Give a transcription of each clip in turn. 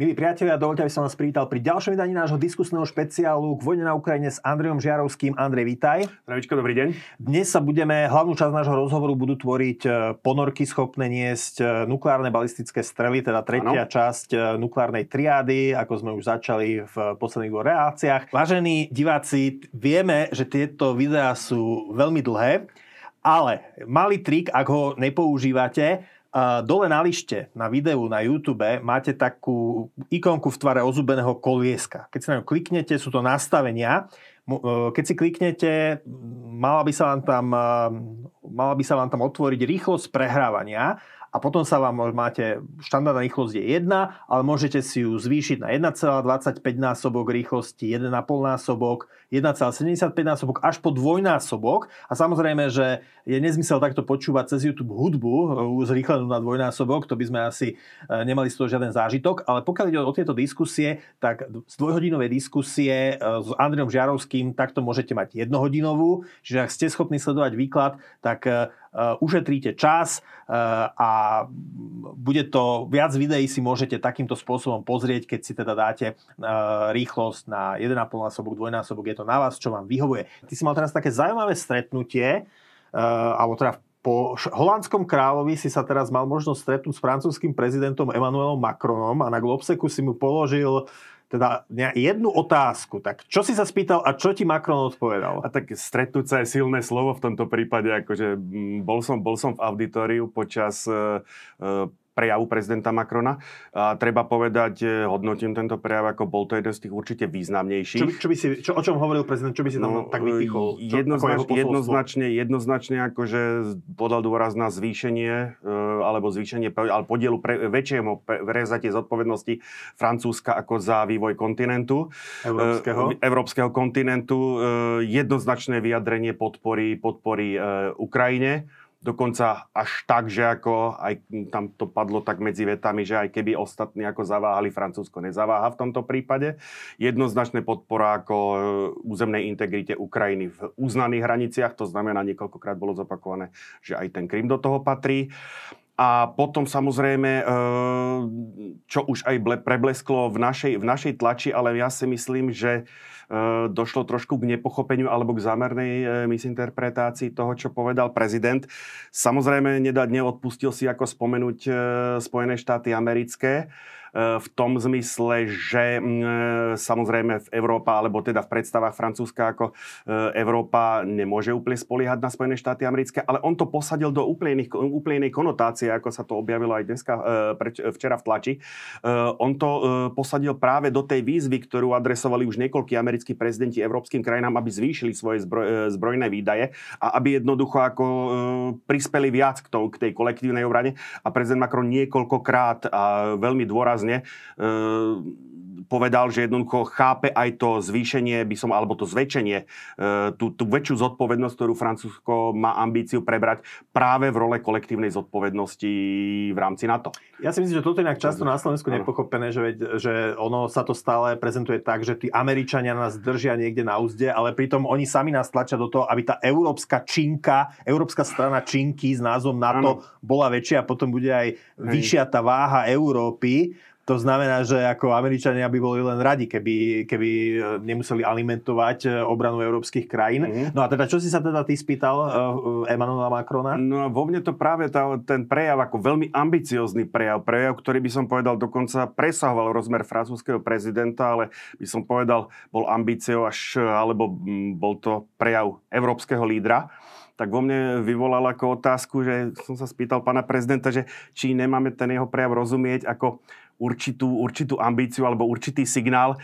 Milí priatelia, dovoľte, aby som vás privítal pri ďalšom vydaní nášho diskusného špeciálu k vojne na Ukrajine s Andrejom Žiarovským. Andrej, vítaj. Zdravíčko, dobrý deň. Dnes sa budeme, hlavnú časť nášho rozhovoru budú tvoriť ponorky schopné niesť nukleárne balistické strely, teda tretia časť nukleárnej triády, ako sme už začali v posledných dvoch reláciách. Vážení diváci, vieme, že tieto videá sú veľmi dlhé, ale malý trik, ak ho nepoužívate, dole na lište, na videu, na YouTube máte takú ikonku v tvare ozubeného kolieska. Keď si na ňu kliknete, sú to nastavenia. Keď si kliknete, mala by sa vám tam otvoriť rýchlosť prehrávania a potom sa vám máte, štandardná rýchlosť je 1, ale môžete si ju zvýšiť na 1,25 násobok rýchlosti, 1,5 násobok, 1,75 násobok, až po dvojnásobok. A samozrejme, že je nezmysel takto počúvať cez YouTube hudbu zrýchlenú na dvojnásobok, to by sme asi nemali z toho žiaden zážitok. Ale pokiaľ ide o tieto diskusie, tak z dvojhodinovej diskusie s Andrejom Žiarovským takto môžete mať jednohodinovú. Čiže ak ste schopní sledovať výklad, tak ušetríte čas a bude to, viac videí si môžete takýmto spôsobom pozrieť, keď si teda dáte rýchlosť na 1,5 násobok, dvojnásobok, je to na vás, čo vám vyhovuje. Ty si mal teraz také zaujímavé stretnutie, alebo teda po holandskom kráľovi si sa teraz mal možnosť stretnúť s francúzskym prezidentom Emmanuelom Macronom a na Globseku si mu položil teda jednu otázku. Tak čo si sa spýtal a čo ti Macron odpovedal? A tak stretnúť sa je silné slovo v tomto prípade. Akože bol som v auditoriu počas prejavu prezidenta Macrona. A treba povedať, hodnotím tento prejav, ako bol to jeden z tých určite významnejších. O čom hovoril prezident? Čo by si tam tak vypichol? Jednoznačne akože podal dôraz na zvýšenie ale podielu väčšiemu prezatie zodpovednosti Francúzska ako za vývoj kontinentu. Európskeho kontinentu. Jednoznačné vyjadrenie podpory Ukrajine. Dokonca až tak, že ako aj tam to padlo tak medzi vetami, že aj keby ostatní ako zaváhali, Francúzsko nezaváha v tomto prípade. Jednoznačná podpora ako územnej integrite Ukrajiny v uznaných hraniciach, to znamená, niekoľkokrát bolo zopakované, že aj ten Krym do toho patrí. A potom samozrejme, čo už aj preblesklo v našej tlači, ale ja si myslím, že došlo trošku k nepochopeniu alebo k zámernej misinterpretácii toho, čo povedal prezident. Samozrejme, neodpustil si ako spomenúť Spojené štáty americké, v tom zmysle, že samozrejme v Európa, alebo teda v predstavách Francúzska, ako Európa nemôže úplne spoliehať na Spojené štáty americké, ale on to posadil do úplnej konotácie, ako sa to objavilo aj dneska, včera v tlači. On to posadil práve do tej výzvy, ktorú adresovali už niekoľkí americkí prezidenti európskym krajinám, aby zvýšili svoje zbrojné výdaje a aby jednoducho ako prispeli viac k tej kolektívnej obrane. A prezident Macron niekoľkokrát a veľmi dôrazne povedal, že jednoducho chápe aj to zvýšenie, alebo to zväčšenie, tú väčšiu zodpovednosť, ktorú Francúzsko má ambíciu prebrať práve v role kolektívnej zodpovednosti v rámci NATO. Ja si myslím, že toto je nejak často na Slovensku nepochopené, že ono sa to stále prezentuje tak, že tí Američania nás držia niekde na úzde, ale pritom oni sami nás tlačia do toho, aby tá európska strana činky s názvom NATO bola väčšia a potom bude aj vyššia tá váha Európy. To znamená, že ako Američania by boli len radi, keby nemuseli alimentovať obranu európskych krajín. Mm-hmm. No a teda, čo si sa teda ty spýtal Emmanuela Macrona? No vo mne to práve ten prejav, ako veľmi ambiciózny prejav, ktorý by som povedal dokonca presahoval rozmer francúzskeho prezidenta, ale by som povedal, bol ambíciou alebo bol to prejav európskeho lídra. Tak vo mne vyvolal ako otázku, že som sa spýtal pána prezidenta, že či nemáme ten jeho prejav rozumieť ako určitú ambíciu alebo určitý signál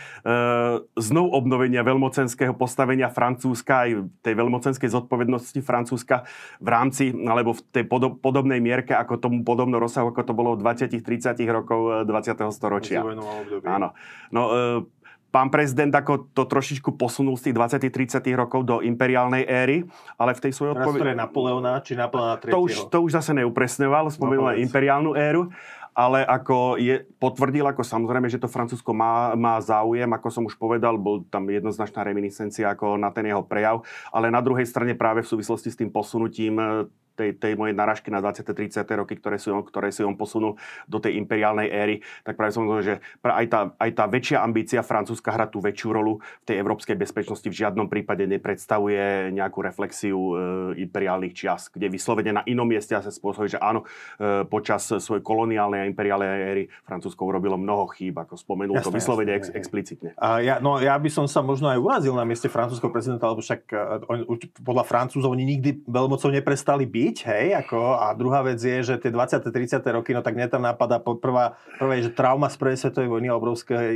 znovu obnovenia veľmocenského postavenia Francúzska aj tej veľmocenskej zodpovednosti Francúzska v rámci, alebo v tej podobnej mierke, ako tomu podobnom rozsahu, ako to bolo v 20-30 rokov 20. storočia. Áno. No, pán prezident ako to trošičku posunul z tých 20-30 rokov do imperiálnej éry, ale v tej svojej odpovedi... Napoleona či Napoleona III. To už zase neupresňoval, spomenul imperiálnu éru. Ale ako potvrdil, ako samozrejme, že to Francúzsko má záujem, ako som už povedal, bol tam jednoznačná reminiscencia ako na ten jeho prejav, ale na druhej strane práve v súvislosti s tým posunutím tej mojej narážky na 20. 30. roky, ktoré si on posunul do tej imperiálnej éry, tak práve som povedal, že aj tá väčšia ambícia Francúzska hrá tú väčšiu rolu v tej európskej bezpečnosti v žiadnom prípade nepredstavuje nejakú reflexiu imperiálnych čias, kde vyslovene na inom mieste sa spôsobí, že áno, počas svojej koloniálnej a imperiálnej éry Francúzsko urobilo mnoho chýb, ako spomenul jasne, to vyslovene explicitne. Ja by som sa možno aj urazil na mieste francúzskeho prezidenta, lebo však podľa Francúzov oni nikdy veľmocou neprestali byť, hej, ako, a druhá vec je, že tie 20. 30. roky, no tak mne tam napadá prvá je, že trauma z prvej svetovej vojny a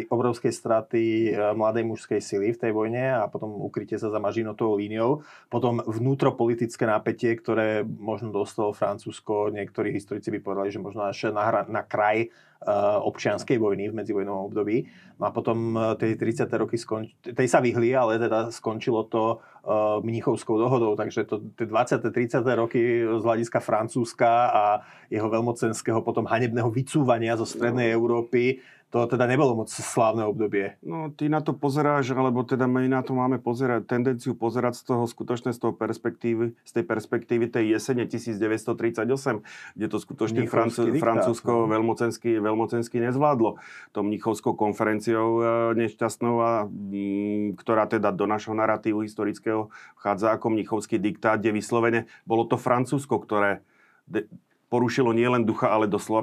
obrovskej straty mladej mužskej sily v tej vojne a potom ukrytie sa za Mažinotovou líniou, potom vnútropolitické napätie, ktoré možno dostalo Francúzsko, niektorí historici by povedali, že možno až na kraj občianskej vojny v medzivojnovom období. No a potom tej 30. roky tej sa vyhli, ale teda skončilo to Mníchovskou dohodou. Takže tie 20. 30. roky z hľadiska Francúzska a jeho veľmocenského potom hanebného vycúvania zo strednej Európy, to teda nebolo moc slávne obdobie. No, ty na to pozeráš, alebo teda my na to máme tendenciu pozerať z tej perspektívy tej jesene 1938, kde to skutočne Francúzsko veľmocensky nezvládlo. To Mníchovskou konferenciou nešťastnou, ktorá teda do našho narratívu historického vchádza ako Mníchovský diktát, kde vyslovene bolo to Francúzsko, ktoré porušilo nielen ducha, ale doslova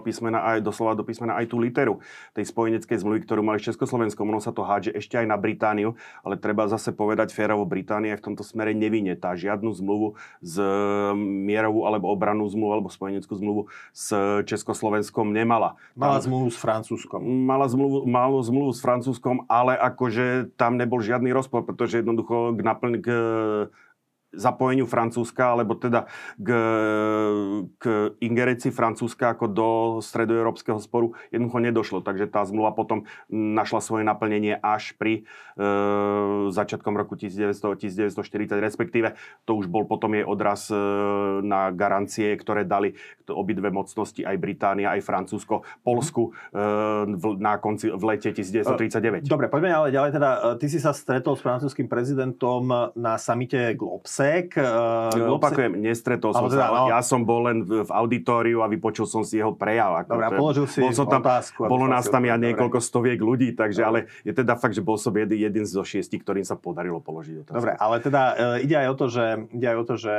do písmena aj tú literu tej spojeneckej zmluvy, ktorú mali s Československom. Ono sa to hádže ešte aj na Britániu, ale treba zase povedať férovo, Británia je v tomto smere nevinetá. Žiadnu zmluvu z mierovú alebo obrannú zmluvu alebo spojeneckú zmluvu s Československom nemala. Mala zmluvu s Francúzskom. Mala zmluvu s Francúzskom, ale akože tam nebol žiadny rozpor, pretože jednoducho k zapojeniu Francúzska, alebo teda k ingerencii Francúzska ako do stredoeurópskeho sporu jednoducho nedošlo. Takže tá zmluva potom našla svoje naplnenie až pri začiatkom roku 1940, respektíve to už bol potom jej odraz na garancie, ktoré dali obidve mocnosti, aj Británia, aj Francúzsko, Polsku v lete 1939. Dobre, poďme ale ďalej. Teda, ty si sa stretol s francúzskym prezidentom na samite Globsec. Opakujem, nestretol som sa. No. Ja som bol len v auditóriu a vypočul som si jeho prejav. Dobre, položil si otázku. Bolo nás tam niekoľko stoviek ľudí, takže ale je teda fakt, že bol som jeden zo šiesti, ktorým sa podarilo položiť otázku. Dobre, ale teda ide aj o to, že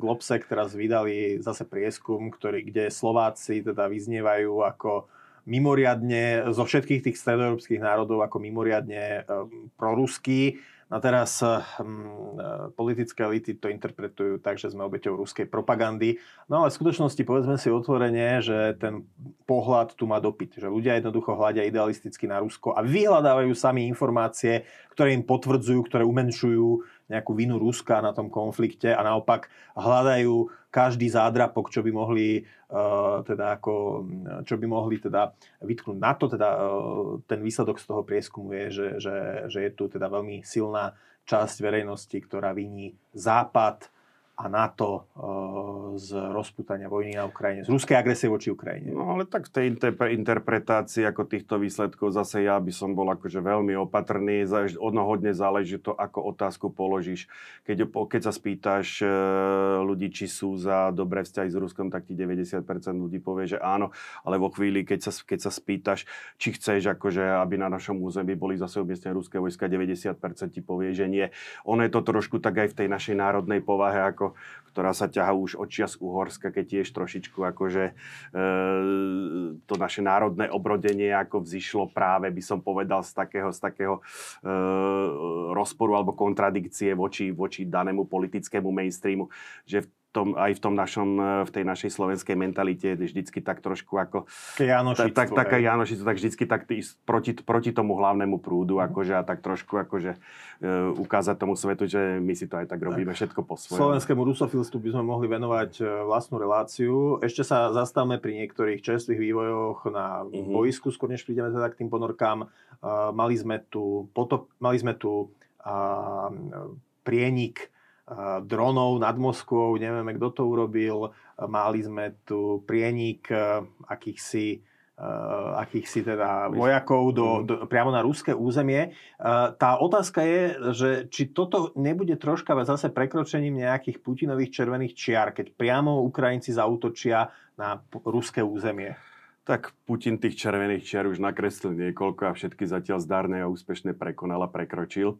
Globsec teraz vydali zase prieskum, kde Slováci teda vyznievajú ako mimoriadne zo všetkých tých stredoeurópskych národov ako mimoriadne proruský. A teraz politické elity to interpretujú tak, že sme obeťou ruskej propagandy. No ale v skutočnosti povedzme si otvorene, že ten pohľad tu má dopyt. Že ľudia jednoducho hľadia idealisticky na Rusko a vyhľadávajú sami informácie, ktoré im potvrdzujú, ktoré umenšujú nejakú vinu Ruska na tom konflikte a naopak hľadajú každý zádrapok, čo by mohli teda vytknúť na to. Teda ten výsledok z toho prieskumu je, že je tu teda veľmi silná časť verejnosti, ktorá viní Západ a NATO z rozpútania vojny na Ukrajine, z ruskej agresie voči Ukrajine. No ale tak v tej interpretácii ako týchto výsledkov zase ja by som bol akože veľmi opatrný. Hodne záleží to, ako otázku položíš. Keď sa spýtaš ľudí, či sú za dobré vzťahy s Ruskom, tak ti 90% ľudí povie, že áno. Ale vo chvíli, keď sa spýtaš, či chceš, akože, aby na našom území boli zase umiestnené ruské vojska, 90% ti povie, že nie. Ono je to trošku tak aj v tej našej národnej povahe, ako ktorá sa ťahá už od čias Uhorska, keď tiež trošičku akože to naše národné obrodenie ako vzišlo práve, by som povedal, z takého rozporu alebo kontradikcie voči danému politickému mainstreamu, že v tej našej slovenskej mentalite je vždycky tak trošku ako taká Janošictvo, tak vždycky tak proti tomu hlavnému prúdu, akože a tak trošku akože ukázať tomu svetu, že my si to aj tak robíme všetko po svojom. Slovenskému rusofilstvu by sme mohli venovať vlastnú reláciu. Ešte sa zastavme pri niektorých čerstvých vývojoch na boisku, skôr než prídeme teda k tým ponorkám. Mali sme tu prienik dronov nad Moskvou, nevieme, kto to urobil. Mali sme tu prienik akýchsi akýchsi teda vojakov priamo na ruské územie. Tá otázka je, že či toto nebude troška zase prekročením nejakých Putinových červených čiar, keď priamo Ukrajinci zaútočia na ruské územie. Tak Putin tých červených čiar už nakreslil niekoľko a všetky zatiaľ zdárne a úspešne prekonal a prekročil.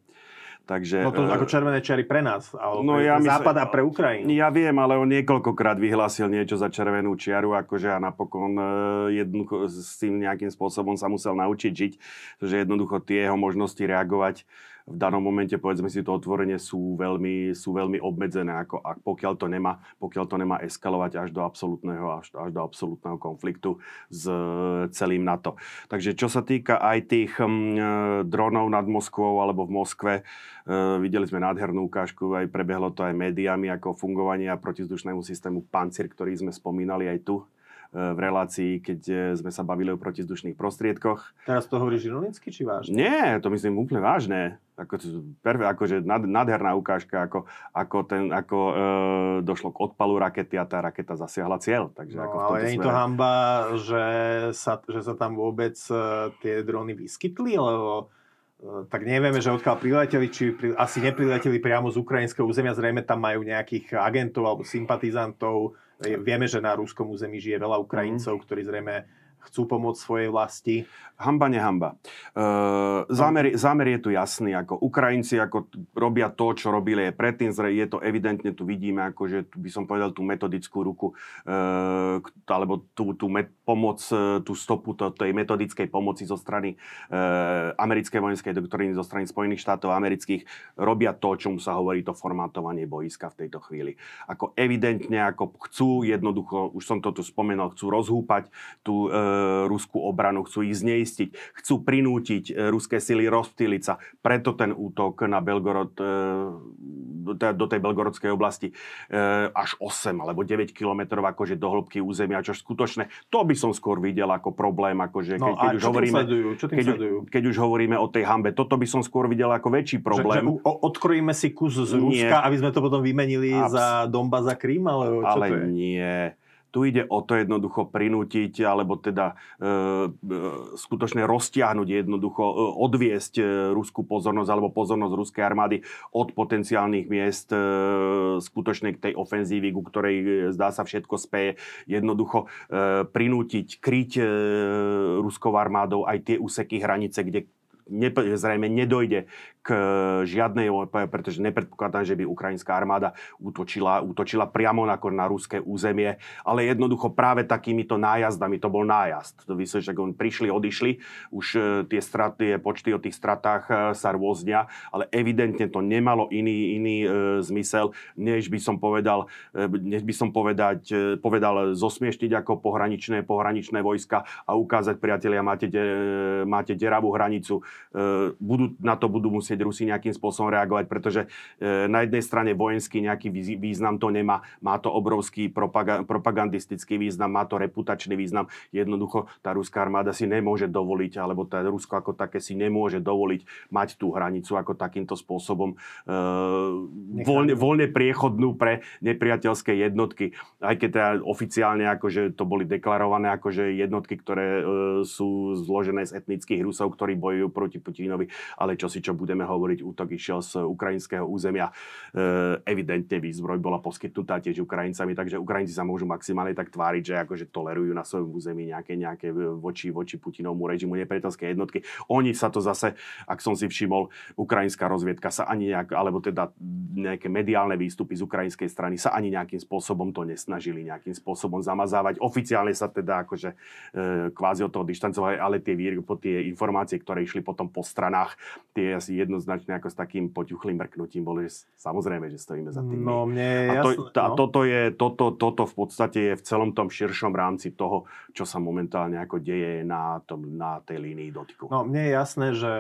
Takže, no to ako červené čiary pre nás, ale no pre Západ a pre Ukrajinu. Ja viem, ale on niekoľkokrát vyhlásil niečo za červenú čiaru, akože a napokon s tým nejakým spôsobom sa musel naučiť žiť, že jednoducho tie jeho možnosti reagovať v danom momente, povedzme si, to otvorenie sú veľmi obmedzené, ako pokiaľ to nemá eskalovať až do absolútneho konfliktu s celým NATO. Takže čo sa týka aj tých dronov nad Moskvou alebo v Moskve, videli sme nádhernú ukážku, aj prebehlo to aj médiami, ako fungovanie protizdušnému systému Pancier, ktorý sme spomínali aj tu v relácii, keď sme sa bavili o protizdušných prostriedkoch. Teraz to hovoríš ironicky, či vážne? Nie, to myslím úplne vážne. Akože nádherná ukážka, ako došlo k odpalu rakety a tá raketa zasiahla cieľ. Takže no, ako v tomto ale nie je to hanba, že sa tam vôbec tie dróny vyskytli, lebo tak nevieme, že odkiaľ prileteli, asi neprileteli priamo z ukrajinského územia, zrejme tam majú nejakých agentov alebo sympatizantov. Vieme, že na ruskom území žije veľa Ukrajincov, ktorí zrejme chcú pomôcť svojej vlasti. Hamba, nehamba. Zámer je tu jasný. Ako Ukrajinci robia to, čo robili aj predtým. Je to evidentne, tu vidíme, akože, by som povedal, tú metodickú ruku, alebo tú stopu tej metodickej pomoci zo strany americkej vojenskej doktríny, zo strany Spojených štátov amerických. Robia to, čomu sa hovorí to formátovanie bojiska v tejto chvíli. Ako evidentne, ako chcú jednoducho, už som to tu spomenul, chcú rozhúpať tú ruskú obranu, chcú ich zneistiť, chcú prinútiť ruské sily rozptýliť sa. Preto ten útok na Belgorod, do tej belgorodskej oblasti až 8 alebo 9 kilometrov akože do hĺbky územia, čo skutočne, to by som skôr videl ako problém, akože keď už hovoríme o tej hanbe, toto by som skôr videl ako väčší problém. Že odkrojíme si kus z Ruska, aby sme to potom vymenili za Donbas a Krím, alebo čo to je? Ale nie. Tu ide o to jednoducho prinútiť, alebo teda skutočne roztiahnuť jednoducho, odviesť ruskú pozornosť alebo pozornosť ruskej armády od potenciálnych miest skutočne k tej ofenzívy, ku ktorej zdá sa všetko speje. Jednoducho prinútiť, kryť ruskou armádou aj tie úseky hranice, kde zrejme nedojde k žiadnej, pretože nepredpokladám, že by ukrajinská armáda útočila priamo na ruské územie, ale jednoducho práve takýmito nájazdami, to bol nájazd. Však oni prišli, odišli, už tie počty o tých stratách sa rôznia, ale evidentne to nemalo iný zmysel, než by som povedal, zosmieštiť ako pohraničné vojska a ukázať, priatelia, máte deravú hranicu. Na to budú musieť Rusi nejakým spôsobom reagovať, pretože na jednej strane vojenský nejaký význam to nemá. Má to obrovský propagandistický význam, má to reputačný význam. Jednoducho tá ruská armáda si nemôže dovoliť, alebo tá Rusko ako také si nemôže dovoliť mať tú hranicu ako takýmto spôsobom voľne priechodnú pre nepriateľské jednotky. Aj keď teda oficiálne akože to boli deklarované akože jednotky, ktoré sú zložené z etnických Rusov, ktorí bojujú proti Putinovi, ale čo budeme hovoriť, útok išiel z ukrajinského územia. Evidentne výzbroj bola poskytnutá tiež Ukrajincami, takže Ukrajinci sa môžu maximálne tak tváriť, že akože tolerujú na svojom území nejaké voči Putinovmu režimu nepriateľské jednotky. Oni sa to zase, ak som si všimol, ukrajinská rozviedka sa ani alebo teda nejaké mediálne výstupy z ukrajinskej strany sa ani nejakým spôsobom to nesnažili nejakým spôsobom zamazávať. Oficiálne sa teda akože kvázi od toho dištancovali, ale tie informácie, ktoré išli potom po stranách, tie asi jednoznačne ako s takým poťuchlým mrknutím boli, že samozrejme, že stojíme za tým. No, toto v podstate je v celom tom širšom rámci toho, čo sa momentálne ako deje na tej línii dotyku. No, mne je jasné, že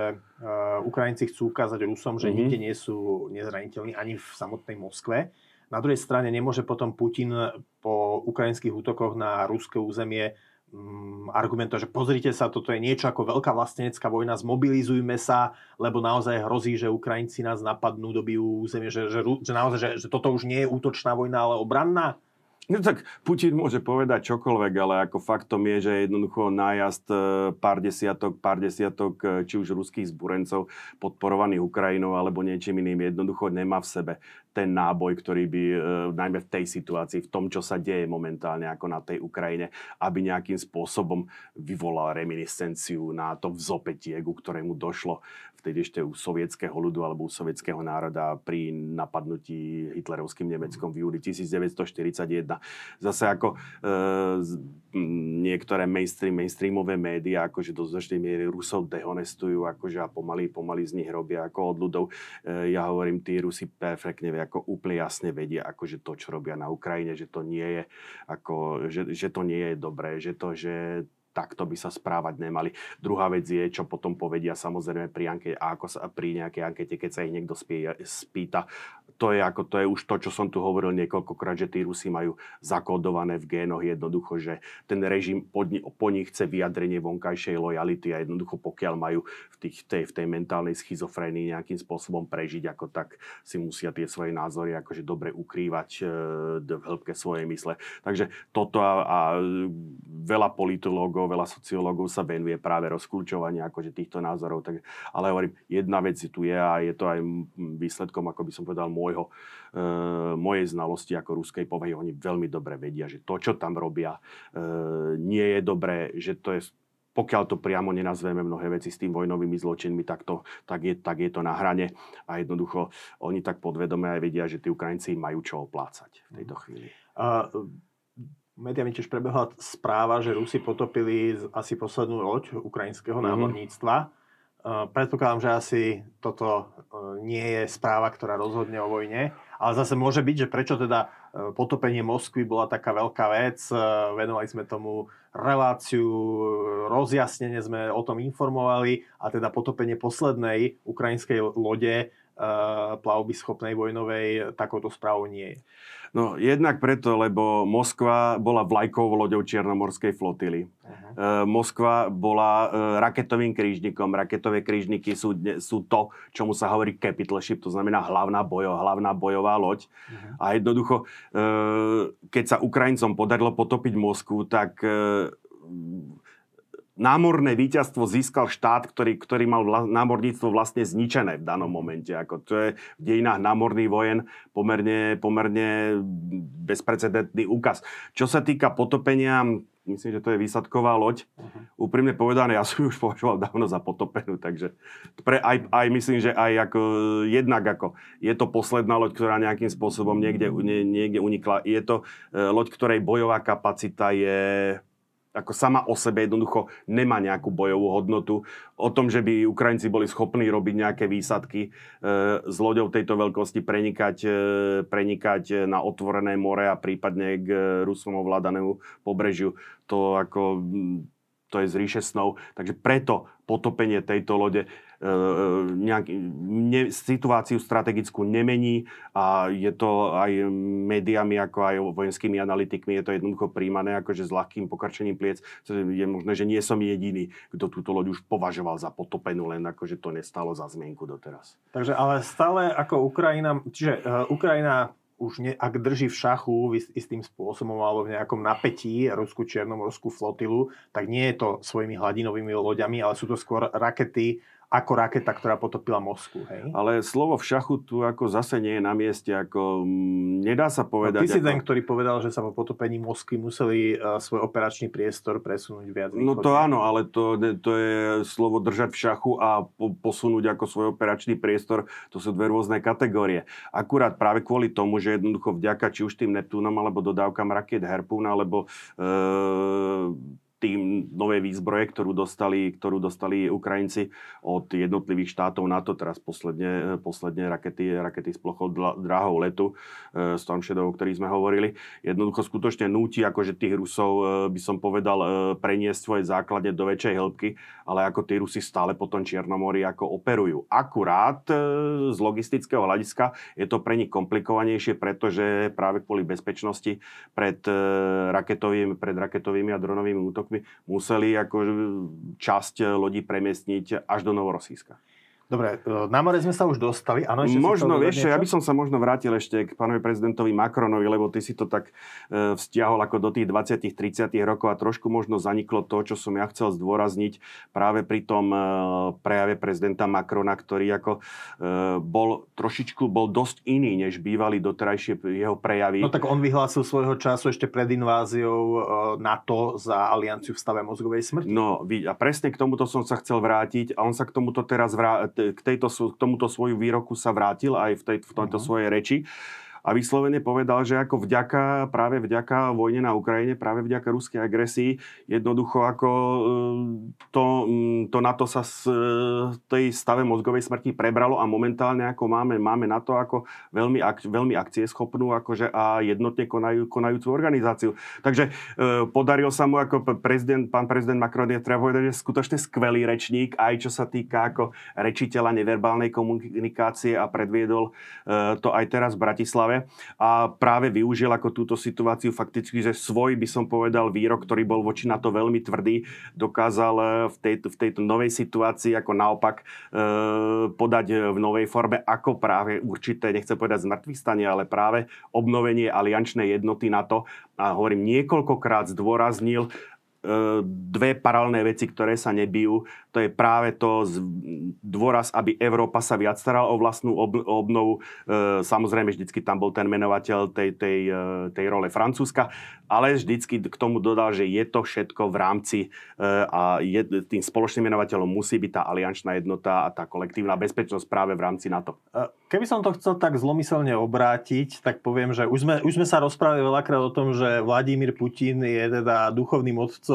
Ukrajinci chcú ukázať Rusom, že nikde nie sú nezraniteľní ani v samotnej Moskve. Na druhej strane nemôže potom Putin po ukrajinských útokoch na ruské územie argumentovať, že pozrite sa, toto je niečo ako veľká vlastenecká vojna, zmobilizujme sa, lebo naozaj hrozí, že Ukrajinci nás napadnú, dobijú územie, že naozaj, že toto už nie je útočná vojna, ale obranná. No tak Putin môže povedať čokoľvek, ale ako faktom je, že jednoducho nájazd pár desiatok, či už ruských zburencov podporovaných Ukrajinou alebo niečím iným, jednoducho nemá v sebe ten náboj, ktorý by najmä v tej situácii, v tom, čo sa deje momentálne ako na tej Ukrajine, aby nejakým spôsobom vyvolal reminiscenciu na to vzopätie, ku ktorému došlo vtedy ešte u sovietského ľudu alebo u sovietského národa pri napadnutí hitlerovským Nemeckom v júli 1941. Zase ako niektoré mainstreamové médiá akože do značnej miery Rusov dehonestujú akože a pomaly z nich robia ako od ľudov. Ja hovorím, tí Rusi perfektne ako úplne jasne vedia akože to, čo robia na Ukrajine, že to nie je ako, že to nie je dobré, že takto by sa správať nemali. Druhá vec je, čo potom povedia samozrejme pri nejakej ankete, keď sa ich niekto spýta. To je už to, čo som tu hovoril niekoľkokrát, že tí Rusi majú zakódované v génoch jednoducho, že ten režim po nich chce vyjadrenie vonkajšej lojality a jednoducho pokiaľ majú v tej mentálnej schizofrénii nejakým spôsobom prežiť, ako tak si musia tie svoje názory akože dobre ukrývať v hĺbke svojej mysle. Takže toto a veľa politológov, veľa sociológov sa venuje práve rozkľúčovanie akože týchto názorov. Tak, ale hovorím, jedna vec tu je a je to aj výsledkom, ako by som povedal, mojej znalosti ako ruskej povahy. Oni veľmi dobre vedia, že to, čo tam robia, nie je dobré, že to je, pokiaľ to priamo nenazveme mnohé veci s tým vojnovými zločinmi, tak je to na hrane. A jednoducho, oni tak podvedome aj vedia, že tí Ukrajinci majú čo oplácať v tejto chvíli. Mediami tiež prebehla správa, že Rusi potopili asi poslednú loď ukrajinského námorníctva. Predpokladám, že asi toto nie je správa, ktorá rozhodne o vojne. Ale zase môže byť, že prečo teda potopenie Moskvy bola taká veľká vec. Venovali sme tomu reláciu, rozjasnenie sme o tom informovali. A teda potopenie poslednej ukrajinskej lode plavby schopnej vojnovej takouto správou nie je. No jednak preto, lebo Moskva bola vlajkovou loďou Čiernomorskej flotily. Moskva bola raketovým krížnikom. Raketové krížniky sú to, čomu sa hovorí capital ship, to znamená hlavná bojová loď. A jednoducho, keď sa Ukrajincom podarilo potopiť Moskvu, tak námorné víťazstvo získal štát, ktorý mal námorníctvo vlastne zničené v danom momente. Ako to je v dejinách námorných vojen pomerne bezprecedentný úkaz. Čo sa týka potopenia, myslím, že to je výsadková loď. Úprimne povedané, ja som ju už považoval dávno za potopenú, takže aj myslím, že aj ako, jednak ako je to posledná loď, ktorá nejakým spôsobom niekde unikla. Je to loď, ktorej bojová kapacita je ako sama o sebe jednoducho nemá nejakú bojovú hodnotu. O tom, že by Ukrajinci boli schopní robiť nejaké výsadky s loďou tejto veľkosti, prenikať na otvorené more a prípadne k Rusom ovládanému pobrežiu, to je z ríše snov. Takže preto potopenie tejto lode situáciu strategickú nemení a je to aj médiami, ako aj vojenskými analytikmi, je to jednoducho príjmané akože s ľahkým pokrčením pliec. Je možné, že nie som jediný, kto túto loď už považoval za potopenú, len akože to nestalo za zmienku doteraz. Takže ale stále ako Ukrajina už ak drží v šachu istým spôsobom alebo v nejakom napätí ruskú čiernomorskú flotilu, tak nie je to svojimi hladinovými loďami, ale sú to skôr rakety ako raketa, ktorá potopila Moskvu. Hej? Ale slovo v šachu tu ako zase nie je na mieste. Ako, nedá sa povedať. No, ty si ten, ktorý povedal, že sa po potopení Moskvy museli svoj operačný priestor presunúť viac. No to áno, ale to je slovo držať v šachu a posunúť ako svoj operačný priestor. To sú dve rôzne kategórie. Akurát práve kvôli tomu, že jednoducho vďaka či už tým Neptúnom alebo dodávkam rakiet Harpoon alebo tým nové výzbroje, ktorú dostali Ukrajinci od jednotlivých štátov NATO, teraz posledne rakety s plochou dráhou letu, Storm Shadow, o ktorých sme hovorili, jednoducho skutočne núti akože tých Rusov, by som povedal, preniesť svoje základne do väčšej hĺbky, ale ako tí Rusi stále po tom Čiernomori ako operujú. Akurát z logistického hľadiska je to pre nich komplikovanejšie, pretože práve kvôli bezpečnosti pred raketovými a dronovými útokmi museli ako časť lodí premiestniť až do Novorosíska. Dobre, na more sme sa už dostali. Ano, ešte možno, vieš, ja by som sa možno vrátil ešte k pánovi prezidentovi Macronovi, lebo ty si to tak vzťahol ako do tých 20-30 rokov a trošku možno zaniklo to, čo som ja chcel zdôrazniť práve pri tom prejave prezidenta Macrona, ktorý ako bol dosť iný, než bývali doterajšie jeho prejavy. No tak on vyhlásil svojho času ešte pred inváziou NATO za alianciu v stave mozgovej smrti. No a presne k tomuto som sa chcel vrátiť a on sa k tomuto teraz k tomuto svoju výroku sa vrátil aj v tejto svojej reči a vyslovene povedal, že ako práve vďaka vojne na Ukrajine, práve vďaka ruskej agresii, jednoducho ako to NATO sa z tej stave mozgovej smrti prebralo a momentálne ako máme NATO ako veľmi akcieschopnú akože a jednotne konajúcu organizáciu. Takže podaril sa mu ako pán prezident Macron, je treba povedať, že skutočne skvelý rečník, aj čo sa týka ako rečiteľa neverbálnej komunikácie a predviedol to aj teraz v Bratislave a práve využil ako túto situáciu fakticky, že svoj, by som povedal, výrok, ktorý bol voči NATO veľmi tvrdý, dokázal v tejto novej situácii ako naopak podať v novej forme, ako práve určité, nechcem povedať zmŕtvychstanie, ale práve obnovenie aliančnej jednoty NATO a hovorím, niekoľkokrát zdôraznil dve paralelné veci, ktoré sa nebijú. To je práve to dôraz, aby Európa sa viac starala o vlastnú obnovu. Samozrejme, vždycky tam bol ten menovateľ tej role Francúzska, ale vždycky k tomu dodal, že je to všetko v rámci a tým spoločným menovateľom musí byť tá aliančná jednota a tá kolektívna bezpečnosť práve v rámci NATO. Keby som to chcel tak zlomyselne obrátiť, tak poviem, že už sme sa rozprávali veľakrát o tom, že Vladimír Putin je teda duchovným otcom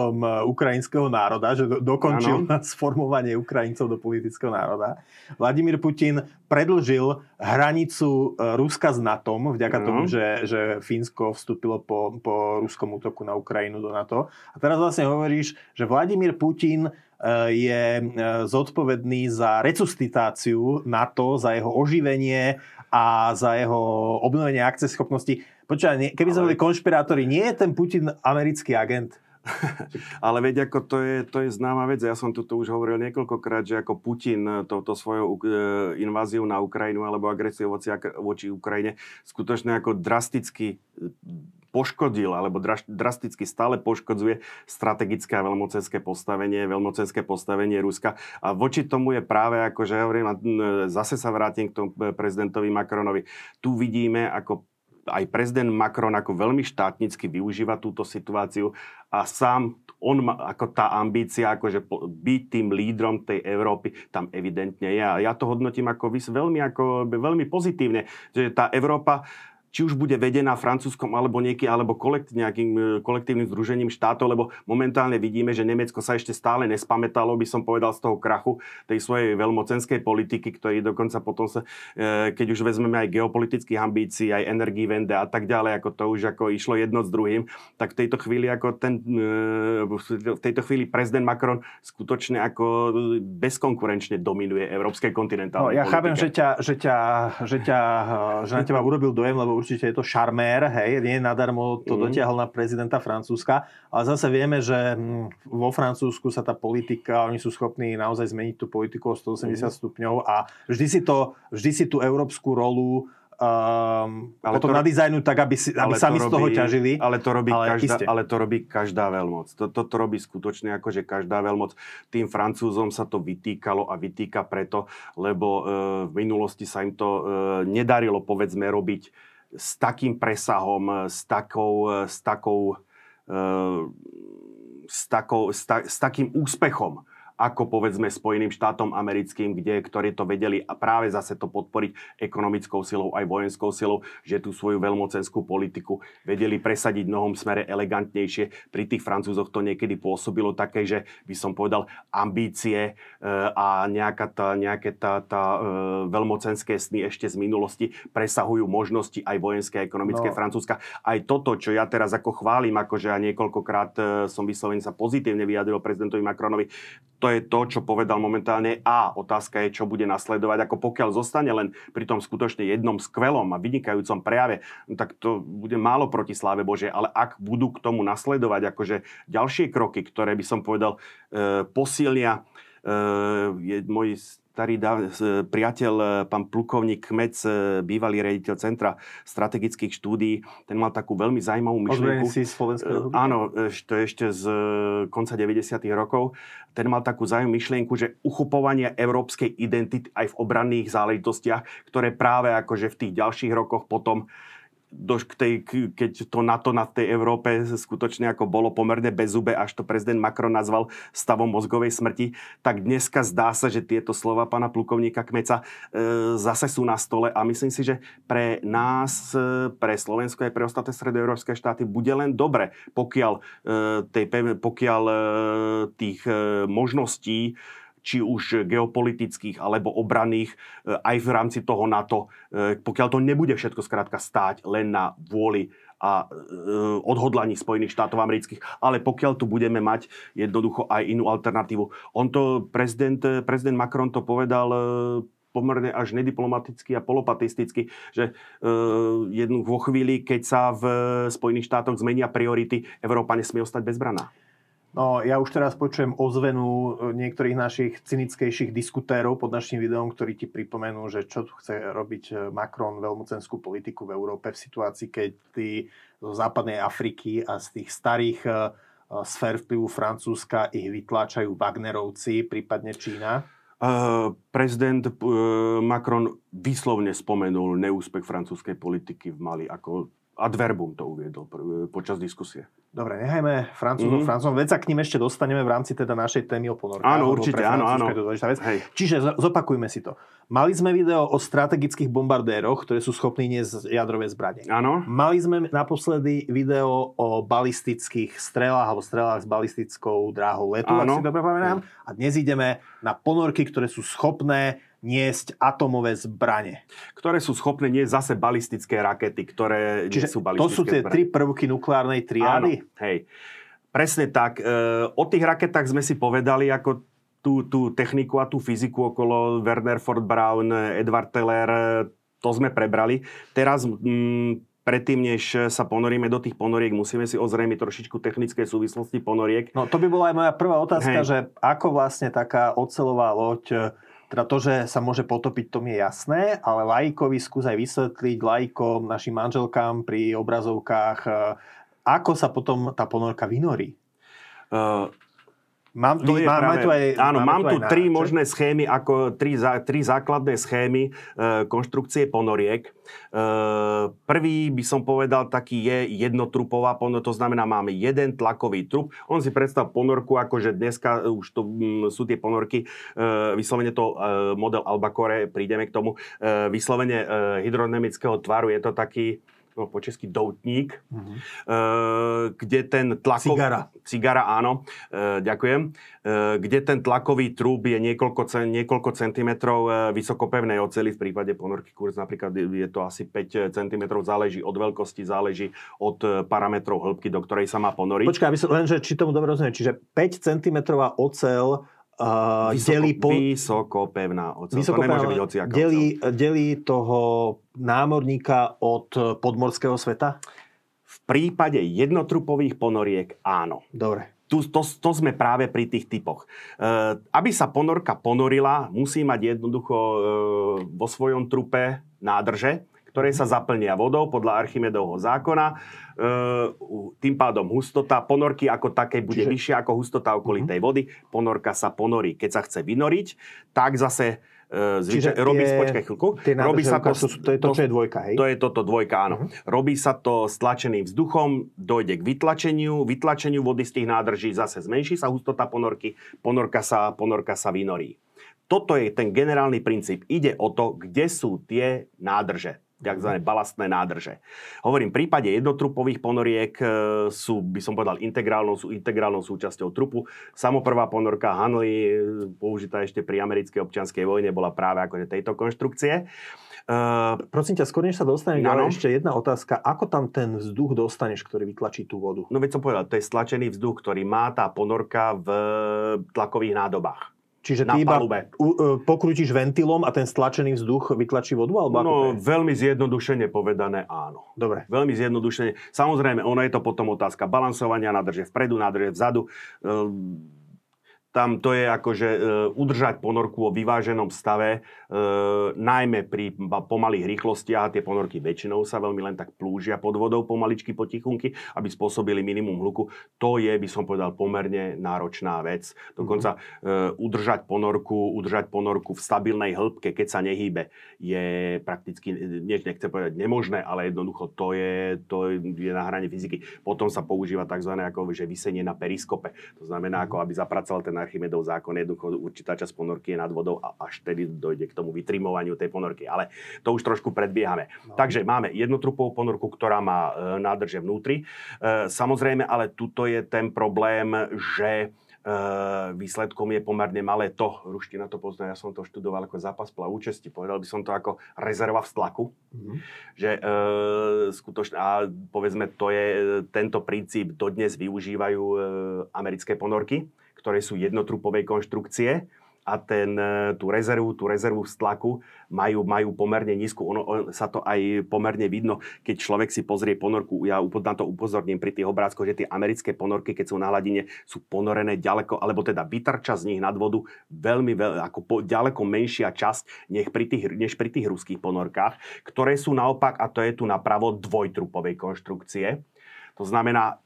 ukrajinského národa, že dokončil sformovanie Ukrajincov do politického národa. Vladimír Putin predlžil hranicu Ruska s NATO-om vďaka tomu, že Fínsko vstúpilo po ruskom útoku na Ukrajinu do NATO. A teraz vlastne hovoríš, že Vladimír Putin je zodpovedný za resuscitáciu NATO, za jeho oživenie a za jeho obnovenie akcieschopnosti. Počúvaj, keby sme boli konšpirátori, nie je ten Putin americký agent? Ale veď ako to je známa vec, ja som tu už hovoril niekoľkokrát, že ako Putin touto svojou inváziou na Ukrajinu alebo agresiou voči Ukrajine skutočne ako drasticky poškodil, alebo drasticky stále poškodzuje strategické a veľmocenské postavenie Ruska. A voči tomu je práve, akože hovorím, zase sa vrátim k tomu prezidentovi Macronovi. Tu vidíme, ako aj prezident Macron ako veľmi štátnicky využíva túto situáciu a sám on má ako tá ambícia, akože byť tým lídrom tej Európy, tam evidentne je. A ja to hodnotím ako veľmi pozitívne, že tá Európa či už bude vedená Francúzskom alebo nejakým kolektívnym združením štátov, lebo momentálne vidíme, že Nemecko sa ešte stále nespamätalo, by som povedal, z toho krachu tej svojej veľmocenskej politiky, ktorý dokonca potom sa, keď už vezmeme aj geopolitických ambícií, aj Energiewende a tak ďalej, ako to už ako išlo jedno s druhým, tak v tejto chvíli prezident Macron skutočne ako bezkonkurenčne dominuje európskej kontinentálnej politike. Ja chápem, že na teba urobil dojem, lebo určite je to šarmér, hej, nie nadarmo to dotiahol na prezidenta Francúzska, ale zase vieme, že vo Francúzsku sa tá politika, oni sú schopní naozaj zmeniť tú politiku o 180 stupňov a vždy si tú európsku rolu potom nadizajnú tak, aby sami z toho ťažili. Ale to robí každá veľmoc. To robí skutočne akože každá veľmoc. Tým Francúzom sa to vytýkalo a vytýka preto, lebo v minulosti sa im to nedarilo, povedzme, robiť s takým presahom, s takým úspechom, ako povedzme Spojeným štátom americkým, ktorí to vedeli a práve zase to podporiť ekonomickou silou aj vojenskou silou, že tú svoju veľmocenskú politiku vedeli presadiť v mnohom smere elegantnejšie. Pri tých Francúzoch to niekedy pôsobilo také, že by som povedal ambície a nejaké veľmocenské sny ešte z minulosti presahujú možnosti aj vojenské, ekonomické Francúzska. Aj toto, čo ja teraz ako chválim, akože ja niekoľkokrát som vyslovene sa pozitívne vyjadril prezidentovi Macronovi, to je to, čo povedal momentálne a otázka je, čo bude nasledovať. Ako pokiaľ zostane len pri tom skutočne jednom skvelom a vynikajúcom prejave, tak to bude málo proti sláve Božej, ale ak budú k tomu nasledovať akože ďalšie kroky, ktoré by som povedal posilnia, je môj starý priateľ, pán plukovník Kmec, bývalý riaditeľ Centra strategických štúdií, ten mal takú veľmi zaujímavú myšlienku. Odvedenci slovenského hudby? Áno, to ešte z konca 90. rokov. Ten mal takú zaujímavú myšlienku, že uchupovanie európskej identity aj v obranných záležitostiach, ktoré práve akože v tých ďalších rokoch potom keď to NATO na tej Európe skutočne ako bolo pomerne bezzube, až to prezident Macron nazval stavom mozgovej smrti, tak dneska zdá sa, že tieto slova pána plukovníka Kmeca zase sú na stole a myslím si, že pre nás, pre Slovensko aj pre ostatné stredoeurópske štáty bude len dobre, pokiaľ tých možností či už geopolitických alebo obranných, aj v rámci toho NATO, pokiaľ to nebude všetko skrátka stáť len na vôli a odhodlaní Spojených štátov amerických, ale pokiaľ tu budeme mať jednoducho aj inú alternatívu. On to, prezident Macron to povedal pomerne až nediplomaticky a polopatisticky, že vo chvíli, keď sa v Spojených štátoch zmenia priority, Európa nesmie ostať bezbranná. No, ja už teraz počujem ozvenu niektorých našich cynickejších diskutérov pod našim videom, ktorí ti pripomenú, že čo chce robiť Macron, veľmocenskú politiku v Európe v situácii, keď tí zo západnej Afriky a z tých starých sfér vplyvu Francúzska ich vytláčajú Wagnerovci, prípadne Čína. Prezident Macron výslovne spomenul neúspech francúzskej politiky v Mali ako ad verbum to uviedol počas diskusie. Dobre, nechajme Francúzov Francúzom. Veď sa k ním ešte dostaneme v rámci teda našej témy o ponorkách. Áno, určite, áno. Čiže zopakujme si to. Mali sme video o strategických bombardéroch, ktoré sú schopní niesť jadrové zbrane. Áno. Mali sme naposledy video o balistických strelách alebo strelách s balistickou dráhou letu, ak si dobre pamätám. A dnes ideme na ponorky, ktoré sú schopné niesť atomové zbrane. Ktoré sú schopné niesť zase balistické rakety, ktoré nie sú balistické zbrane. To sú tie tri prvky nukleárnej triády? Áno, hej. Presne tak. O tých raketách sme si povedali, ako tú techniku a tú fyziku okolo Werner Ford Braun, Edward Teller, to sme prebrali. Teraz predtým, než sa ponoríme do tých ponoriek, musíme si ozrejmiť trošičku technické súvislosti ponoriek. No, to by bola aj moja prvá otázka, že ako vlastne taká oceľová loď, teda to, že sa môže potopiť, to mi je jasné, ale laikovi skús aj vysvetliť, laikom, našim manželkám pri obrazovkách, ako sa potom tá ponorka vynorí. Mám tu tri možné schémy, ako tri základné schémy konštrukcie ponoriek. Prvý by som povedal taký je jednotrupová ponorka, to znamená máme jeden tlakový trup. On si predstav ponorku, akože dneska už to sú tie ponorky, vyslovene to model Albacore, prídeme k tomu, vyslovene hydrodynamického tvaru, je to taký po česky doutník, kde ten tlakový... Cigara, áno, ďakujem. Kde ten tlakový trúb je niekoľko centimetrov vysokopevnej oceli, v prípade ponorky Kursk napríklad je to asi 5 cm, záleží od veľkosti, záleží od parametrov hĺbky, do ktorej sa má ponoriť. Počkaj, lenže či tomu dobre rozumiem, čiže 5 cm oceľ vysokopevná oceľ. To nemôže byť hociaká oceľ. Delí toho námorníka od podmorského sveta? V prípade jednotrupových ponoriek áno. Dobre. To sme práve pri tých typoch. Aby sa ponorka ponorila, musí mať jednoducho vo svojom trupe nádrže, ktoré sa zaplnia vodou podľa Archimedovho zákona. Tým pádom hustota ponorky ako takej bude vyššia ako hustota okolitej vody. Ponorka sa ponorí. Keď sa chce vynoriť, tak zase Robí sa to stlačeným vzduchom, dojde k vytlačeniu vody z tých nádrží, zase zmenší sa hustota ponorky, ponorka sa vynorí. Toto je ten generálny princíp. Ide o to, kde sú tie nádrže, takzvané balastné nádrže. Hovorím, v prípade jednotrupových ponoriek sú, by som povedal, integrálnou súčasťou trupu. Samoprvá ponorka Hanley, použitá ešte pri americkej občianskej vojne, bola práve akože tejto konštrukcie. Prosím ťa, skôr než sa dostaneme, ale ešte jedna otázka. Ako tam ten vzduch dostaneš, ktorý vytlačí tú vodu? No veď som povedal, to je stlačený vzduch, ktorý má tá ponorka v tlakových nádobách. Čiže ty iba pokrútiš ventilom a ten stlačený vzduch vytlačí vodu? Alebo no, veľmi zjednodušene povedané áno. Dobre. Veľmi zjednodušene. Samozrejme, ono je to potom otázka balansovania, nádrže vpredu, nádrže vzadu. Tam to je akože udržať ponorku vo vyváženom stave, najmä pri pomalých rýchlostiach, a tie ponorky väčšinou sa veľmi len tak plúžia pod vodou pomaličky, potichunky, aby spôsobili minimum hluku. To je, by som povedal, pomerne náročná vec. Dokonca udržať ponorku v stabilnej hĺbke, keď sa nehýbe, je prakticky, nechcem povedať nemožné, ale jednoducho to je na hrane fyziky. Potom sa používa tzv. Vysenie na periskope. To znamená, ako aby zapracoval ten Archimedov zákon, jednoducho určitá časť ponorky je nad vodou a až tedy dojde k tomu vytrimovaniu tej ponorky. Ale to už trošku predbiehame. No. Takže máme jednotrupovú ponorku, ktorá má nádrže vnútri. Samozrejme, ale tuto je ten problém, že výsledkom je pomerne malé to. Ruština to pozná, ja som to študoval ako zápas plav účasti. Povedal by som to ako rezerva v stlaku. Mm-hmm. Že skutočne, a povedzme, to je tento princíp dodnes využívajú americké ponorky, ktoré sú jednotrupovej konštrukcie a tú rezervu v stlaku majú pomerne nízku. Ono sa to aj pomerne vidno, keď človek si pozrie ponorku. Ja na to upozorním pri tých obrázkoch, že tie americké ponorky, keď sú na hladine, sú ponorené ďaleko, alebo teda vytrča z nich nad vodu veľmi ako ďaleko menšia časť než pri tých ruských ponorkách, ktoré sú naopak, a to je tu napravo, dvojtrupovej konštrukcie. To znamená,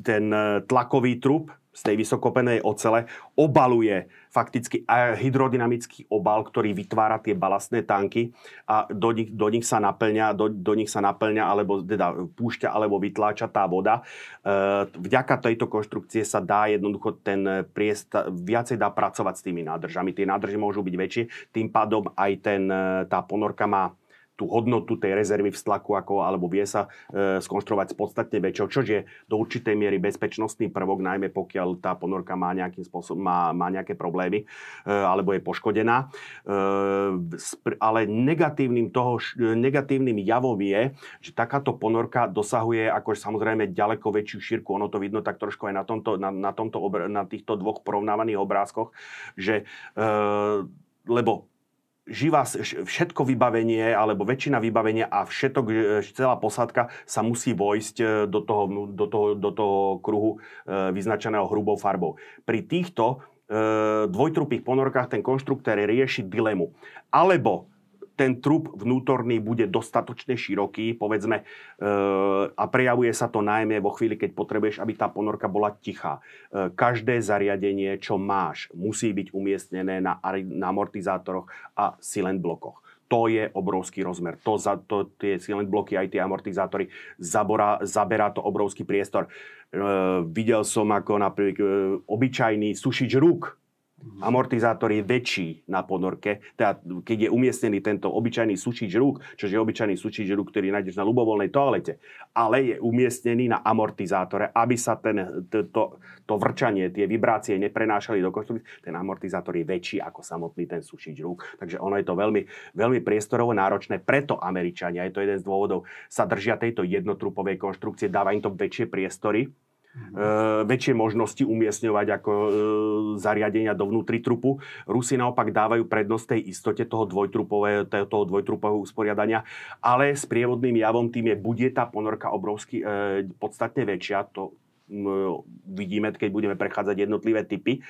ten tlakový trup z tej vysokopenej ocele obaluje fakticky hydrodynamický obal, ktorý vytvára tie balastné tanky a do nich sa naplňa alebo teda púšťa alebo vytláča tá voda. Vďaka tejto konštrukcie sa dá jednoducho ten priestor viacej dá pracovať s tými nádržami. Tie nádrže môžu byť väčšie, tým pádom aj tá ponorka má tú hodnotu tej rezervy v stlaku, alebo vie sa skonštruovať podstatne väčšou, čo je do určitej miery bezpečnostný prvok, najmä pokiaľ tá ponorka má nejakým spôsobom, má nejaké problémy, alebo je poškodená. Ale negatívnym javom je, že takáto ponorka dosahuje akože samozrejme ďaleko väčšiu šírku. Ono to vidno tak trošku aj na týchto dvoch porovnávaných obrázkoch, že lebo všetko vybavenie, alebo väčšina vybavenia a celá posádka sa musí vojsť do toho kruhu vyznačeného hrubou farbou. Pri týchto dvojtrupých ponorkách ten konštruktér rieši dilemu. Alebo ten trup vnútorný bude dostatočne široký, povedzme, a prejavuje sa to najmä vo chvíli, keď potrebuješ, aby tá ponorka bola tichá. Každé zariadenie, čo máš, musí byť umiestnené na amortizátoroch a silent blokoch. To je obrovský rozmer. Tie silent bloky, aj tie amortizátory, zaberá to obrovský priestor. Videl som ako napríklad obyčajný sušič rúk. Amortizátor je väčší na ponorke, teda keď je umiestnený tento obyčajný sušič rúk, čo je obyčajný sušič rúk, ktorý nájdeš na ľubovoľnej toalete, ale je umiestnený na amortizátore, aby sa to vrčanie, tie vibrácie neprenášali do konštrukcie. Ten amortizátor je väčší ako samotný ten sušič rúk, takže ono je to veľmi, veľmi priestorovo náročné, preto Američania, je to jeden z dôvodov, sa držia tejto jednotrupovej konštrukcie, dáva im to väčšie priestory, väčšie možnosti umiestňovať ako zariadenia do vnútri trupu. Rusi naopak dávajú prednosť tej istote toho dvojtrupového usporiadania, ale s prievodným javom tým je, bude tá ponorka obrovsky podstatne väčšia. To vidíme, keď budeme prechádzať jednotlivé typy.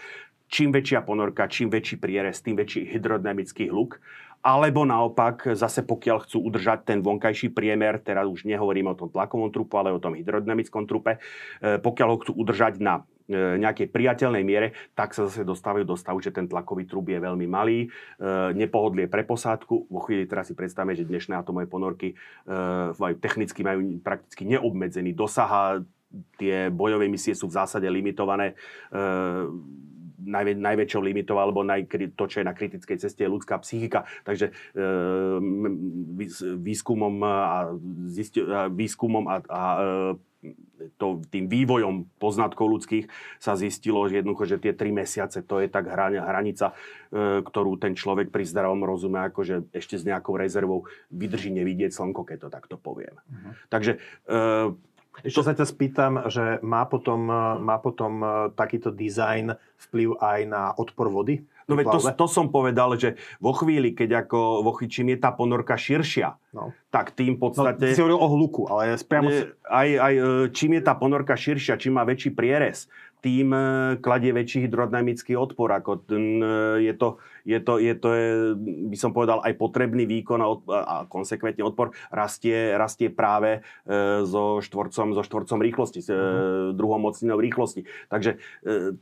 Čím väčšia ponorka, čím väčší prierez, tým väčší hydrodynamický hluk. Alebo naopak, zase pokiaľ chcú udržať ten vonkajší priemer, teraz už nehovoríme o tom tlakovom trupu, ale o tom hydrodynamickom trupe, pokiaľ ho chcú udržať na nejakej priateľnej miere, tak sa zase dostávajú do stavu, že ten tlakový trub je veľmi malý, nepohodlie pre posádku. Vo chvíli teraz si predstavme, že dnešné atomové ponorky technicky majú prakticky neobmedzený dosah a tie bojové misie sú v zásade limitované najväčšou limitou, alebo to, čo je na kritickej ceste, je ľudská psychika. Takže výskumom a tým vývojom poznatkov ľudských sa zistilo, že jednoducho, že tie 3 mesiace, to je tak hranica, ktorú ten človek pri zdravom rozume, akože ešte s nejakou rezervou vydrží nevidieť slnko, keď to takto poviem. Mhm. Takže ešte sa ťa spýtam, že má potom takýto dizajn vplyv aj na odpor vody? No veď to som povedal, že vo chvíli, keď čím je tá ponorka širšia, tak tým podstate... si hovoril o hluku, ale priamo... Aj čím je tá ponorka širšia, čím má väčší prierez, tým kladie väčší hydrodynamický odpor. Ako je to, by som povedal, aj potrebný výkon a konsekventne odpor rastie práve so štvorcom rýchlosti, druhou mocninou rýchlosti. Takže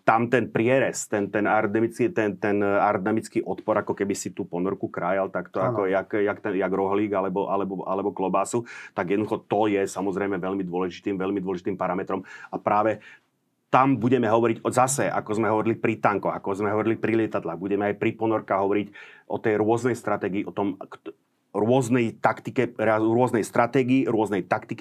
tam ten prierez, ten aerodynamický odpor, ako keby si tú ponorku krájal takto, ano. Ako jak rohlík alebo klobásu, tak jednoducho to je samozrejme veľmi dôležitým parametrom. A práve tam budeme hovoriť zase, ako sme hovorili pri tankoch, ako sme hovorili pri lietadlách. Budeme aj pri ponorkách hovoriť o tej rôznej stratégii, o tom rôznej taktike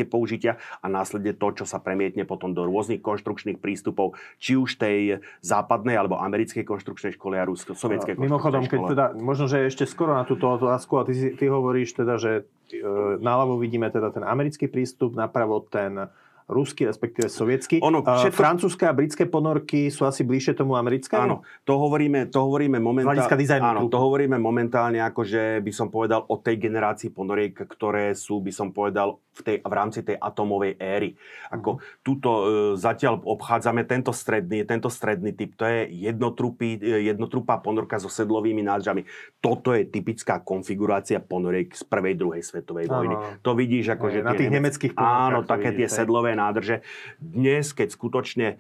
použitia a následne to, čo sa premietne potom do rôznych konštrukčných prístupov, či už tej západnej alebo americkej konštrukčnej školy a sovietskej konštrukčnej školy. Mimochodom, keď teda, možno, že ešte skoro na túto otázku, a ty hovoríš teda, že naľavo vidíme teda ten americký prístup, napravo ten ruský, respektíve sovietský. Francúzske a britské ponorky sú asi bližšie tomu americkému? Áno, to hovoríme momentálne. Áno, to hovoríme momentálne, akože by som povedal o tej generácii ponoriek, ktoré sú, by som povedal, v rámci tej atomovej éry. Ako tuto zatiaľ obchádzame tento stredný typ. To je jednotrupá ponorka so sedlovými nádržami. Toto je typická konfigurácia ponoriek z prvej, druhej svetovej vojny. Áno. To vidíš, akože na tých nemeckých ponorkách. Áno, také tie sedlové nádrže. Dnes, keď skutočne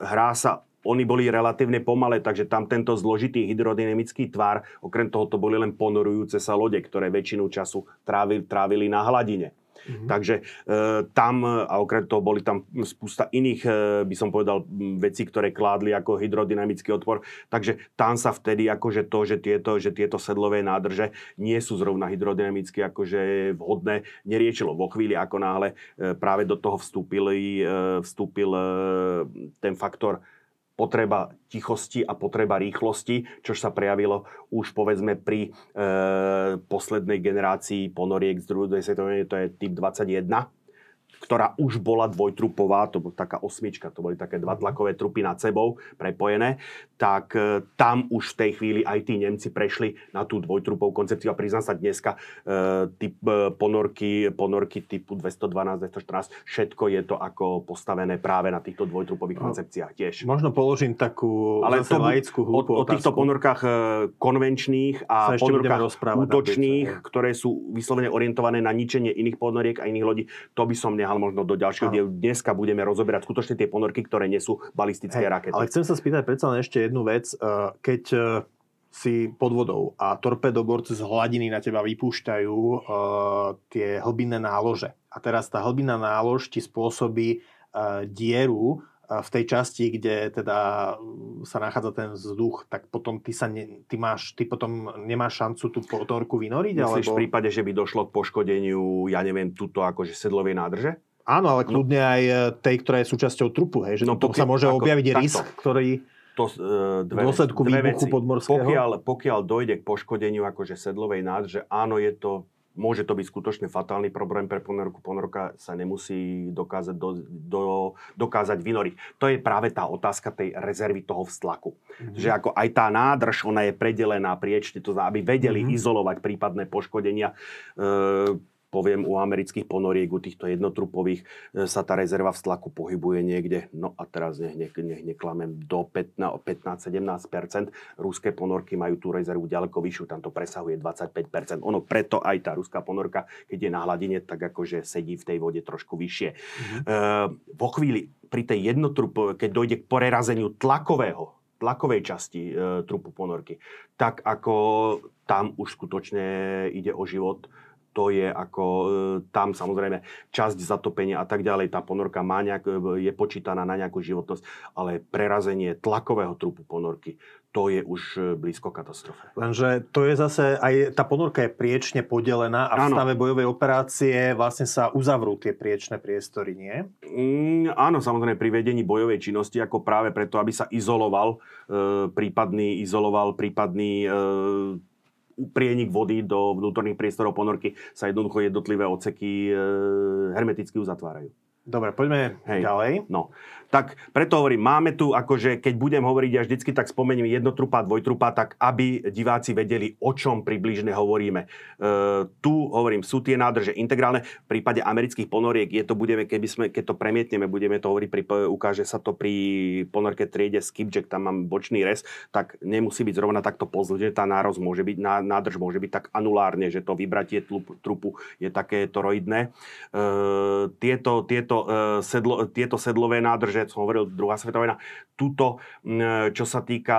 hrá sa. Oni boli relatívne pomalé, takže tam tento zložitý hydrodynamický tvar, okrem toho to boli len ponorujúce sa lode, ktoré väčšinu času trávili na hladine. Mm-hmm. Takže tam, a okrem toho boli tam spústa iných, by som povedal, vecí, ktoré kládli ako hydrodynamický odpor. Takže tam sa vtedy akože to, že tieto sedlové nádrže nie sú zrovna hydrodynamicky akože vhodné, neriečilo. Vo chvíli ako náhle práve do toho vstúpil ten faktor potreba tichosti a potreba rýchlosti, čo sa prejavilo už povedzme pri poslednej generácii ponoriek z druhej svetovej, to je typ 21, ktorá už bola dvojtrupová, to bola taká osmička, to boli také dva tlakové trupy nad sebou prepojené, tak tam už v tej chvíli aj tí Nemci prešli na tú dvojtrupovú koncepciu a priznám sa dneska typ ponorky typu 212, 214, všetko je to ako postavené práve na týchto dvojtrupových koncepciách tiež. Možno položím takú laickú hlúpu otázku. O týchto ponorkách konvenčných a ponorkách útočných, ktoré sú vyslovene orientované na ničenie iných ponoriek a iných lodí, to by som možno do ďalšieho dielu. Dneska budeme rozoberať skutočne tie ponorky, ktoré nesú balistické rakety. Ale chcem sa spýtať predsa len ešte jednu vec. Keď si pod vodou a torpedoborci z hladiny na teba vypúšťajú tie hlbinné nálože. A teraz tá hlbinná nálož ti spôsobí dieru v tej časti, kde teda sa nachádza ten vzduch, tak potom ty potom nemáš šancu tú ponorku vynoriť? Myslíš v prípade, že by došlo k poškodeniu, ja neviem, tuto akože sedlovej nádrže? Áno, ale kľudne aj tej, ktorá je súčasťou trupu, hej? Že to sa môže objaviť risk, ktorý v dôsledku výbuchu podmorského. Pokiaľ dojde k poškodeniu akože sedlovej nádrže, áno, je to. Môže to byť skutočne fatálny problém pre ponorku. Ponorka sa nemusí dokázať, dokázať vynoriť. To je práve tá otázka tej rezervy toho vztlaku. Mm-hmm. Že ako aj tá nádrž, ona je predelená priečne, to znamená, aby vedeli izolovať prípadné poškodenia. Poviem, u amerických ponoriek, u týchto jednotrupových sa tá rezerva vztlaku pohybuje niekde, no a teraz nech neklamem, do 15-17%. Ruské ponorky majú tú rezervu ďaleko vyššiu, tam to presahuje 25%. Ono preto aj tá ruská ponorka, keď je na hladine, tak akože sedí v tej vode trošku vyššie. Vo chvíli, pri tej jednotrupovej, keď dojde k prerazeniu tlakovej časti trupu ponorky, tak ako tam už skutočne ide o život. To je ako tam samozrejme časť zatopenia a tak ďalej. Tá ponorka má je počítaná na nejakú životnosť, ale prerazenie tlakového trupu ponorky, to je už blízko katastrofe. Lenže to je zase, aj tá ponorka je priečne podelená a v stave bojovej operácie vlastne sa uzavrú tie priečné priestory, nie? Áno, samozrejme pri vedení bojovej činnosti, ako práve preto, aby sa izoloval prípadný prienik vody do vnútorných priestorov ponorky, sa jednoducho jednotlivé odseky hermeticky uzatvárajú. Dobre, poďme ďalej. No, Tak preto hovorím, máme tu, akože keď budem hovoriť, ja vždycky tak spomeniem jednotrupa, dvojtrupa, tak aby diváci vedeli, o čom približne hovoríme. Tu hovorím, sú tie nádrže integrálne. V prípade amerických ponoriek je to, budeme, keď to premietneme, budeme to hovoriť, ukáže sa to pri ponorke triede Skipjack, tam mám bočný rez, tak nemusí byť zrovna takto pozldená, tá nádrž môže byť tak anulárne, že to vybratie trupu je také toroidné. Tieto sedlové nádrže, som hovoril, druhá svetová vojna, tuto, čo sa týka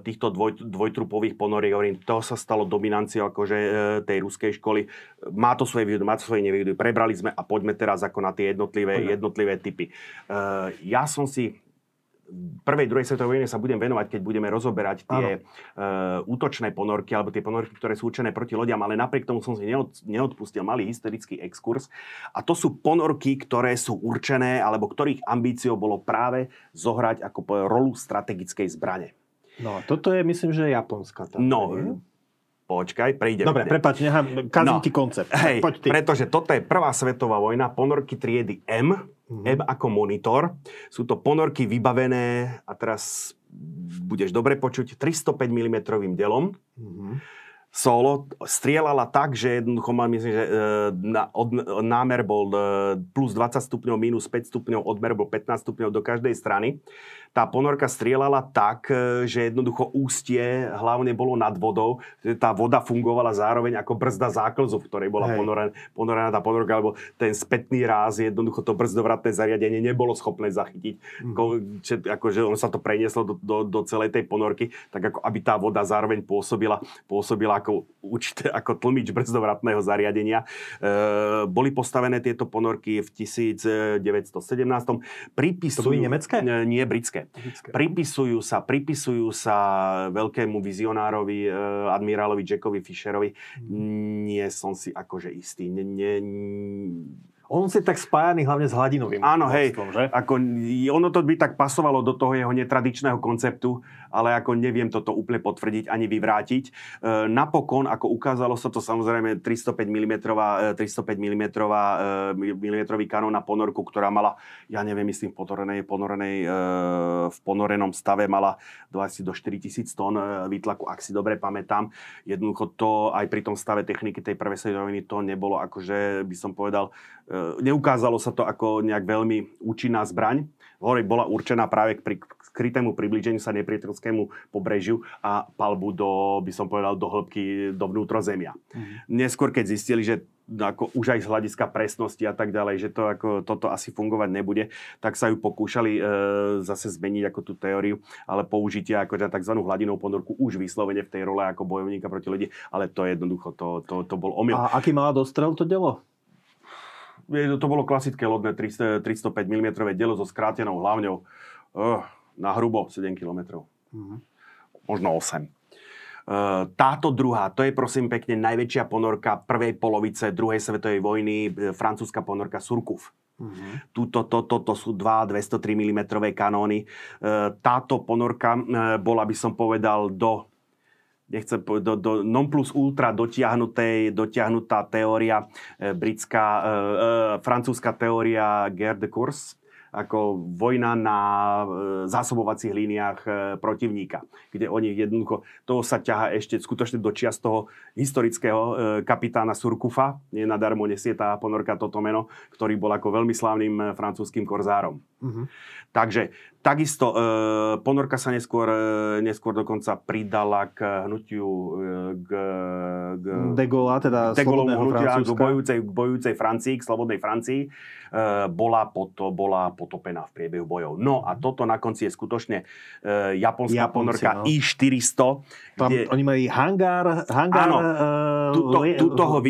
týchto dvojtrupových ponoriek, hovorím, to sa stalo dominanciou akože tej ruskej školy. Má to svoje výhody, má to svoje nevýhody. Prebrali sme a poďme teraz ako na tie jednotlivé typy. Ja som si prvej, druhej svetovej vojne sa budem venovať, keď budeme rozoberať tie útočné ponorky, alebo tie ponorky, ktoré sú určené proti lodiam, ale napriek tomu som si neodpustil malý historický exkurs. A to sú ponorky, ktoré sú určené, alebo ktorých ambíciou bolo práve zohrať ako rolu strategickej zbrane. No, toto je, myslím, že japonská. Počkaj, prejdeme. Dobre, prepáč, nechám, kazím ti koncept. Hej, pretože toto je prvá svetová vojna, ponorky triedy M, M ako monitor. Sú to ponorky vybavené, a teraz budeš dobre počuť, 305 mm delom. Solo strieľala tak, že jednoducho mal, myslím, že námer bol plus 20 stupňov, minus 5 stupňov, odmer bol 15 stupňov do každej strany. Tá ponorka strieľala tak, že jednoducho ústie hlavne bolo nad vodou. Tá voda fungovala zároveň ako brzda záklzu, v ktorej bola ponorená tá ponorka, alebo ten spätný ráz, jednoducho to brzdovratné zariadenie nebolo schopné zachytiť. Akože ono sa to prenieslo do celej tej ponorky, tak ako aby tá voda zároveň pôsobila ako tlmič brzdovratného zariadenia. Boli postavené tieto ponorky v 1917. To boli nemecké? Nie, britské. Pripisujú sa veľkému vizionárovi, admirálovi Jackovi Fisherovi. Nie som si akože istý. On si tak spájaný hlavne s hladinovým. Áno, hej. Ako, ono to by tak pasovalo do toho jeho netradičného konceptu, ale ako neviem toto úplne potvrdiť ani vyvrátiť. Napokon, ako ukázalo sa to samozrejme 305 mm kanón na ponorku, ktorá mala, ja neviem, myslím, v ponorenom stave mala 20 do 4000 tón výtlaku, ak si dobre pamätám. Jednoducho to aj pri tom stave techniky tej prvej svetovej to nebolo, akože by som povedal, neukázalo sa to ako nejak veľmi účinná zbraň. Hovorím, bola určená práve k skrytému priblíženiu sa nepriateľskému pobrežiu a palbu do hĺbky, do vnútrozemia. Neskôr, keď zistili, že ako už aj z hľadiska presnosti a tak ďalej, že to ako toto asi fungovať nebude, tak sa ju pokúšali zase zmeniť ako tú teóriu, ale použitia ako na tzv. Hladinovú ponorku už vyslovene v tej role ako bojovníka proti lodi, ale to jednoducho, to bol omyl. A aký mala dostrel to delo? To bolo klasické lodné 305 mm dielo so skrátenou hlavňou na hrubo 7 km. Možno 8. Táto druhá, to je prosím pekne najväčšia ponorka prvej polovice druhej svetovej vojny, francúzska ponorka Surcouf. To sú dva 203 mm kanóny. Táto ponorka bola, by som povedal, do non plus ultra dotiahnutá teória, francúzska teória guerre de course, ako vojna na zásobovacích líniách protivníka, kde oni jednoducho, toho sa ťaha ešte skutočne do čias toho historického kapitána Surcoufa, nenadarmo nesie tá ponorka toto meno, ktorý bol ako veľmi slávnym francúzským korzárom. Takže takisto ponorka sa neskôr dokonca pridala k hnutiu k De Gaulle, teda slobodného Francúzska, k bojujúcej Francii, k slobodnej Francii, bola potopená v priebehu bojov. No a toto na konci je skutočne japonská ponorka I-400. Tam kde oni majú hangár. Áno, tuto ho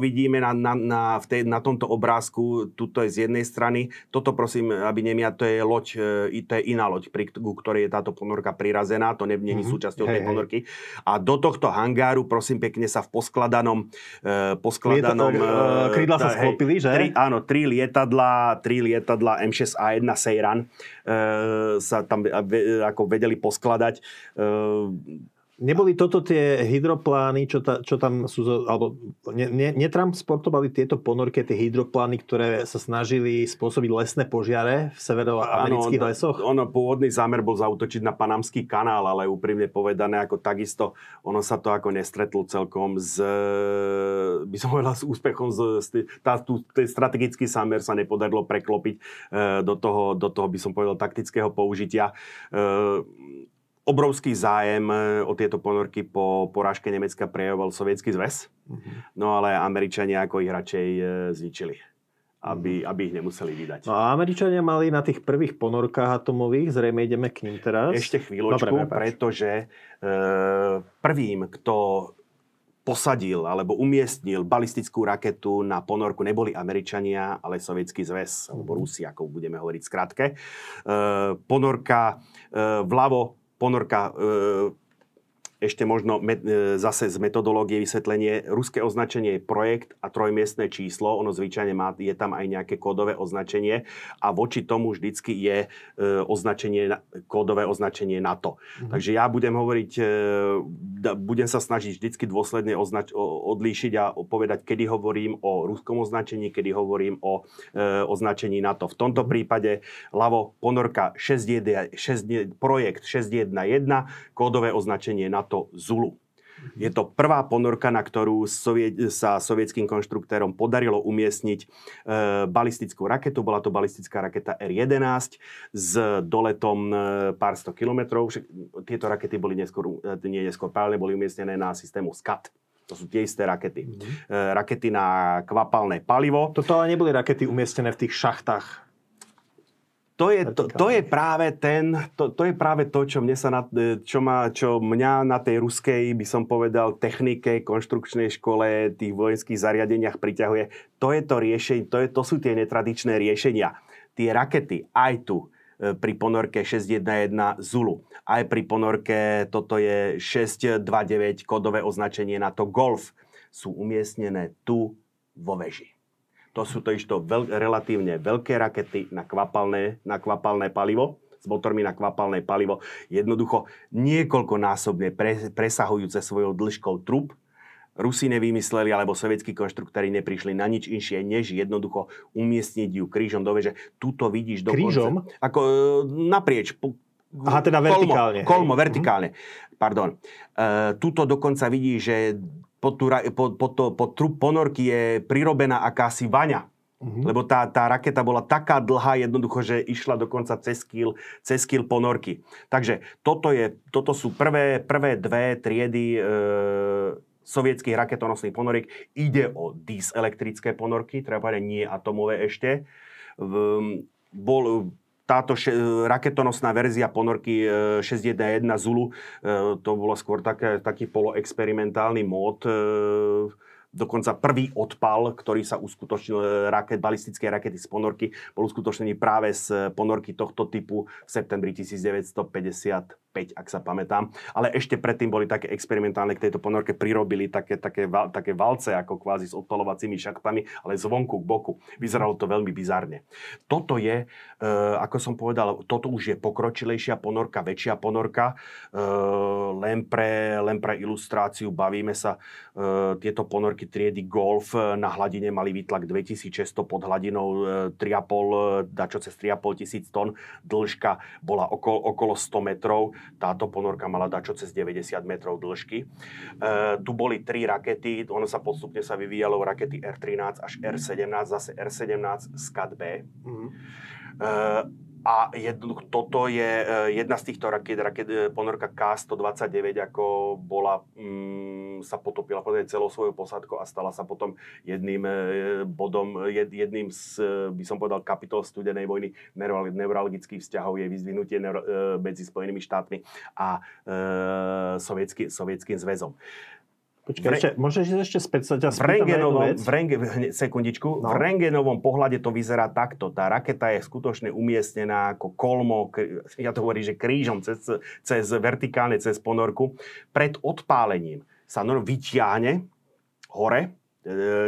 vidíme na tomto obrázku. Tuto je z jednej strany. Toto, prosím, aby nemia, to je loď, to je iná loď, ku ktorej je táto ponorka prirazená, to nie je súčasťou tej ponorky. A do tohto hangáru, prosím pekne, sa v poskladanom krídla sa sklopili, že? Áno, tri lietadlá M6A1 Seiran sa tam ako vedeli poskladať. Neboli toto tie hydroplány, čo tam sú, alebo netransportovali tieto ponorky, tie hydroplány, ktoré sa snažili spôsobiť lesné požiare v severoamerických lesoch? Ono, pôvodný zámer bol zaútočiť na Panamský kanál, ale úprimne povedané, ako takisto, ono sa to ako nestretlo celkom s, by som povedal, s úspechom, ten strategický zámer sa nepodarilo preklopiť do toho, by som povedal, taktického použitia. Obrovský zájem o tieto ponorky po porážke Nemecka prejavoval Sovietsky zväz, no ale Američania ako ich radšej zničili, aby ich nemuseli vydať. No a Američania mali na tých prvých ponorkách atomových, zrejme ideme k ním teraz. Ešte chvíľočku, pretože prvým, kto posadil alebo umiestnil balistickú raketu na ponorku, neboli Američania, ale Sovietsky zväz, alebo Rusi, ako budeme hovoriť skratke. Ponorka vľavo, ponorka, ešte možno zase z metodológie vysvetlenie, ruské označenie je projekt a trojmiestne číslo, ono zvyčajne je tam aj nejaké kódové označenie a voči tomu vždycky je kódové označenie NATO. Mm-hmm. Takže ja budem hovoriť, budem sa snažiť vždycky dôsledne odlíšiť a povedať, kedy hovorím o ruskom označení, kedy hovorím o označení NATO. V tomto prípade ľavo ponorka 6, projekt 611, kódové označenie NATO. To Zulu. Je to prvá ponorka, na ktorú sa sovietským konštruktérom podarilo umiestniť balistickú raketu. Bola to balistická raketa R-11 s doletom pár sto kilometrov. Tieto rakety boli boli umiestnené na systému SCAD. To sú tie isté rakety. Rakety na kvapalné palivo. Toto ale neboli rakety umiestnené v tých šachtách. To je práve to, čo mňa na tej ruskej, by som povedal, technike, konštrukčnej škole, tých vojenských zariadeniach priťahuje. To sú tie netradičné riešenia. Tie rakety aj tu pri ponorke 611 Zulu, aj pri ponorke, toto je 629, kódové označenie NATO Golf, sú umiestnené tu vo veži. To sú toisto relatívne veľké rakety na kvapalné palivo, s motormi na kvapalné palivo. Jednoducho niekoľkonásobne presahujúce svojou dĺžkou trub. Rusi nevymysleli, alebo sovietskí konštruktori neprišli na nič inšie, než jednoducho umiestniť ju krížom do veže. Tuto vidíš do konca. Ako naprieč. Aha, teda vertikálne. Kolmo, vertikálne. Pardon. Tuto dokonca vidíš, že pod trub ponorky je prirobená akási vaňa. Lebo tá raketa bola taká dlhá jednoducho, že išla dokonca cez kýl ponorky. Takže toto sú prvé dve triedy sovietských raketonosných ponoriek. Ide o diselektrické ponorky, treba povedať, nie atomové ešte. Táto raketonosná verzia ponorky 611 Zulu, to bolo skôr taký poloexperimentálny mód. Dokonca prvý odpal, ktorý sa uskutočnil balistické rakety z ponorky, bol uskutočnený práve z ponorky tohto typu v septembri 1955, ak sa pamätám. Ale ešte predtým boli také experimentálne, k tejto ponorke prirobili také valce, ako kvázi s odpalovacími šachtami, ale zvonku k boku. Vyzeralo to veľmi bizárne. Toto je, ako som povedal, toto už je pokročilejšia ponorka, väčšia ponorka. Len pre ilustráciu bavíme sa, tieto ponorky triedy Golf na hladine mali výtlak 2600, pod hladinou 3,5, dačo cez 3,5 tisíc tón, dĺžka bola okolo 100 metrov, táto ponorka mala dačo cez 90 metrov dĺžky. Tu boli tri rakety, ono sa postupne vyvíjalo, rakety R-13 až R-17, zase R-17 SCAD-B. A toto je jedna z týchto raket, ponorka K-129, ako bola, sa potopila celou svojou posádkou a stala sa potom jedným bodom, jedným z, by som povedal, kapitol studenej vojny. Neuralgických vzťahov je vyzdvihnutie medzi Spojenými štátmi a Sovietským zväzom. Počkaj, môžeš ešte späť sa ťa spýtam jednu vec? V rentgenovom pohľade to vyzerá takto. Tá raketa je skutočne umiestnená ako kolmo, ja to hovorím, že krížom cez vertikálne, cez ponorku. Pred odpálením sa vyťahne hore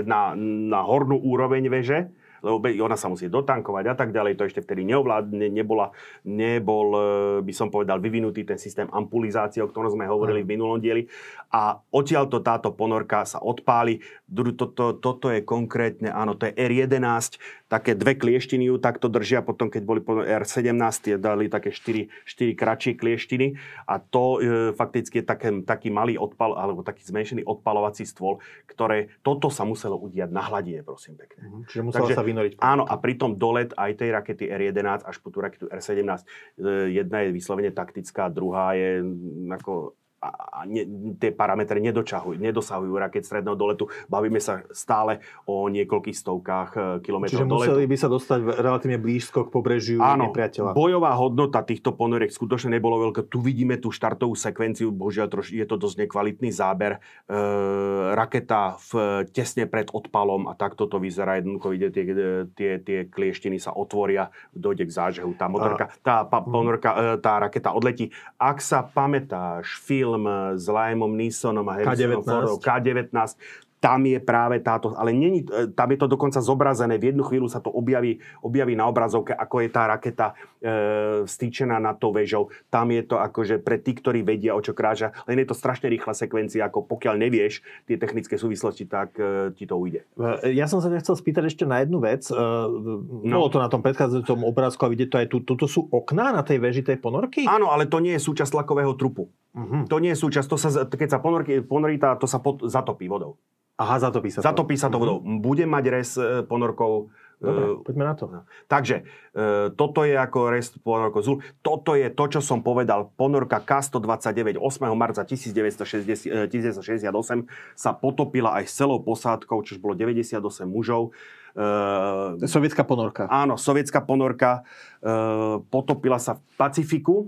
na hornú úroveň veže lebo ona sa musí dotankovať a tak ďalej. To ešte vtedy nebol, by som povedal, vyvinutý ten systém ampulizácie, o ktorom sme hovorili v minulom dieli. A odtiaľto táto ponorka sa odpáli. Toto je konkrétne, áno, to je R-11, také dve klieštiny ju takto držia, potom keď boli R-17, dali také štyri kratšie klieštiny a to fakticky je taký malý odpal, alebo taký zmenšený odpalovací stôl, ktoré toto sa muselo udiať na hladine, prosím pekne. Čiže muselo sa vynoriť. Áno, a pritom dolet aj tej rakety R-11 až po tú raketu R-17. Jedna je vyslovene taktická, druhá je ako... tie parametre nedosahujú raket stredného doletu. Bavíme sa stále o niekoľkých stovkách kilometrov doletu. Čiže museli by sa dostať relatívne blízko k pobrežiu nepriateľa. Áno, bojová hodnota týchto ponoriek skutočne nebolo veľká. Tu vidíme tú štartovú sekvenciu, bohužiaľ je to dosť nekvalitný záber. Raketa tesne pred odpalom a takto to vyzerá. Jednoducho ide, tie klieštiny sa otvoria, dojde k zážehu. Tá raketa odletí. Ak sa pamätáš, s Liamom Neesonom a Harrisonom Fordom K-19. Tam je práve táto, ale tam je to dokonca zobrazené. V jednu chvíľu sa to objaví na obrazovke, ako je tá raketa vstýčená nad tou väžou. Tam je to akože pre tí, ktorí vedia, o čo kráča. Len je to strašne rýchla sekvencia, ako pokiaľ nevieš tie technické súvislosti, tak ti to ujde. Ja som sa chcel spýtať ešte na jednu vec. Bolo to na tom predchádzajúcom obrázku a vidieť to aj tu. Toto sú okná na tej väži tej ponorky? Áno, ale to nie je súčasť tlakového trupu. Uh-huh. To nie je súčasť. Keď sa ponorí, to sa zatopí vodou. Aha, zatopí sa to vodou. Bude mať res ponorkov. Dobre, poďme na to. Takže, toto je ako res ponorkov ZUL. Toto je to, čo som povedal. Ponorka K-129 8. marca 1968 sa potopila aj s celou posádkou, čo bolo 98 mužov. Sovietská ponorka. Áno, sovietská ponorka. Potopila sa v Pacifiku.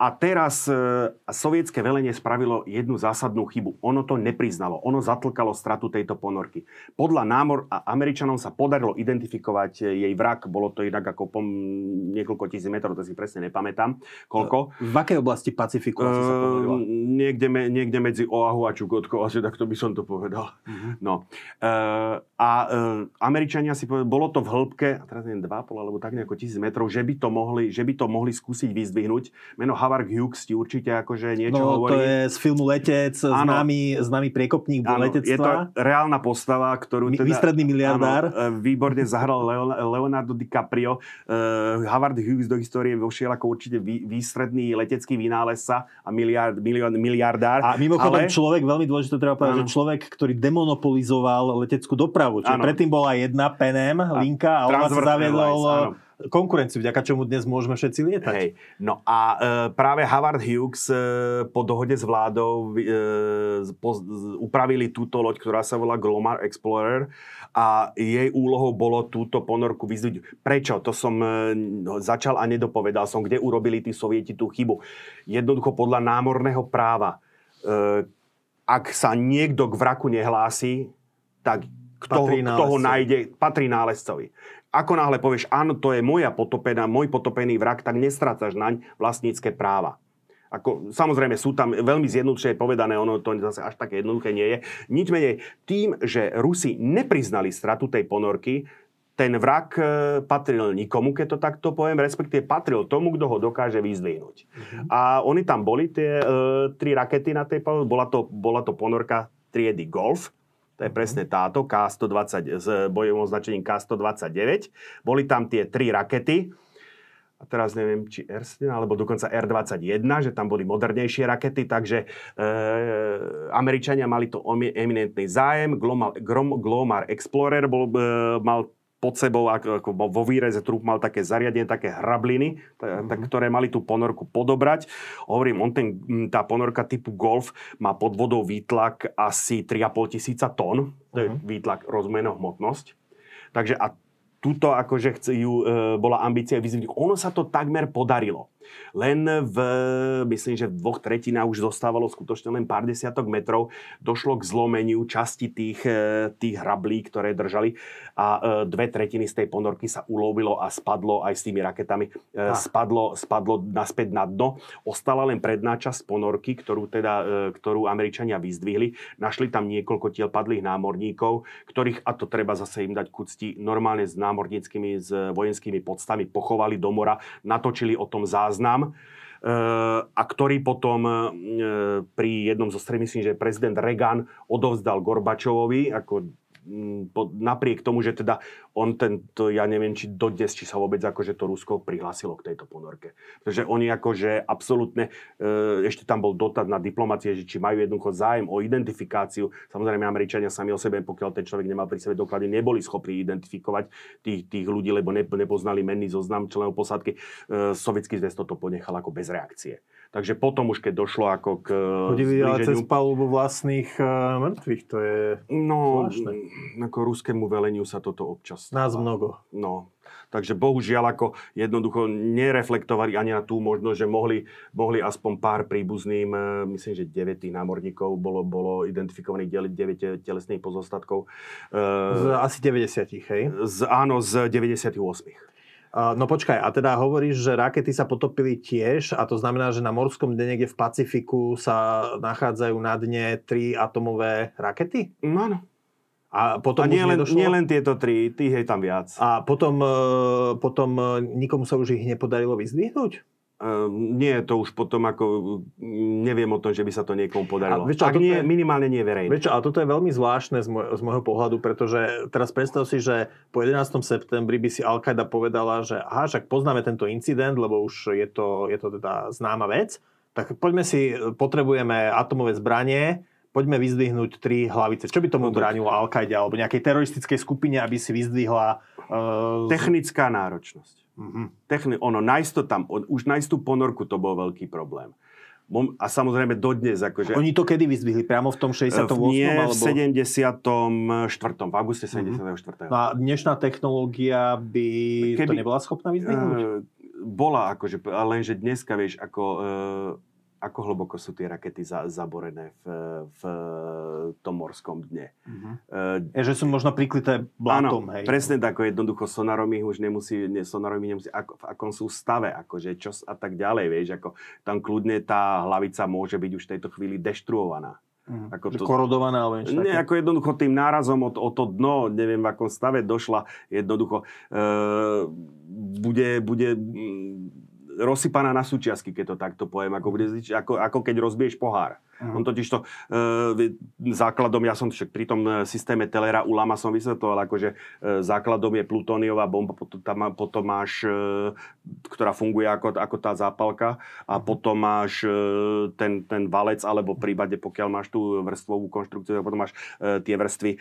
A teraz sovietské velenie spravilo jednu zásadnú chybu. Ono to nepriznalo. Ono zatlkalo stratu tejto ponorky. Podľa Američanom sa podarilo identifikovať jej vrak. Bolo to inak ako niekoľko tisíc metrov, to si presne nepamätám. Koľko? V akej oblasti Pacifiku asi sa podarilo? Niekde medzi Oahu a Čukotkou. Asi tak to by som to povedal. Mm-hmm. No. Američania si povedali, bolo to v hĺbke, a teraz neviem, 2,5 alebo tak nejako tisíc metrov, že by to mohli skúsiť vyzdvihnúť. Meno Hughes ti určite akože niečo hovorí. No, to je z filmu Letec, známy priekopník letectva. Je to reálna postava, ktorú... Výstredný miliardár. Áno, výborne zahral Leonardo DiCaprio. Howard Hughes do histórie vošiel ako určite výstredný letecký vynálezca a miliardár. A mimochodom človek, veľmi dôležité treba povedať, že človek, ktorý demonopolizoval leteckú dopravu. Čiže predtým bola jedna PNM linka a ona sa zaviedol... konkurenciu, vďaka čomu dnes môžeme všetci lietať. Hej. No a práve Howard Hughes po dohode s vládou upravili túto loď, ktorá sa volá Glomar Explorer a jej úlohou bolo túto ponorku vyzdvihnúť. Prečo? To som začal a nedopovedal som, kde urobili tí sovieti tú chybu. Jednoducho podľa námorného práva, ak sa niekto k vraku nehlási, tak kto ho nájde, patrí nálezcovi. Ako náhle povieš, áno, to je môj potopený vrak, tak nestrácaš naň vlastnícke práva. Samozrejme, sú tam veľmi zjednodušene povedané, ono to zase až také jednoduché nie je. Nič menej, tým, že Rusi nepriznali stratu tej ponorky, ten vrak patril nikomu, keď to takto poviem, respektíve patril tomu, kto ho dokáže vyzdvihnúť. Mm-hmm. A oni tam boli, tie tri rakety na tej ponorke, bola to ponorka triedy Golf, to je presne táto, K-120, s bojovým označením K-129. Boli tam tie tri rakety. A teraz neviem, či R-7, alebo dokonca R-21, že tam boli modernejšie rakety, takže Američania mali to eminentný zájem. Glomar Explorer mal pod sebou, ako vo výreze trup mal také zariadenie, také hrabliny, ktoré mali tú ponorku podobrať. Hovorím, tá ponorka typu Golf má pod vodou výtlak asi 3,5 tisíca tón. To je výtlak, rozmeno hmotnosť. Takže a tuto akože bola ambícia vyzvihnúť. Ono sa to takmer podarilo. Len myslím, že v 2/3 už zostávalo skutočne len pár desiatok metrov. Došlo k zlomeniu časti tých hrablí, ktoré držali, a 2/3 z tej ponorky sa ulovilo a spadlo aj s tými raketami. Spadlo naspäť na dno. Ostala len predná časť ponorky, ktorú Američania vyzdvihli. Našli tam niekoľko tiel padlých námorníkov, ktorých, a to treba zase im dať k úcti, normálne s námorníckymi, s vojenskými podstami pochovali do mora, natočili o tom záznam, a ktorý potom pri jednom zo stretnutí, myslím, že prezident Reagan odovzdal Gorbačovovi, ako napriek tomu, že teda on ja neviem, či dodnes, či sa vôbec akože to Rusko prihlásilo k tejto ponorke. Pretože oni akože absolútne, ešte tam bol dotaz na diplomácie, že či majú jednoducho zájem o identifikáciu. Samozrejme, Američania sami o sebe, pokiaľ ten človek nemal pri sebe doklady, neboli schopní identifikovať tých ľudí, lebo nepoznali menný zoznam členov posádky. Sovietský zväz toto ponechal ako bez reakcie. Takže potom už, keď došlo ako k zbliženiu... Ale cez palubu vlastných mŕtvych, to je zvláštne. Ako ruskému veleniu sa toto občas stáva. Nás mnogo. No. Takže bohužiaľ ako jednoducho nereflektovali ani na tú možnosť, že mohli aspoň pár príbuzným, myslím, že 9 námorníkov bolo identifikovaných, 9 telesných pozostatkov. Z asi 90, hej? Áno, z 98. No počkaj, a teda hovoríš, že rakety sa potopili tiež, a to znamená, že na morskom dne niekde v Pacifiku sa nachádzajú na dne 3 atomové rakety? No, áno. A potom nie len tieto 3, tých je tam viac. A potom nikomu sa už ich nepodarilo vyzdvihnúť? Nie, to už potom ako neviem o tom, že by sa to niekomu podarilo. Čo, ak nie, minimálne nie verejne. A toto je veľmi zvláštne z môjho pohľadu, pretože teraz predstav si, že po 11. septembri by si Al-Qaida povedala, že aha, však poznáme tento incident, lebo už je to teda známa vec, tak poďme si, potrebujeme atomové zbranie, poďme vyzdvihnúť 3 hlavice. Čo by tomu bránilo Al-Qaida alebo nejakej teroristickej skupine, aby si vyzdvihla... Technická náročnosť. Mm-hmm. Nájsť to tam, už nájsť tú ponorku, to bol veľký problém. A samozrejme dodnes akože... Oni to kedy vyzdvihli? Priamo v tom 68? Nie, v 74. V auguste 74. A dnešná technológia by to nebola schopná vyzdvihnúť? Bola akože, lenže dneska vieš, ako hlboko sú tie rakety zaborené v tom morskom dne. Že sú možno prikryté blátom, áno, hej. Presne tak, jednoducho sonarom ich už nemusí, v akom sú stave, akože čo a tak ďalej, vieš, ako tam kľudne tá hlavica môže byť už v tejto chvíli deštruovaná. Ako to, korodovaná, ale niečo také. Ako jednoducho tým nárazom o to dno, neviem v akom stave došla, jednoducho bude rozsypaná na súčiastky, keď to takto poviem, ako keď rozbiješ pohár. On totiž to základom, ja som však pri tom systéme Tellera u Lama som vysvetloval, akože základom je plutóniová bomba, potom máš, ktorá funguje ako tá zápalka, a potom máš ten valec, alebo v prípade, pokiaľ máš tú vrstvovú konštrukciu, potom máš tie vrstvy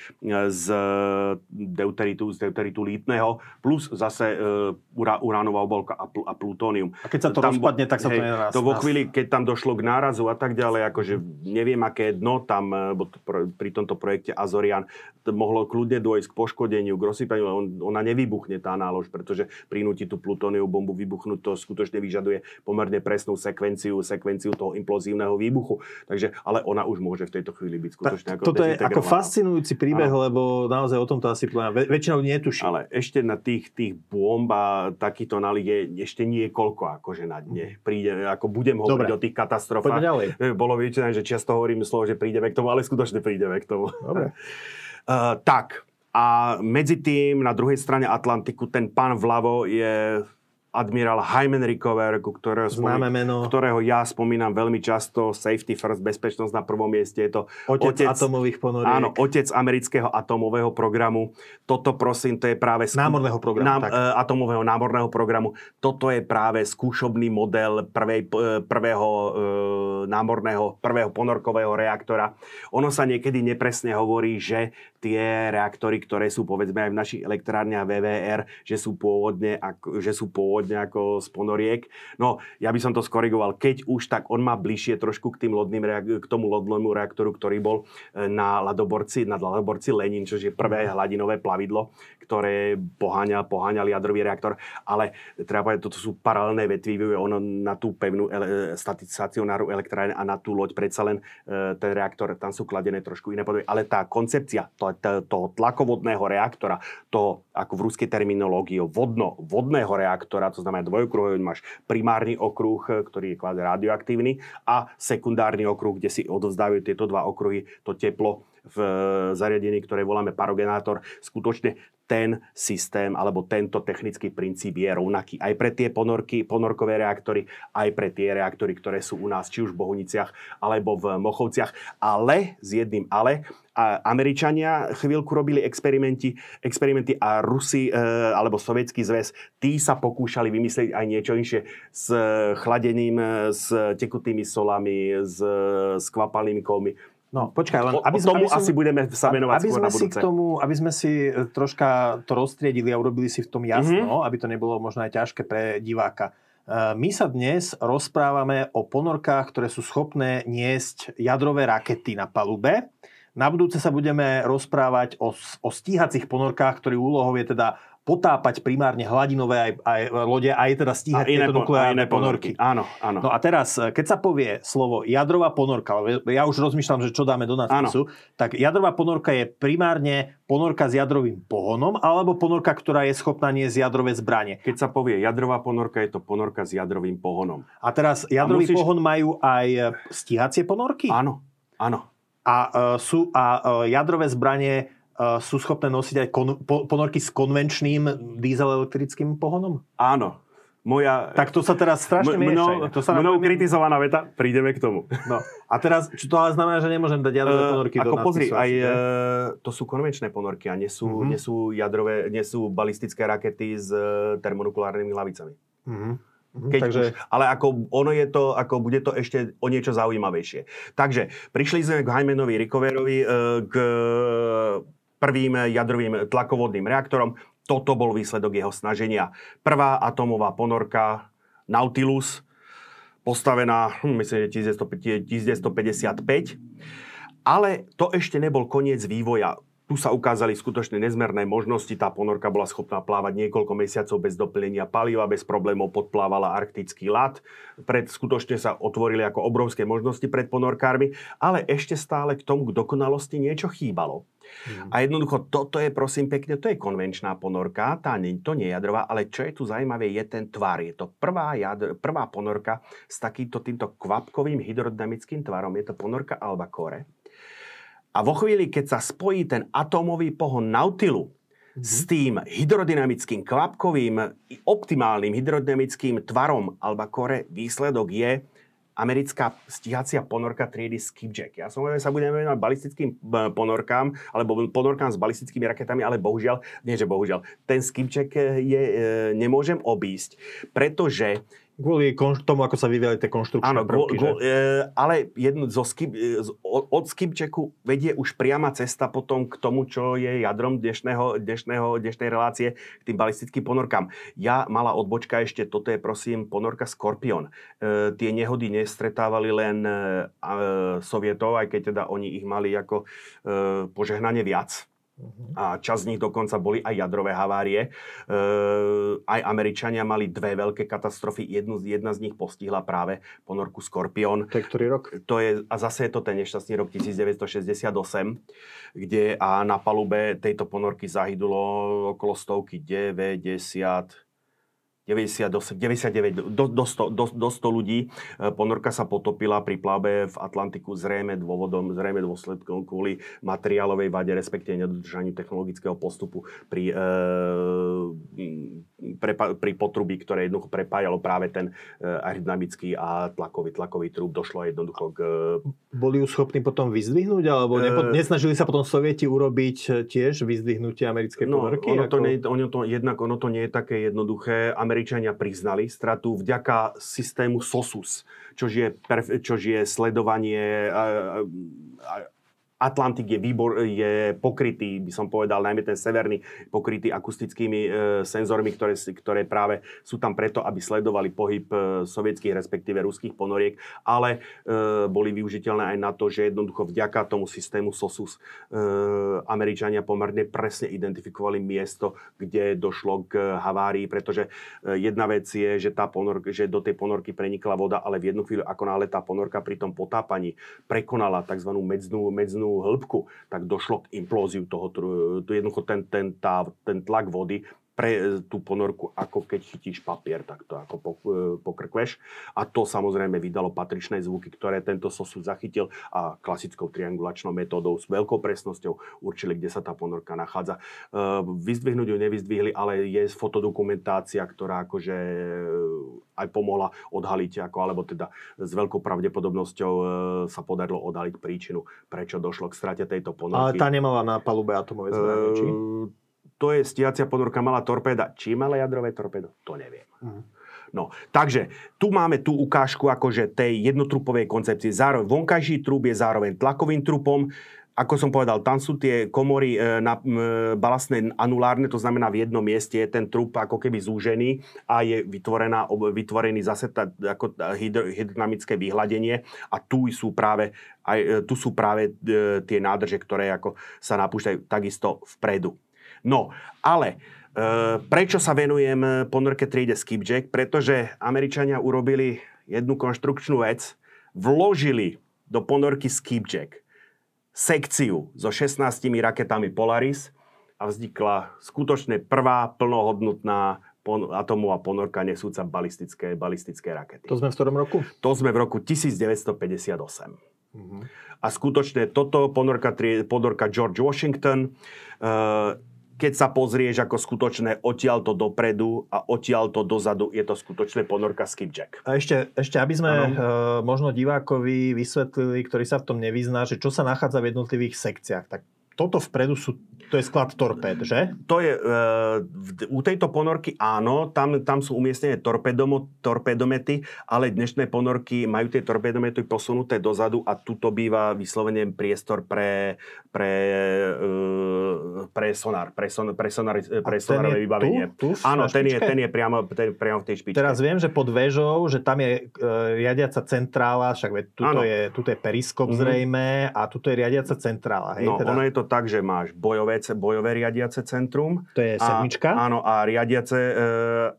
z deuteritu lítneho, plus zase uránová obalka a plutónium. A keď sa to tam rozpadne, tak sa to nenarazí. To vo chvíli, keď tam došlo k nárazu a tak ďalej, akože neviem, aké dno tam, pri tomto projekte Azorian, mohlo kľudne dôjsť k poškodeniu, k rozsypaniu, ale ona nevybuchne tá nálož, pretože prinúti tú plutóniovú bombu vybuchnúť, to skutočne vyžaduje pomerne presnú sekvenciu toho implozívneho výbuchu. Takže, ale ona už môže v tejto chvíli byť skutočne ako toto je ako fascinujúci príbeh, ano. Lebo naozaj o tom to asi väčšinou netuší. Ale ešte na tých bomb a takýchto nálik je ešte niekoľko akože na dne. Príde, ako budem hovoriť o tých katastrofách. Bolo vyčítané, že často hovorím slovo, že prídeme k tomu, ale skutočne prídeme k tomu. Dobre. Tak, a medzi tým na druhej strane Atlantiku ten pán vľavo je admirál Heimenrickover, ktorého ja spomínam veľmi často, safety first, bezpečnosť na prvom mieste, je to otec atomových ponoriek. Áno, otec amerického atomového programu. Toto prosím, to je práve námorného programu, atomového námorného programu. Toto je práve skúšobný model prvého ponorkového reaktora. Ono sa niekedy nepresne hovorí, že tie reaktory, ktoré sú povedzme aj v našich elektrárniach VVR, že sú pôvodne ako z ponoriek. No, ja by som to skorigoval. Keď už, tak on má bližšie trošku k tomu lodnému reaktoru, ktorý bol na ladoborci Lenin, čo je prvé hladinové plavidlo, ktoré poháňal jadrový reaktor. Ale treba povedať, toto sú paralelné vetvy. Ono na tú pevnú stacionárnu elektrárne a na tú loď predsa len ten reaktor, tam sú kladené trošku iné podoby. Ale tá koncepcia toho tlakovodného reaktora, toho, ako v ruskej terminológii, vodného reaktora, to znamená dvojokruhový, máš primárny okruh, ktorý je kvázi radioaktívny, a sekundárny okruh, kde si odovzdávajú tieto dva okruhy to teplo v zariadení, ktoré voláme parogenátor. Skutočne ten systém alebo tento technický princíp je rovnaký aj pre tie ponorkové reaktory, aj pre tie reaktory, ktoré sú u nás či už v Bohuniciach alebo v Mochovciach. Ale s jedným ale, a Američania chvíľku robili experimenty a Rusi alebo Sovietský zväz, tí sa pokúšali vymyslieť aj niečo inšie s chladením, s tekutými solami, s kvapalými kovmi. No, počkaj, len aby sme si troška to rozstriedili a urobili si v tom jasno, aby to nebolo možno aj ťažké pre diváka. My sa dnes rozprávame o ponorkách, ktoré sú schopné niesť jadrové rakety na palube. Na budúce sa budeme rozprávať o stíhacích ponorkách, ktorých úlohou je teda potápať primárne hladinové aj lode, aj teda stíhať tieto nukleárne ponorky. Áno. No a teraz, keď sa povie slovo jadrová ponorka, ja už rozmýšľam, že čo dáme do nadpisu, tak jadrová ponorka je primárne ponorka s jadrovým pohonom alebo ponorka, ktorá je schopná niesť jadrové zbranie. Keď sa povie jadrová ponorka, je to ponorka s jadrovým pohonom. A teraz jadrový pohon majú aj stíhacie ponorky? Áno. A jadrové zbranie sú schopné nosiť aj ponorky s konvenčným diesel-elektrickým pohonom? Áno. Tak to sa teraz strašne miešaj. Mnou kritizovaná veta, prídeme k tomu. No. A teraz, čo to ale znamená, že nemôžem dať jadrové ponorky do nás? Pozri, to sú konvenčné ponorky a nie sú balistické rakety s termonukleárnymi hlavicami. Bude to ešte o niečo zaujímavejšie. Takže prišli sme k Hymenovi Rickoverovi, k prvým jadrovým tlakovodným reaktorom. Toto bol výsledok jeho snaženia. Prvá atomová ponorka Nautilus, postavená, myslím, 1955. Ale to ešte nebol koniec vývoja. Tu sa ukázali skutočne nezmerné možnosti. Tá ponorka bola schopná plávať niekoľko mesiacov bez doplnenia paliva, bez problémov podplávala arktický ľad. Skutočne sa otvorili ako obrovské možnosti pred ponorkármi, ale ešte stále k tomu k dokonalosti niečo chýbalo. A jednoducho, toto je, prosím pekne, to je konvenčná ponorka, to nie je jadrová, ale čo je tu zaujímavé, je ten tvar. Je to prvá ponorka s týmto kvapkovým hydrodynamickým tvarom. Je to ponorka Albacore. A vo chvíli, keď sa spojí ten atómový pohon Nautilu s tým hydrodynamickým, kvapkovým, optimálnym hydrodynamickým tvarom Albacore, výsledok je americká stíhacia ponorka triedy Skipjack. Ja som sa budem venovať balistickým ponorkám, alebo ponorkám s balistickými raketami, ale bohužiaľ, ten Skipjack nemôžem obísť, pretože kvôli tomu, ako sa vyvíjali tie konštrukčné prvky. Ale od Skipjacku vedie už priama cesta potom k tomu, čo je jadrom dnešnej relácie k tým balistickým ponorkám. Ja malá odbočka ešte, toto je prosím ponorka Scorpion. Tie nehody nestretávali len Sovietov, aj keď teda oni ich mali ako požehnanie viac. A časť z nich dokonca boli aj jadrové havárie. Aj Američania mali dve veľké katastrofy. Jedna z nich postihla práve ponorku Scorpion. To je ktorý rok? A zase je to ten nešťastný rok 1968, kde a na palube tejto ponorky zahydulo okolo stovky, 99 do 100 ľudí. Ponorka sa potopila pri plavbe v Atlantiku zrejme dôsledkom kvôli materiálovej vade, respektíve nedodržaniu technologického postupu pri potrubí, ktoré jednoducho prepájalo práve ten aerodynamický a tlakový trúb. Došlo jednoducho k... Boli ju schopní potom vyzdvihnúť? Alebo nesnažili sa potom Sovieti urobiť tiež vyzdvihnutie americkej ponorky? Ono to nie je také jednoduché. Američania priznali stratu vďaka systému SOSUS, čo je sledovanie Atlantik je pokrytý, by som povedal, najmä ten severný, pokrytý akustickými senzormi, ktoré práve sú tam preto, aby sledovali pohyb sovietských, respektíve ruských ponoriek, ale boli využiteľné aj na to, že jednoducho vďaka tomu systému SOSUS Američania pomerne presne identifikovali miesto, kde došlo k havárii, pretože jedna vec je, že že do tej ponorky prenikla voda, ale v jednu chvíľu, ako náhle tá ponorka pri tom potápaní prekonala tzv. Medznú hĺbku, tak došlo k implóziu toho. Jednoducho ten tlak vody pre tú ponorku, ako keď chytíš papier, tak to ako pokrkveš. A to samozrejme vydalo patričné zvuky, ktoré tento SOSUS zachytil a klasickou triangulačnou metódou s veľkou presnosťou určili, kde sa tá ponorka nachádza. Vyzdvihnúť ju nevyzdvihli, ale je fotodokumentácia, ktorá akože aj pomohla odhaliť, alebo teda s veľkou pravdepodobnosťou sa podarilo odhaliť príčinu, prečo došlo k strate tejto ponorky. Ale tá nemala na palube atomové zbrane, či? To je stiacia ponorka, malá torpéda. Či mala jadrové torpédo? To neviem. No, takže tu máme tú ukážku akože tej jednotrupovej koncepcie. Zároveň vonkajší trúp je zároveň tlakovým trupom. Ako som povedal, tam sú tie komory balastné anulárne, to znamená v jednom mieste je ten trup ako keby zúžený a je vytvorený zase hydrodynamické vyhladenie a tu sú práve tie nádrže, ktoré ako sa napúšťajú takisto vpredu. No, ale prečo sa venujem ponorke triede Skipjack? Pretože Američania urobili jednu konštrukčnú vec. Vložili do ponorky Skipjack sekciu so 16 raketami Polaris a vznikla skutočne prvá plnohodnotná atomová ponorka nesúca balistické rakety. To sme v ktorom roku? To sme v roku 1958. Mm-hmm. A skutočne toto ponorka George Washington... Keď sa pozrieš ako skutočné odtiaľto dopredu a odtiaľto dozadu, je to skutočné ponorka Skipjack. A ešte aby sme možno divákovi vysvetlili, ktorý sa v tom nevyzná, že čo sa nachádza v jednotlivých sekciách. Tak toto vpredu to je sklad torpéd, že? To je, u tejto ponorky áno, tam sú umiestnené torpedomety, ale dnešné ponorky majú tie torpedomety posunuté dozadu a tuto býva vyslovene priestor pre sonárové vybavenie. Áno, ten je priamo v tej špičke. Teraz viem, že pod väžou, že tam je riadiaca centrála, však tuto je periskop zrejme a tuto je riadiaca centrála. Hej, no, teda... Ono je to tak, že máš bojové riadiace centrum. To je sedmička? Áno, a riadiace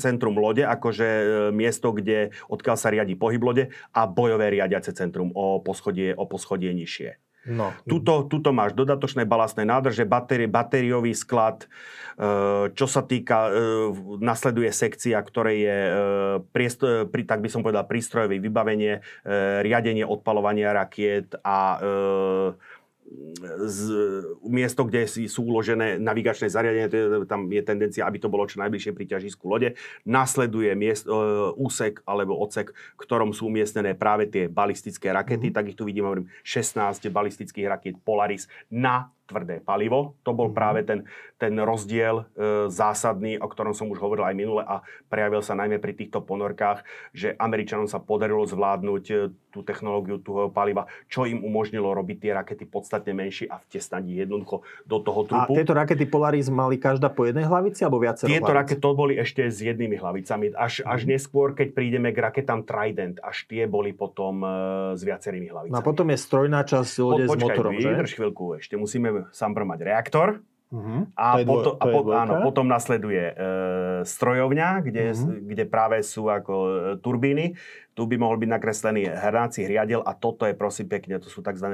centrum lode, akože miesto, odkiaľ sa riadi pohyb lode, a bojové riadiace centrum o poschodie nižšie. No. Tuto máš dodatočné balastné nádrže, batériový sklad. Čo sa týka, nasleduje sekcia, ktoré je, tak by som povedal, prístrojové vybavenie, riadenie odpaľovania rakiet a miesto, kde sú uložené navigačné zariadenie, tam je tendencia, aby to bolo čo najbližšie pri ťažisku lode. Nasleduje úsek alebo odsek, v ktorom sú umiestnené práve tie balistické rakety. Tak ich tu vidím, hovorím, 16 balistických rakiet Polaris na tvrdé palivo. To bol práve ten rozdiel zásadný, o ktorom som už hovoril aj minule a prejavil sa najmä pri týchto ponorkách, že Američanom sa podarilo zvládnuť tú technológiu tuhého paliva, čo im umožnilo robiť tie rakety podstatne menšie a vtesnať ich jednoducho do toho trupu. A tieto rakety Polaris mali každá po jednej hlavici alebo viacero hlavic? Tieto rakety boli ešte s jednými hlavicami. Až neskôr, keď prídeme k raketám Trident, až tie boli potom s viacerými hlavicami. No a potom je strojná časť lode s motorom, že? Počkaj, vydrž chvíľku, ešte musíme sám mať reaktor a potom nasleduje strojovňa, kde práve sú ako turbíny. Tu by mohol byť nakreslený hráci hriadiel a toto je, prosím pekne, to sú tzv.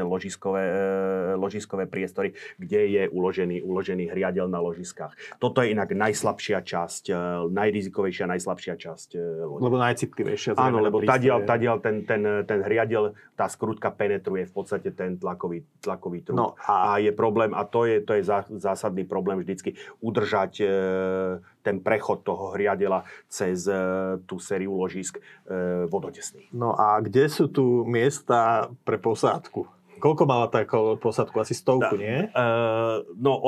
Ložiskové priestory, kde je uložený hriadiel na ložiskách. Toto je inak najslabšia časť, najrizikovejšia, najslabšia časť lode. Lebo najcitlivejšia. Áno, lebo tadiaľ ten hriadiel, tá skrutka penetruje v podstate ten tlakový trup. No, a je problém, a to je zásadný problém vždycky, udržať ten prechod toho hriadela cez tú sériu ložisk vodotesný. No a kde sú tu miesta pre posádku? Koľko mala tá posádku? Asi 100, nie? No,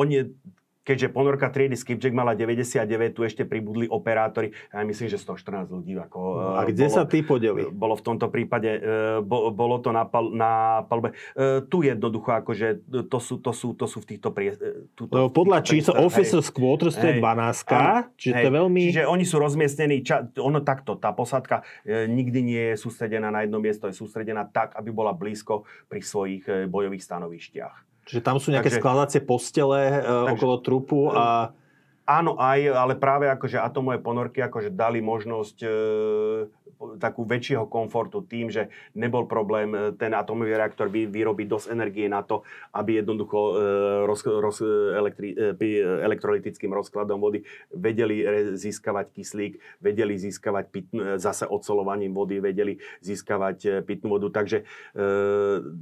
Keďže ponorka triedy Skipjack mala 99, tu ešte pribudli operátori, ja myslím, že 114 ľudí. Ako, a kde bolo, sa tí podeli? Bolo v tomto prípade, bolo to na palube. Tu jednoducho, akože to sú v týchto priestoroch. Podľa čísla Officers Quarters, to je 12, čiže to je veľmi... Čiže oni sú rozmiestnení, ono takto, tá posádka nikdy nie je sústredená na jedno miesto, je sústredená tak, aby bola blízko pri svojich bojových stanovištiach. Čiže tam sú nejaké skladacie postele okolo trupu a... Áno, aj, ale práve akože atomové ponorky akože dali možnosť takú väčšieho komfortu tým, že nebol problém ten atomový reaktor vyrobiť dosť energie na to, aby jednoducho elektrolytickým rozkladom vody vedeli získavať kyslík, vedeli získavať zase oceľovaním vody, vedeli získavať pitnú vodu. Takže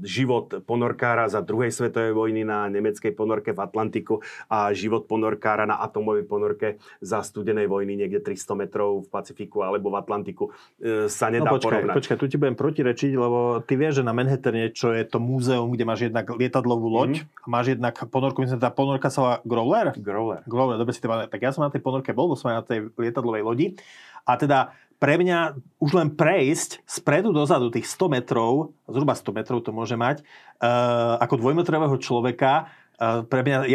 život ponorkára za druhej svetovej vojny na nemeckej ponorke v Atlantiku a život ponorkára na atomovej ponorke za studenej vojny niekde 300 metrov v Pacifiku alebo v Atlantiku sa nedá porovnať. Počkaj, tu ti budem protirečiť, lebo ty vieš, že na Manhattane, čo je to múzeum, kde máš jednak lietadlovú loď a máš jednak ponorku, myslím, tá ponorka sa volá Growler? Growler, dobre si to povedal. Tak ja som na tej ponorke bol, bo som aj na tej lietadlovej lodi a teda pre mňa už len prejsť spredu dozadu tých 100 metrov, zhruba 100 metrov to môže mať, ako dvojmetrového človeka. Pre mňa,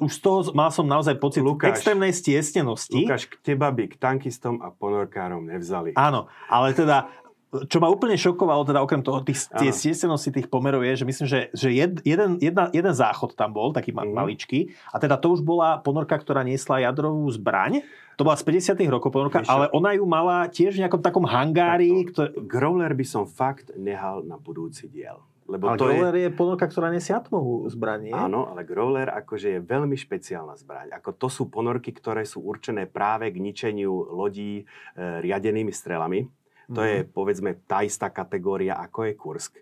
už z toho mal som naozaj pocit extrémnej stiesnenosti. Lukáš, k teba by k tankistom a ponorkárom nevzali. Áno, ale teda, čo ma úplne šokovalo, teda okrem toho, tie stiesnenosti tých pomerov je, že myslím, že jeden záchod tam bol, taký maličký, a teda to už bola ponorka, ktorá niesla jadrovú zbraň. To bola z 50. rokov ponorka, ale ona ju mala tiež v nejakom takom hangári. Growler by som fakt nehal na budúci diel. Lebo ale Growler je ponorka, ktorá nesie atmovú zbraň. Áno, ale Growler akože je veľmi špeciálna zbraň. Ako to sú ponorky, ktoré sú určené práve k ničeniu lodí riadenými strelami. To je, povedzme, tá istá kategória, ako je Kursk.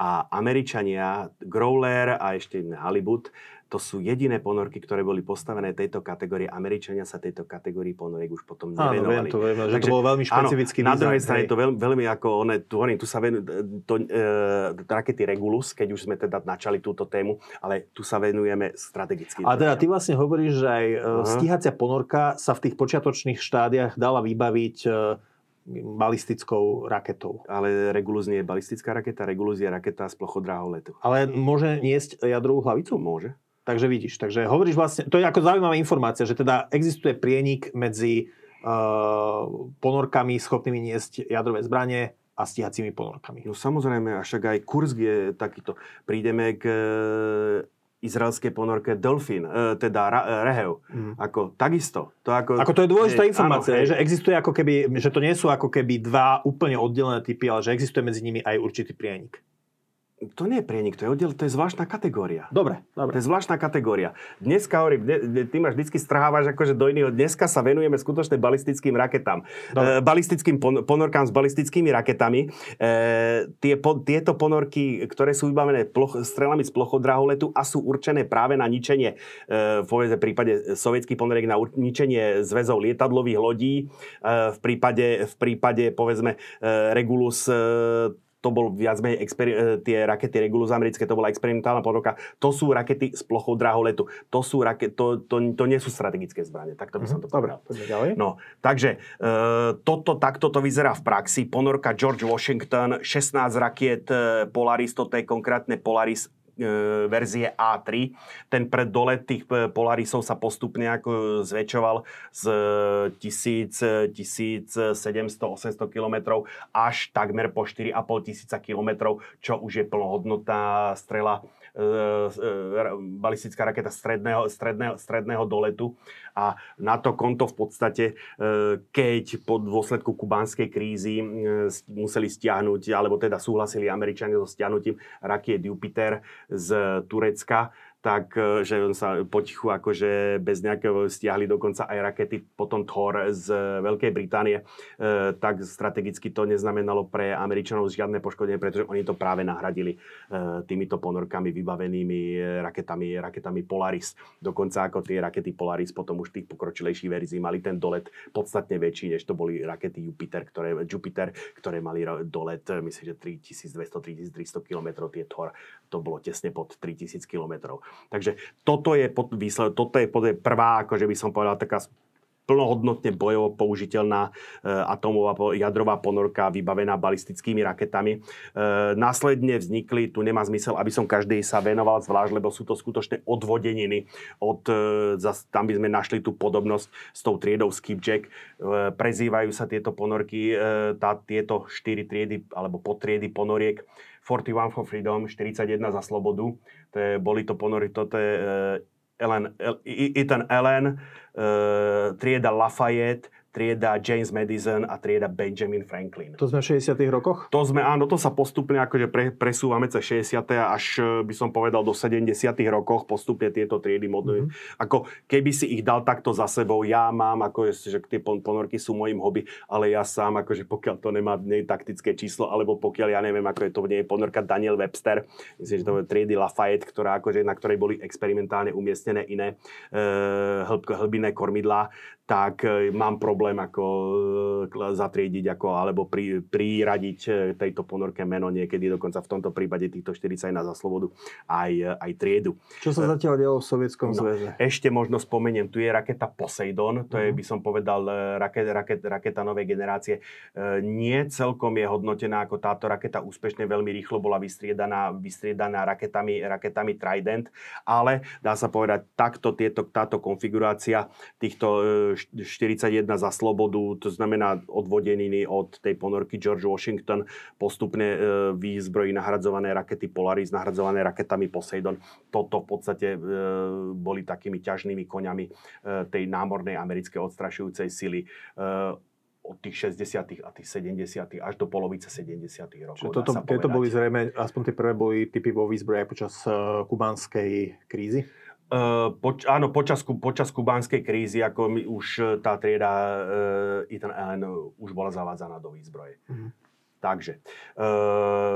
A Američania, Growler a ešte Halibut, to sú jediné ponorky, ktoré boli postavené tejto kategórie. Američania sa tejto kategórii ponoriek už potom nevenovali. Áno, viem, takže, to bolo veľmi špecifický význam. Na druhej strane je to veľmi ako... rakety Regulus, keď už sme teda načali túto tému, ale tu sa venujeme strategicky. A teda ty vlastne hovoríš, že aj stíhacia ponorka sa v tých počiatočných štádiách dala vybaviť... balistickou raketou. Ale Regulus nie je balistická raketa, Regulus je raketa z plochodráho letu. Ale môže niesť jadrovú hlavicu? Môže. Takže vidíš, takže hovoríš vlastne, to je ako zaujímavá informácia, že teda existuje prienik medzi ponorkami schopnými niesť jadrové zbranie a stíhacími ponorkami. No samozrejme, a však aj Kursk je takýto. Prídeme k izraelskej ponorke Dolphin, teda Rehev. Ako takisto. To je dôležitá informácia, áno, že existuje ako keby, že to nie sú ako keby dva úplne oddelené typy, ale že existuje medzi nimi aj určitý prienik. To nie je prienik, to je zvláštna kategória. Dobre. To je zvláštna kategória. Dneska, ty máš vždycky strhávaš akože do iného. Dneska sa venujeme skutočne balistickým raketám. Balistickým ponorkám s balistickými raketami. Tieto ponorky, ktoré sú vybavené strelami z plochodráhu letu a sú určené práve na ničenie, v prípade sovietských ponoriek, na ničenie zväzov lietadlových lodí. V prípade povedzme, Regulus, to bol viac menej tie rakety Regulus americké, to bola experimentálna ponorka. To sú rakety z plochodráho letu. To sú to nie sú strategické zbranie. Takto by som to povedal. Dobre, ďalej. No, takže takto to vyzerá v praxi. Ponorka George Washington, 16 rakiet Polaris, toto je konkrétne Polaris verzie A3. Ten predolet tých Polarisov sa postupne ako zväčšoval z 1700-800 kilometrov až takmer po 4500 kilometrov, čo už je plnohodnotná strela, balistická raketa stredného doletu. A na to konto v podstate, keď po dôsledku kubánskej krízy museli stiahnuť, alebo teda súhlasili Američania so stiahnutím rakiet Jupiter z Turecka, tak že on sa potichu akože bez nejakého stiahli dokonca aj rakety potom Thor z Veľkej Británie, tak strategicky to neznamenalo pre Američanov žiadne poškodenie, pretože oni to práve nahradili týmito ponorkami vybavenými raketami Polaris. Dokonca ako tie rakety Polaris potom už tých pokročilejších verzií mali ten dolet podstatne väčší, než to boli rakety Jupiter, ktoré mali dolet, myslím, že 3200-3300 km, tie Thor, to bolo tesne pod 3000 km. Takže toto je prvá, akože by som povedal, taká plnohodnotne bojovo použiteľná atómová jadrová ponorka vybavená balistickými raketami. Následne vznikli, tu nemá zmysel, aby som každý sa venoval zvlášť, lebo sú to skutočne odvodeniny. Tam by sme našli tú podobnosť s tou triedou Skipjack. Prezývajú sa tieto ponorky, tieto 4 triedy alebo podtriedy ponoriek. 41 for freedom, 41 za slobodu. Boli to ponory, toto je Ethan Allen, trieda Lafayette, trieda James Madison a trieda Benjamin Franklin. To sme v 60. rokoch? To sme, áno, to sa postupne akože presúvame cez 60. až by som povedal do 70. rokoch postupne tieto triedy modujú. Mm-hmm. Ako keby si ich dal takto za sebou, ja mám, akože, že tie ponorky sú mojím hobby, ale ja sám, akože pokiaľ to nemá taktické číslo, alebo pokiaľ ja neviem, ako je to nie je ponorka Daniel Webster, myslím, že to je triedy Lafayette, ktorá, akože, na ktorej boli experimentálne umiestnené iné hlbinné kormidlá, tak mám problém ako zatriediť ako, alebo priradiť tejto ponorke meno niekedy, dokonca v tomto prípade týchto 41 za slobodu aj triedu. Čo sa zatiaľ dialo v Sovietskom zväze? Ešte možno spomeniem, tu je raketa Poseidon, to je, by som povedal, raketa novej generácie. Nie celkom je hodnotená ako táto raketa úspešne, veľmi rýchlo bola vystriedaná raketami Trident, ale dá sa povedať, táto konfigurácia týchto 41 za slobodu, to znamená odvodeniny od tej ponorky George Washington, postupne výzbrojí nahradzované rakety Polaris, nahradzované raketami Poseidon. Toto v podstate boli takými ťažnými koňami tej námornej americkej odstrašujúcej sily od tých 60. a tých 70. až do polovice 70. rokov. Tieto boli zrejme, aspoň tie prvé boli typy vo výzbroji počas kubánskej krízy? Áno, počas kubánskej krízy, ako už tá trieda Ethan Allen už bola zavádzaná do výzbroje. Mm-hmm. Takže,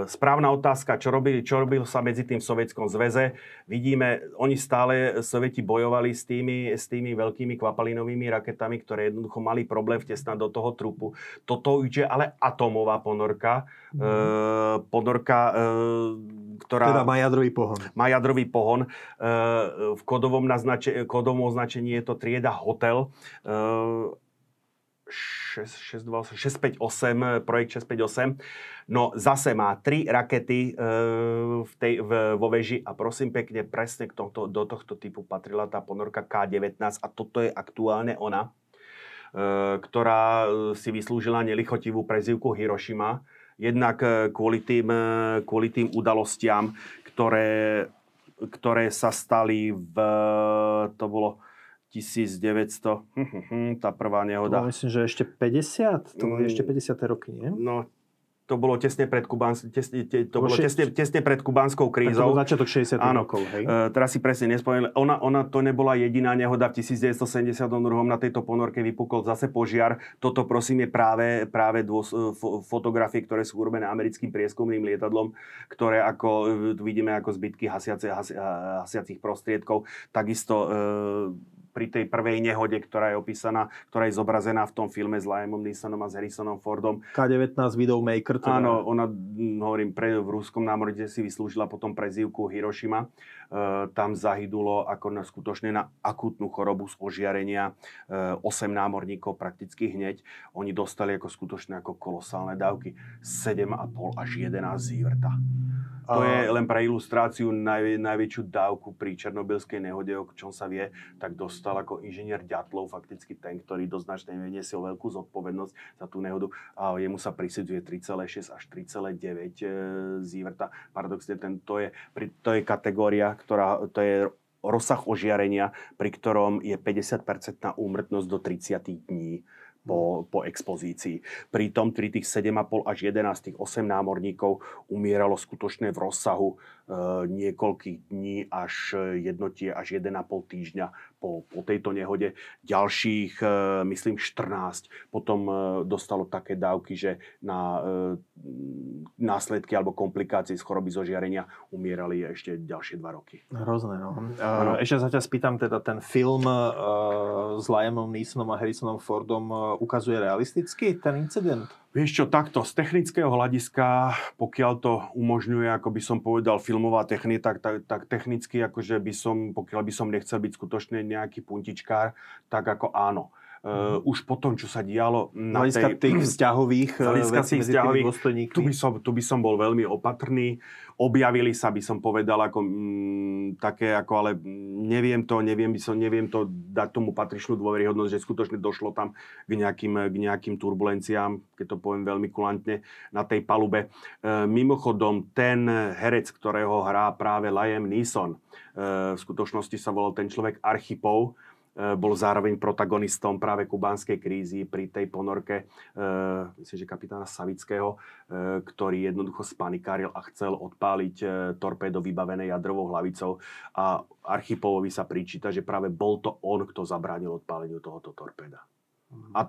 správna otázka, čo robil sa medzi tým v Sovietskom zväze? Vidíme, oni stále, Sovieti bojovali s tými veľkými kvapalinovými raketami, ktoré jednoducho mali problém vtesnať do toho trupu. Toto už je ale atómová ponorka, ktorá... Teda má jadrový pohon. V kodovom označení je to trieda Hotel. 658, projekt 658. No zase má 3 rakety vo veži a prosím pekne, presne do tohto typu patrila tá ponorka K-19 a toto je aktuálne ona, ktorá si vyslúžila nelichotivú prezývku Hirošima, jednak kvôli tým udalostiam, ktoré sa stali to bolo 1900, tá prvá nehoda. To myslím, že ešte 50? To bolo ešte 50. roky, nie? No, to bolo tesne pred kubánskou krízou. To bol začiatok 60. rokov, hej? Teraz si presne nespomenul. Ona to nebola jediná nehoda. V 1972 na tejto ponorke vypukol zase požiar. Toto, prosím, je práve fotografie, ktoré sú urobené americkým prieskumným lietadlom, ktoré ako vidíme ako zbytky hasiacich prostriedkov. Takisto... pri tej prvej nehode, ktorá je opísaná, ktorá je zobrazená v tom filme s Liamom Neesonom a s Harrisonom Fordom. K-19 Widowmaker. Teda... Áno, ona, hovorím, v ruskom námorníctve si vyslúžila potom prezývku Hirošima. Tam zahydulo ako skutočne na akútnu chorobu z ožiarenia 8 námorníkov prakticky hneď. Oni dostali ako skutočne ako kolosálne dávky 7,5 až 11 zývrta. To je len pre ilustráciu najväčšiu dávku pri černobylskej nehode, o čom sa vie, tak dostal ako inžinier Ďatlov, fakticky ten, ktorý do značnej nesil veľkú zodpovednosť za tú nehodu a jemu sa prisudzuje 3,6 až 3,9 zývrta. Paradoxne, to je kategória, to je rozsah ožiarenia, pri ktorom je 50% úmrtnosť do 30 dní. Po expozícii. Pritom pri tých 7,5 až 11, tých 8 námorníkov umieralo skutočne v rozsahu niekoľkých dní až jednotie až 1,5 týždňa po tejto nehode. Ďalších, myslím, 14 potom dostalo také dávky, že na následky alebo komplikácie z choroby zožiarenia umierali ešte ďalšie 2 roky. Hrozné, no. Ešte sa ťa spýtam, teda ten film s Liamom Neesonom a Harrisonom Fordom ukazuje realisticky ten incident? Vieš čo, takto, z technického hľadiska, pokiaľ to umožňuje, ako by som povedal, filmová technika, tak technicky, akože by som, pokiaľ by som nechcel byť skutočne nejaký puntičkár, tak ako áno. Už potom, čo sa dialo na tých vzťahových vecí medzi tými dôstojníkmi. Tu by som bol veľmi opatrný. Objavili sa, by som povedal, ako také, ako, ale neviem to dať tomu patričnú dôveryhodnosť, že skutočne došlo tam k nejakým turbulenciám, keď to poviem veľmi kulantne, na tej palube. Mimochodom, ten herec, ktorého hrá práve Liam Neeson, v skutočnosti sa volal ten človek Archipov, bol zároveň protagonistom práve kubánskej krízy pri tej ponorke, myslím, že kapitána Savického, ktorý jednoducho spanikáril a chcel odpáliť torpédo vybavené jadrovou hlavicou. A Archipovovi sa pričíta, že práve bol to on, kto zabránil odpáleniu tohoto torpéda. A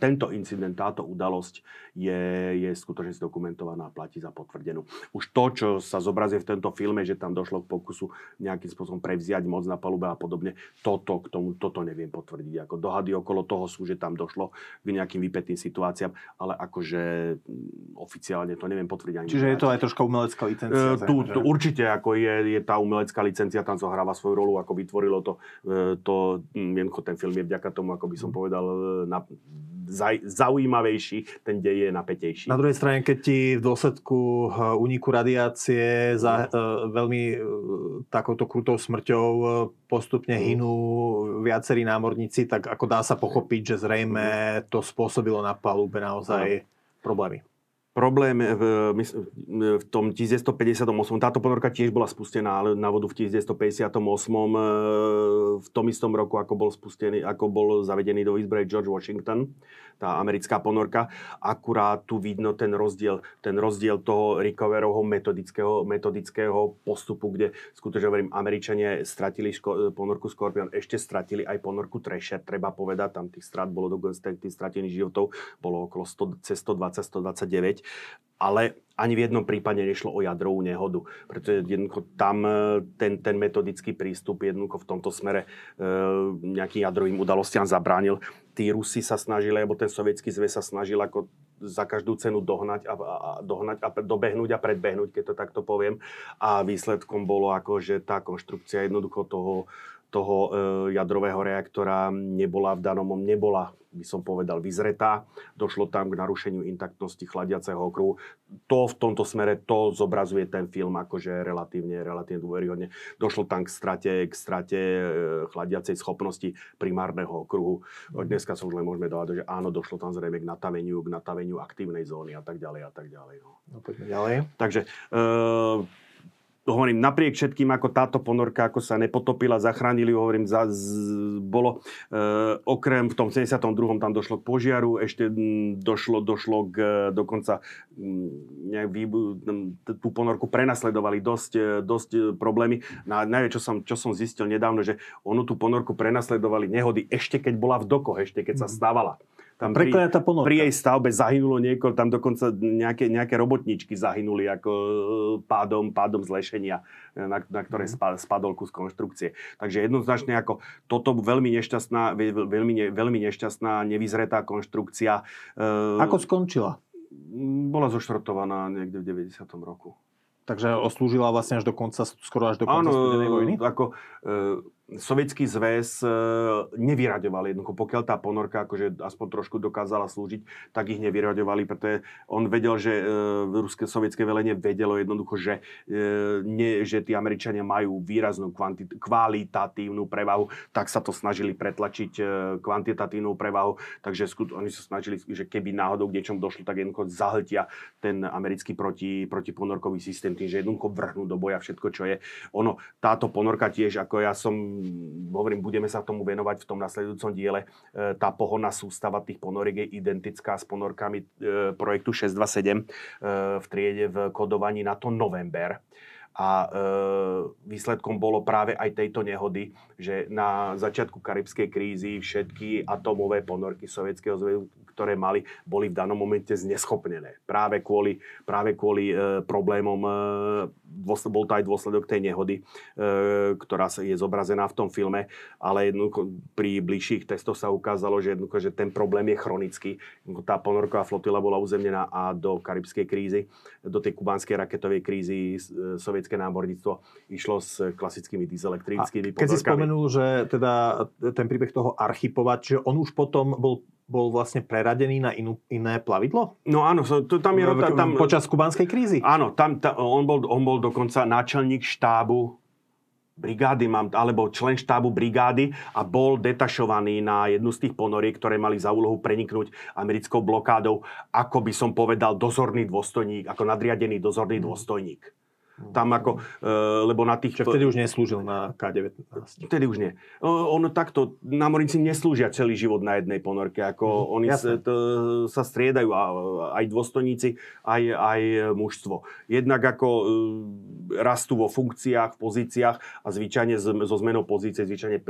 tento incident, táto udalosť je skutočne zdokumentovaná a platí za potvrdenú. Už to, čo sa zobrazuje v tomto filme, že tam došlo k pokusu nejakým spôsobom prevziať moc na palube a podobne, toto neviem potvrdiť. Ako dohady okolo toho sú, že tam došlo k nejakým vypätým situáciám, ale akože oficiálne to neviem potvrdiť. Ani čiže je to aj troška umelecká licencia? Určite, ako je tá umelecká licencia, tam zohráva svoju rolu, ako vytvorilo to ten film je vďaka tomu, ako by som povedal, zaujímavejší, ten dej je napätejší. Na druhej strane, keď ti v dôsledku úniku radiácie za veľmi takouto krutou smrťou postupne hynú viacerí námorníci, tak ako dá sa pochopiť, že zrejme to spôsobilo na palube naozaj problémy. Problém v tom 1958, táto ponorka tiež bola spustená na vodu v 1958, v tom istom roku, ako bol zavedený do výzbroje George Washington, tá americká ponorka. Akurát tu vidno ten rozdiel toho recoverového metodického postupu, kde skutočne hovorím, Američania stratili ponorku Scorpion, ešte stratili aj ponorku Thrasher, treba povedať, tam tých strát bolo tých stratených životov bolo okolo 120-129. Ale ani v jednom prípade nešlo o jadrovú nehodu. Pretože jednoducho tam ten metodický prístup jednoducho v tomto smere nejakým jadrovým udalostiam zabránil. Tí Rusi sa snažili, alebo ten sovietský zväz sa snažil ako za každú cenu dohnať a dobehnúť a predbehnúť, keď to takto poviem. A výsledkom bolo ako, že tá konštrukcia jednoducho toho jadrového reaktora nebola, by som povedal, vyzretá. Došlo tam k narušeniu intaktnosti chladiaceho okruhu. To v tomto smere, to zobrazuje ten film akože relatívne dôveryhodne. Došlo tam k strate chladiacej schopnosti primárneho okruhu. Dneska sa už len môžeme dovádať, že áno, došlo tam zrejme k nataveniu aktívnej zóny a tak ďalej. No poďme ďalej. Takže hovorím, napriek všetkým, ako táto ponorka ako sa nepotopila, zachránili, hovorím, bolo okrem v tom 72. tam došlo k požiaru, ešte došlo k dokonca tú ponorku prenasledovali dosť problémy. Najviac, čo som zistil nedávno, že onu tú ponorku prenasledovali nehody, ešte keď bola v dokoch, ešte keď sa stávala. Tam pri jej stavbe zahynulo niekoľko, tam dokonca nejaké robotničky zahynuli ako pádom zlešenia, na ktoré spadol kus konštrukcie. Takže jednoznačne ako toto veľmi nešťastná, nevyzretá konštrukcia. Ako skončila? Bola zošrotovaná niekde v 90. roku. Takže oslúžila vlastne skoro až do konca studenej vojny? Áno, Sovietský zväz nevyraďoval jednoducho. Pokiaľ tá ponorka akože aspoň trošku dokázala slúžiť, tak ich nevyraďovali, pretože on vedel, že ruské sovietské velenie vedelo jednoducho, že tí Američania majú výraznú kvalitatívnu prevahu, tak sa to snažili pretlačiť kvantitatívnu prevahu. Takže oni sa snažili, že keby náhodou k niečomu došlo, tak jednoducho zahltia ten americký protiponorkový systém tým, že jednoducho vrhnú do boja všetko, čo je. Ono, táto ponorka tiež, ako ja som hovorím, budeme sa tomu venovať v tom nasledujúcom diele. Tá pohonná sústava tých ponoriek je identická s ponorkami projektu 627 v triede v kodovaní NATO November. A výsledkom bolo práve aj tejto nehody, že na začiatku karibskej krízy všetky atomové ponorky Sovietskeho zväzu, ktoré mali, boli v danom momente zneschopnené. Práve kvôli problémom, bol to aj dôsledok tej nehody, ktorá je zobrazená v tom filme, ale pri bližších testoch sa ukázalo, že ten problém je chronický. Tá ponorková flotila bola uzemnená a do karibskej krízy, do tej kubánskej raketovej krízy sovietské námorníctvo išlo s klasickými dieselektrickými ponorkami. Keď si spomenul, že teda ten príbeh toho Archipova, čiže on už potom bol vlastne preradený na iné plavidlo? No áno, to tam je... počas kubánskej krízy? Áno, on bol dokonca náčelník štábu brigády, alebo člen štábu brigády a bol detašovaný na jednu z tých ponoriek, ktoré mali za úlohu preniknúť americkou blokádou, ako by som povedal, dozorný dôstojník, ako nadriadený dozorný dôstojník. Tam ako, lebo na tých... Vtedy už neslúžil na K-19. Vtedy už nie. Ono takto, námorníci neslúžia celý život na jednej ponorke. Ako oni sa striedajú, aj dôstojníci, aj mužstvo. Jednak ako rastú vo funkciách, v pozíciách a zvyčajne so zmenou pozície zvyčajne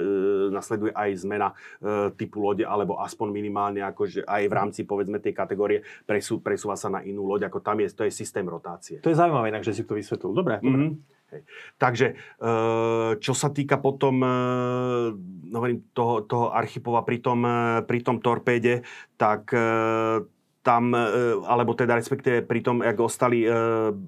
nasleduje aj zmena typu lode, alebo aspoň minimálne akože aj v rámci, povedzme, tej kategórie presúva sa na inú loď. Ako tam je, to je systém rotácie. To je zaujímavé, inak, že si to vysvetlil. Dobre. Hej. Takže, čo sa týka potom toho Archipova pri tom torpéde, tak tam, alebo teda respektíve pri tom, ako ostali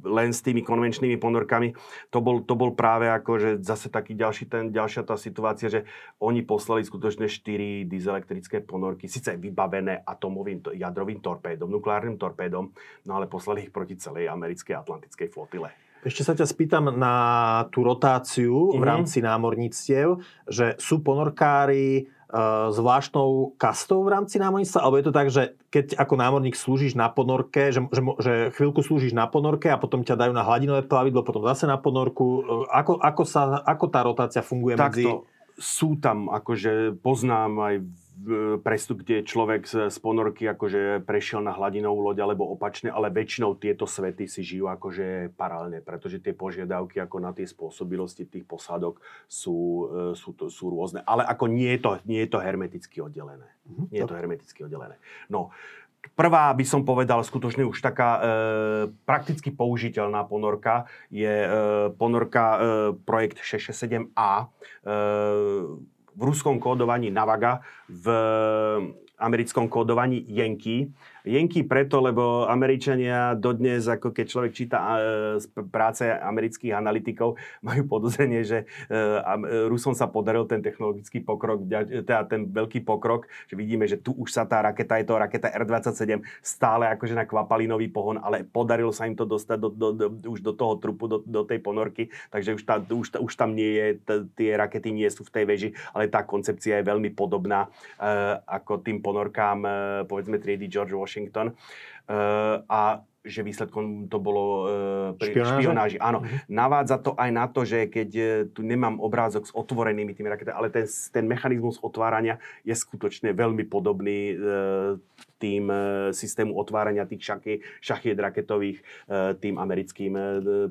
len s tými konvenčnými ponorkami, to bol práve akože zase taký ďalšia tá situácia, že oni poslali skutočne 4 dieselektrické ponorky, síce vybavené atomovým jadrovým torpédom, nukleárnym torpédom, no ale poslali ich proti celej americkej atlantickej flotile. Ešte sa ťa spýtam na tú rotáciu v rámci námorníctiev, že sú ponorkári zvláštnou kastou v rámci námorníctva, alebo je to tak, že keď ako námorník slúžiš na ponorke, že chvíľku slúžiš na ponorke a potom ťa dajú na hladinové plavidlo, potom zase na ponorku. Ako tá rotácia funguje medzi... Takto sú tam, akože poznám aj prestup, kde človek z ponorky akože prešiel na hladinovú loď alebo opačne, ale väčšinou tieto svety si žijú akože paralelne, pretože tie požiadavky ako na tie spôsobilosti tých posádok sú rôzne. Ale ako nie je to hermeticky oddelené. Nie je to hermeticky oddelené. No, prvá, by som povedal, skutočne už taká prakticky použiteľná ponorka je ponorka projekt 667A, v ruskom kódovaní Navaga, v americkom kódovaní Yankee. Yankee preto, lebo Američania dodnes, ako keď človek číta práce amerických analytikov, majú podozrenie, že Rusom sa podaril ten technologický pokrok, teda ten veľký pokrok, že vidíme, že tu už sa tá raketa, je to raketa R-27, stále akože na kvapalinový pohon, ale podarilo sa im to dostať už do toho trupu, do tej ponorky, takže už tam nie je, tie rakety nie sú v tej veži, ale tá koncepcia je veľmi podobná ako tým ponorkám, povedzme, triedy George Washington, a že výsledkom to bolo pri špionáži. Áno. Navádza to aj na to, že keď tu nemám obrázok s otvorenými tými raketami, ale ten mechanizmus otvárania je skutočne veľmi podobný tým systému otvárania tých šachiet raketových tým americkým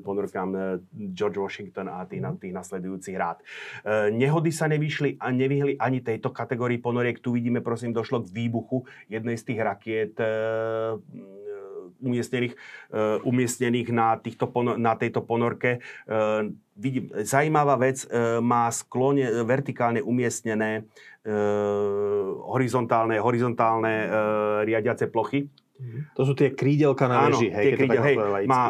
ponorkám George Washington a tých nasledujúcich rád. Nehody sa nevyhli ani tejto kategórii ponoriek. Tu vidíme, prosím, došlo k výbuchu jednej z tých rakiet umiestnených na tejto ponorke. Vidím, zajímavá vec, má sklone vertikálne umiestnené horizontálne riadiace plochy. To sú tie krídelka na veži. Áno, tie krídelka.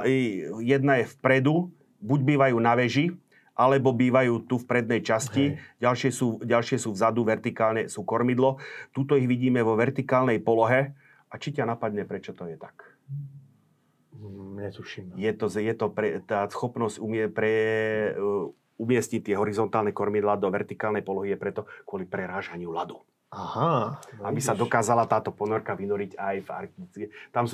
Jedna je vpredu, buď bývajú na veži, alebo bývajú tu v prednej časti. Ďalšie sú vzadu, vertikálne sú kormidlo. Tuto ich vidíme vo vertikálnej polohe. A či ťa napadne, prečo to je tak? Netuším. Tá schopnosť umiestniť tie horizontálne kormidlá do vertikálnej polohy je preto kvôli prerážaniu ľadu. Aha. Aby sa dokázala táto ponorka vynoriť aj v arktickej. Tam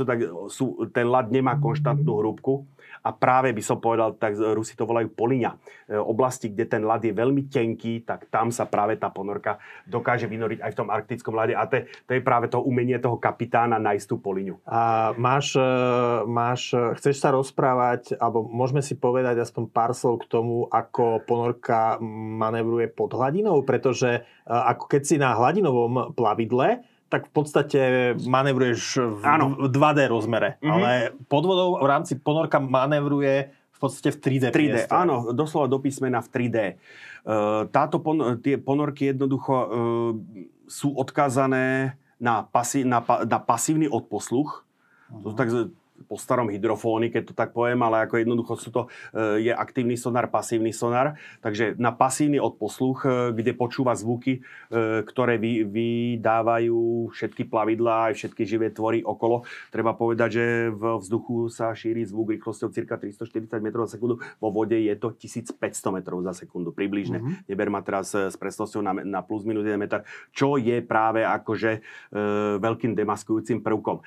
ten ľad nemá konštantnú hrúbku a práve, by som povedal, tak Rusi to volajú poliňa. Oblasti, kde ten ľad je veľmi tenký, tak tam sa práve tá ponorka dokáže vynoriť aj v tom arktickom ľade a to je práve to umenie toho kapitána nájsť tú poliňu. A chceš sa rozprávať, alebo môžeme si povedať aspoň pár slov k tomu, ako ponorka manévruje pod hladinou, pretože ako keď si na hladinovom plavidle, tak v podstate manévruješ v 2D rozmere. Mm-hmm. Ale pod vodou v rámci ponorka manévruje v podstate v 3D. 3D, áno, doslova do písmena v 3D. Tie ponorky jednoducho sú odkázané na pasívny odposluch. Uh-huh. To tak po starom hydrofóni, keď to tak poviem, ale ako jednoducho je aktívny sonár, pasívny sonár. Takže na pasívny odposluch, kde počúva zvuky, ktoré vydávajú všetky plavidlá aj všetky živé tvory okolo. Treba povedať, že v vzduchu sa šíri zvuk rýchlosťou cirka 340 metrov za sekundu. Vo vode je to 1500 metrov za sekundu, približne. Mm-hmm. Neber ma teraz s presnosťou na plus minus 1 meter, čo je práve akože veľkým demaskujúcim prvkom.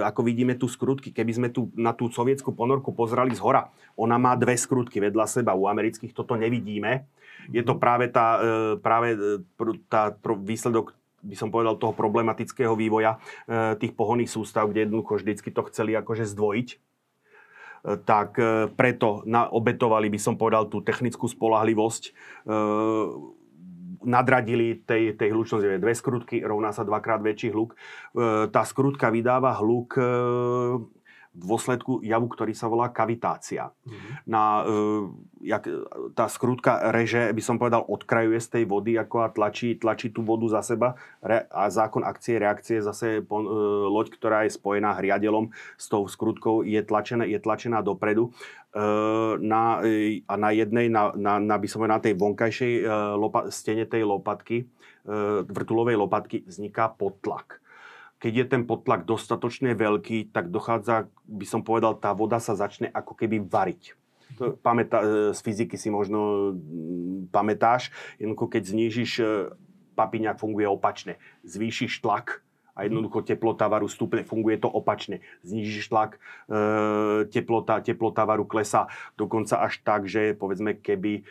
Ako vidíme tu skrutky, keby sme tu na tú sovietskú ponorku pozrali zhora, ona má dve skrutky vedľa seba, u amerických toto nevidíme. Je to práve výsledok, by som povedal, toho problematického vývoja tých pohonných sústav, kde jednoducho vždycky to chceli akože zdvojiť. Tak preto obetovali, by som povedal, tú technickú spoľahlivosť, nadradili tej hlučnosti. Dve skrutky rovná sa dvakrát väčší hluk. Tá skrutka vydáva hluk v dôsledku javu, ktorý sa volá kavitácia. Mm-hmm. Tá skrutka reže, by som povedal, odkrajuje z tej vody a tlačí tú vodu za seba. A zákon akcie, reakcie, zase loď, ktorá je spojená hriadelom s tou skrutkou, je tlačená dopredu. Na tej vonkajšej stene tej lopatky, vrtulovej lopatky, vzniká podtlak. Keď je ten podtlak dostatočne veľký, tak dochádza, by som povedal, tá voda sa začne ako keby variť. Z fyziky si možno pamätáš, jednoducho keď znížiš, papiňák funguje opačne. Zvýšiš tlak a jednoducho teplota varu stúpne, funguje to opačne. Znížiš tlak, teplota varu klesá. Dokonca až tak, že povedzme, keby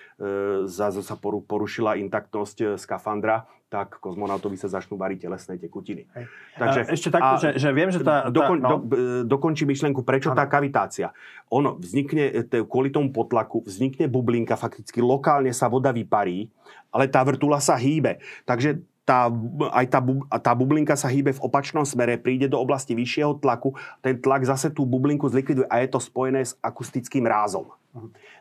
zase sa porušila intaktnosť skafandra, tak kozmonautovi sa začnú variť telesné tekutiny. Takže, ešte takto, že viem, že tá... Dokončím myšlenku, prečo tá kavitácia. Ono vznikne, kvôli tomu potlaku, vznikne bublinka, fakticky lokálne sa voda vyparí, ale tá vrtula sa hýbe. Takže tá bublinka sa hýbe v opačnom smere, príde do oblasti vyššieho tlaku, ten tlak zase tú bublinku zlikviduje a je to spojené s akustickým rázom.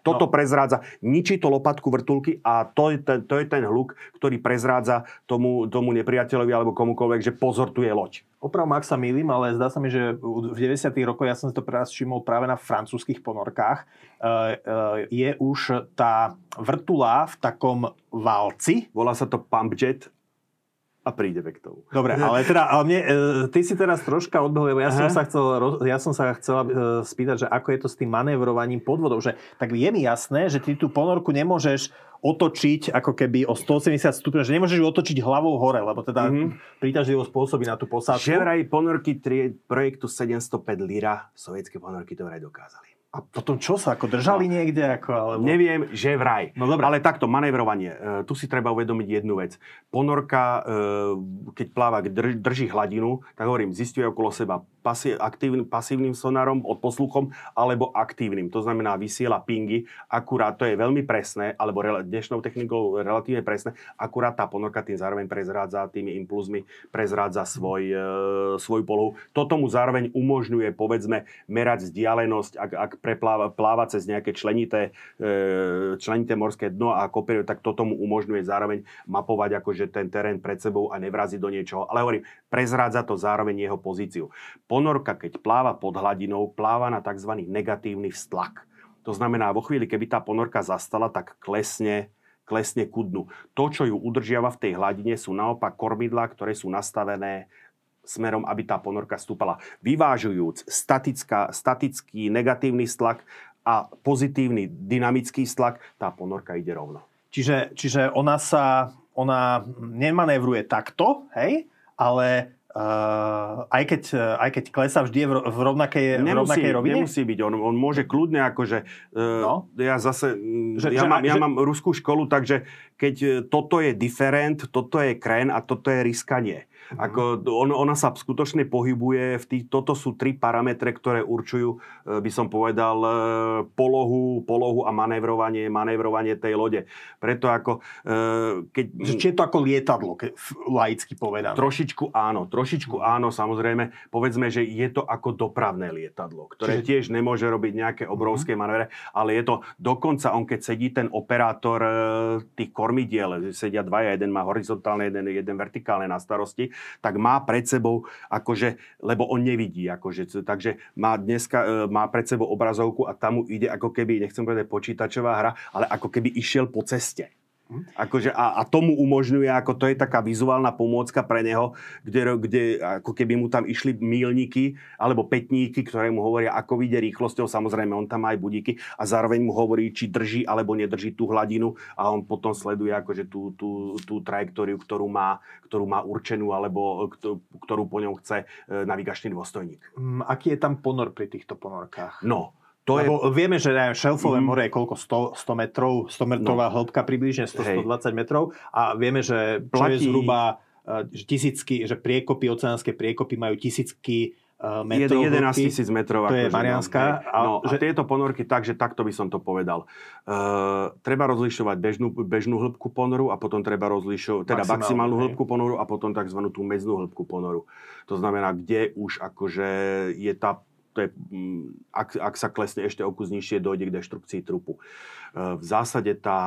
Toto prezrádza, ničí to lopatku vrtuľky a to je ten hluk, ktorý prezrádza tomu nepriateľovi alebo komukoľvek, že pozor, tu je loď. Opravom, ak sa mýlim, ale zdá sa mi, že v 90. rokoch, ja som si to teraz všimol práve na francúzskych ponorkách, je už tá vrtula v takom válci. Volá sa to pumpjet a príde vektov. Dobre, ale teda ty si teraz troška odbehol, lebo ja som sa chcel spýtať, že ako je to s tým manévrovaním pod vodou, že tak je mi jasné, že ty tú ponorku nemôžeš otočiť ako keby o 180 stupňov, že nemôžeš ju otočiť hlavou hore, lebo teda príťažlivosť pôsobí na tú posádku. Že vraj ponorky projektu 705 Lira, sovietské ponorky to vraj dokázali. A potom čo sa, ako držali niekde? Neviem, že vraj. No, ale takto, manévrovanie. Tu si treba uvedomiť jednu vec. Ponorka, keď pláva, drží hladinu, tak hovorím, zistuje okolo seba pasívnym sonárom, odposluchom, alebo aktívnym. To znamená, vysiela pingy. Akurát, to je veľmi presné, alebo dnešnou technikou relatívne presné, akurát tá ponorka tým zároveň prezrádza, tými impulzmi prezrádza svoju polohu. Toto mu zároveň umožňuje, povedzme, merať vzdialenosť, ak pláva cez nejaké členité morské dno a kopíruje, tak to tomu umožňuje zároveň mapovať akože ten terén pred sebou a nevraziť do niečoho. Ale hovorím, prezrádza to zároveň jeho pozíciu. Ponorka, keď pláva pod hladinou, pláva na tzv. Negatívny vztlak. To znamená, vo chvíli, keby tá ponorka zastala, tak klesne ku dnu. To, čo ju udržiava v tej hladine, sú naopak kormidlá, ktoré sú nastavené smerom, aby tá ponorka stúpala. Vyvážujúc statický negatívny stlak a pozitívny dynamický stlak, tá ponorka ide rovno. Čiže ona nemanévruje takto, hej? Ale Aj keď klesá vždy v rovnakej rovine? Nemusí byť. On môže kľudne akože... Ja mám ruskú školu, takže keď toto je different, toto je kren a toto je riskanie. Ako ona sa skutočne pohybuje v tých, toto sú tri parametre, ktoré určujú, by som povedal, polohu a manévrovanie tej lode. Preto ako keď... Či je to ako lietadlo, laicky povedané? Trošičku áno, samozrejme. Povedzme, že je to ako dopravné lietadlo, ktoré tiež nemôže robiť nejaké obrovské manévre, ale je to dokonca, on keď sedí ten operátor tých kormidiel, sedia dvaja, jeden má horizontálne, jeden vertikálne na starosti, tak má pred sebou, akože, lebo on nevidí, akože, takže má pred sebou obrazovku a tam mu ide ako keby, nechcem povedať počítačová hra, ale ako keby išiel po ceste. Akože, a tomu umožňuje, ako to je taká vizuálna pomôcka pre neho, kde ako keby mu tam išli míľniky alebo pätníky, ktoré mu hovoria, ako ide rýchlosťou, samozrejme on tam má aj budíky a zároveň mu hovorí, či drží alebo nedrží tú hladinu a on potom sleduje akože tú trajektóriu, ktorú má určenú alebo ktorú po ňom chce navigačný dôstojník. Aký je tam ponor pri týchto ponorkách? No, lebo vieme, že šelfové more je koľko? 100 metrová hĺbka, približne 120 metrov. A vieme, že platí zhruba tisícky, že oceánske priekopy majú tisícky metrov. 11 000 metrov. To je Mariánska. A tieto ponorky, takže takto by som to povedal. Treba rozlišovať bežnú hĺbku ponoru a potom treba rozlišovať teda maximálnu hĺbku ponoru a potom tzv. Tú medznú hĺbku ponoru. To znamená, kde už akože je tá... Ak sa klesne ešte o kus nižšie, dojde k deštrukcii trupu. V zásade tá,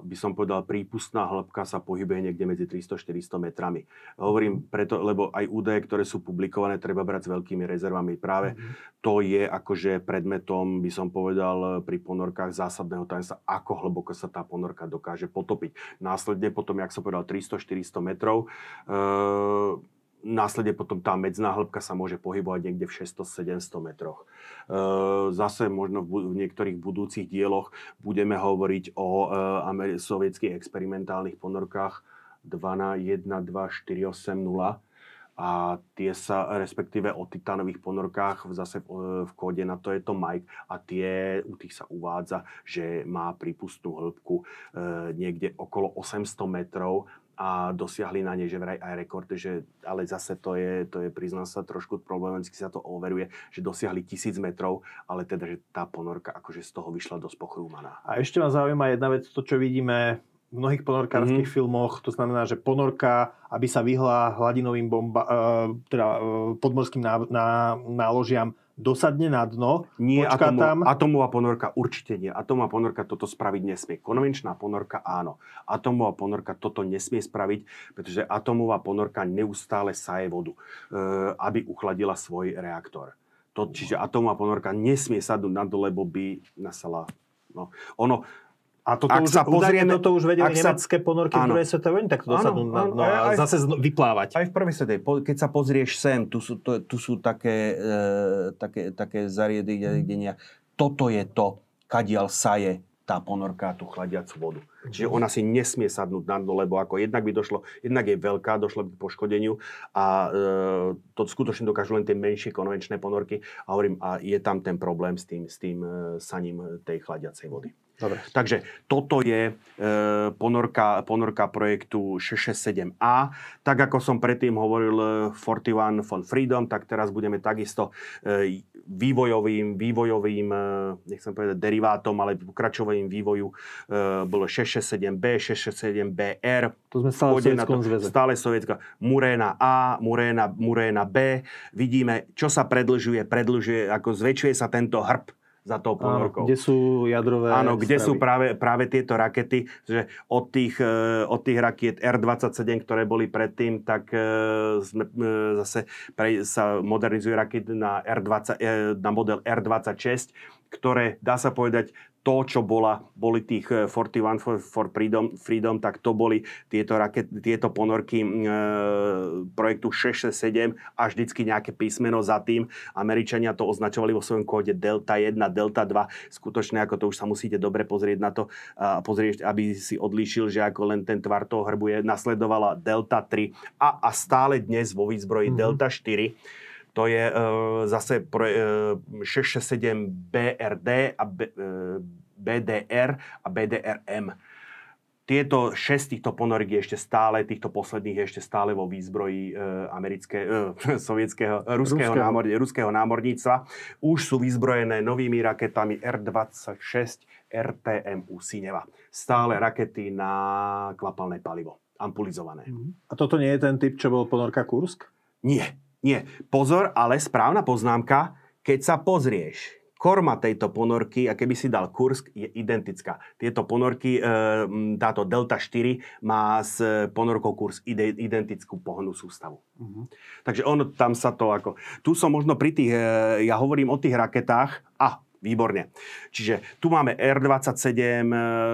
by som povedal, prípustná hĺbka sa pohybuje niekde medzi 300-400 metrami. Hovorím preto, lebo aj údaje, ktoré sú publikované, treba brať s veľkými rezervami. Práve to je akože predmetom, by som povedal, pri ponorkách zásadného tajomstva, ako hlboko sa tá ponorka dokáže potopiť. Následne potom, jak som povedal, 300-400 metrov, následne potom tá medzná hĺbka sa môže pohybovať niekde v 600-700 metroch. Zase možno v niektorých budúcich dieloch budeme hovoriť o sovietských experimentálnych ponorkách 121248-0 a tie sa respektíve o titánových ponorkách zase v kóde na to je to Mike a u tých sa uvádza, že má prípustnú hĺbku niekde okolo 800 metrov a dosiahli na nej, že vraj aj rekord, ale zase to je priznám sa, trošku problematicky sa to overuje, že dosiahli 1000 metrov, ale teda, že tá ponorka akože z toho vyšla dosť pochrúmaná. A ešte ma zaujíma jedna vec, to čo vidíme v mnohých ponorkárskych filmoch, to znamená, že ponorka, aby sa vyhla hladinovým podmorským náložiam, dosadne na dno, počká tam... Atomová ponorka určite nie. Atomová ponorka toto spraviť nesmie. Konvenčná ponorka áno. Atomová ponorka toto nesmie spraviť, pretože atomová ponorka neustále saje vodu, aby uchladila svoj reaktor. Čiže atomová ponorka nesmie sadnúť na dole, lebo by nasala... No. Ono... A toto už vedeli nemecké ponorky v druhej svetovej vojne, tak to dosadnú a zase vyplávať. Aj v prvej svetovej, keď sa pozrieš sem, tu sú také zariadenia. Toto je to, kadiaľ saje tá ponorka, tú chladiacu vodu. Čiže ona si nesmie sadnúť na dno, lebo ako jednak je veľká, došlo by k poškodeniu a to skutočne dokážu len tie menšie konvenčné ponorky. A hovorím, a je tam ten problém s tým saním tej chladiacej vody. Dobre. Takže toto je ponorka projektu 667A. Tak ako som predtým hovoril 41 von Freedom, tak teraz budeme takisto vývojovým nechcem povedať derivátom, ale pokračovým vývoju bolo 667B, 667BR. To sme stále v Sovietskom zväze. Stále sovietská. Muréna A, Muréna B. Vidíme, čo sa predlžuje, ako zväčšuje sa tento hrb za tou ponorkou. Kde sú jadrové stravy. Kde sú práve tieto rakety, že od tých rakiet R-27, ktoré boli predtým, tak zase sa modernizuje raket na model R-26, ktoré, dá sa povedať, to, čo boli tých 41 for Freedom, tak to boli tieto ponorky projektu 667 a vždycky nejaké písmeno za tým. Američania to označovali vo svojom kóde Delta 1, Delta 2. Skutočne, ako to už sa musíte dobre pozrieť na to, aby si odlíšil, že ako len ten tvar toho hrbu je, nasledovala Delta 3 a stále dnes vo výzbroji Delta 4. To je zase 667 BRD a BDR a BDRM. Tieto 6 týchto ponoriek je ešte stále, týchto posledných je ešte stále vo výzbroji ruského námorníctva. Už sú vyzbrojené novými raketami R-26 RTMU Sineva. Stále rakety na kvapalné palivo, ampulizované. A toto nie je ten typ, čo bol ponorka Kursk? Nie. Pozor, ale správna poznámka, keď sa pozrieš. Korma tejto ponorky, a keby si dal Kursk, je identická. Tieto ponorky, táto Delta 4 má s ponorkou Kursk identickú pohonnú sústavu. Takže ono tam sa to ako... Tu som možno pri tých... Ja hovorím o tých raketách. Výborne. Čiže tu máme R-27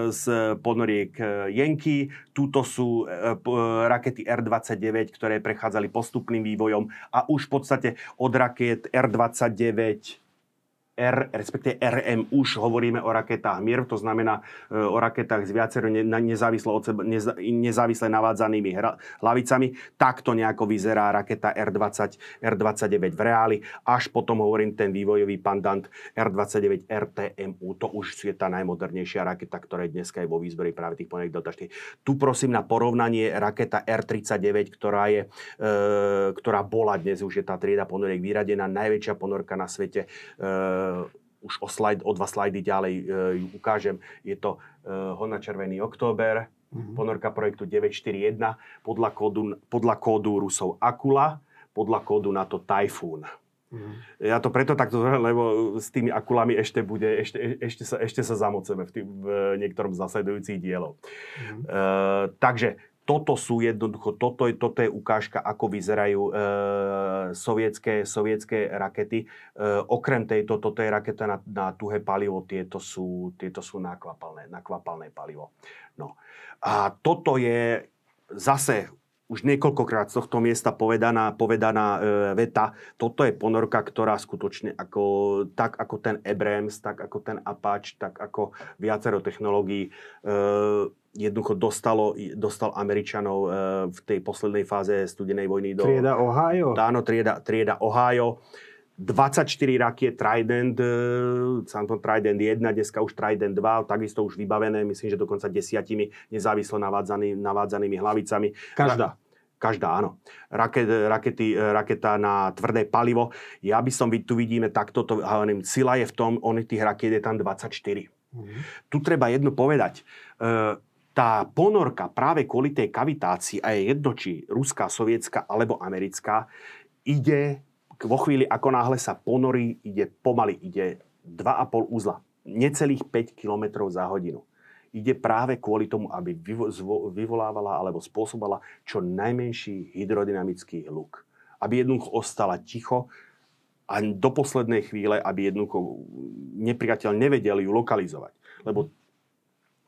z ponoriek Yankee, tuto sú rakety R-29, ktoré prechádzali postupným vývojom a už v podstate od raket R-29 respektive RM, už hovoríme o raketách MIRV, to znamená o raketách s viacero nezávisle navádzanými hlavicami. Takto nejako vyzerá raketa R20, R29 v reáli, až potom hovorím ten vývojový pandant R29 RTMU, to už je tá najmodernejšia raketa, ktorá je dneska je vo výzbroji práve tých ponoriek Delta 4. Tu prosím na porovnanie raketa R39, ktorá bola dnes, už je tá trieda ponoriek vyradená, najväčšia ponorka na svete. Už o dva slajdy ďalej ju ukážem. Je to Hona Červený október, ponorka projektu 941, podľa kódu Rusov Akula, podľa kódu NATO Typhoon. Ja to preto takto, lebo s tými Akulami ešte sa zamoceme v niektorom z nasledujúcich dielov. Takže toto je ukážka, ako vyzerajú sovietské rakety. Okrem tejto, toto je raketa na tuhé palivo, tieto sú na kvapalné palivo. No. A toto je zase už niekoľkokrát z tohto miesta povedaná veta. Toto je ponorka, ktorá skutočne tak ako ten Abrams, tak ako ten Apache, tak ako viacero technológií jednoducho dostal Američanov v tej poslednej fáze studenej vojny do... Trieda Ohio. Áno, trieda Ohio. 24 rakiet Trident, Trident 1, dneska už Trident 2, takisto už vybavené, myslím, že dokonca 10 nezávislo navádzanými hlavicami. Každá, áno. Raketa na tvrdé palivo. Ja by som, tu vidíme takto, sila je v tom, tých rakiet je tam 24. Tu treba jedno povedať. Tá ponorka práve kvôli tej kavitácii, a je jedno, či ruská, sovietská alebo americká, ide vo chvíli, ako náhle sa ponorí, ide 2,5 uzla, necelých 5 km za hodinu. Ide práve kvôli tomu, aby vyvolávala alebo spôsobala čo najmenší hydrodynamický hluk. Aby jednoducho ostala ticho, a do poslednej chvíle, aby jednoducho nepriateľ nevedel ju lokalizovať. Lebo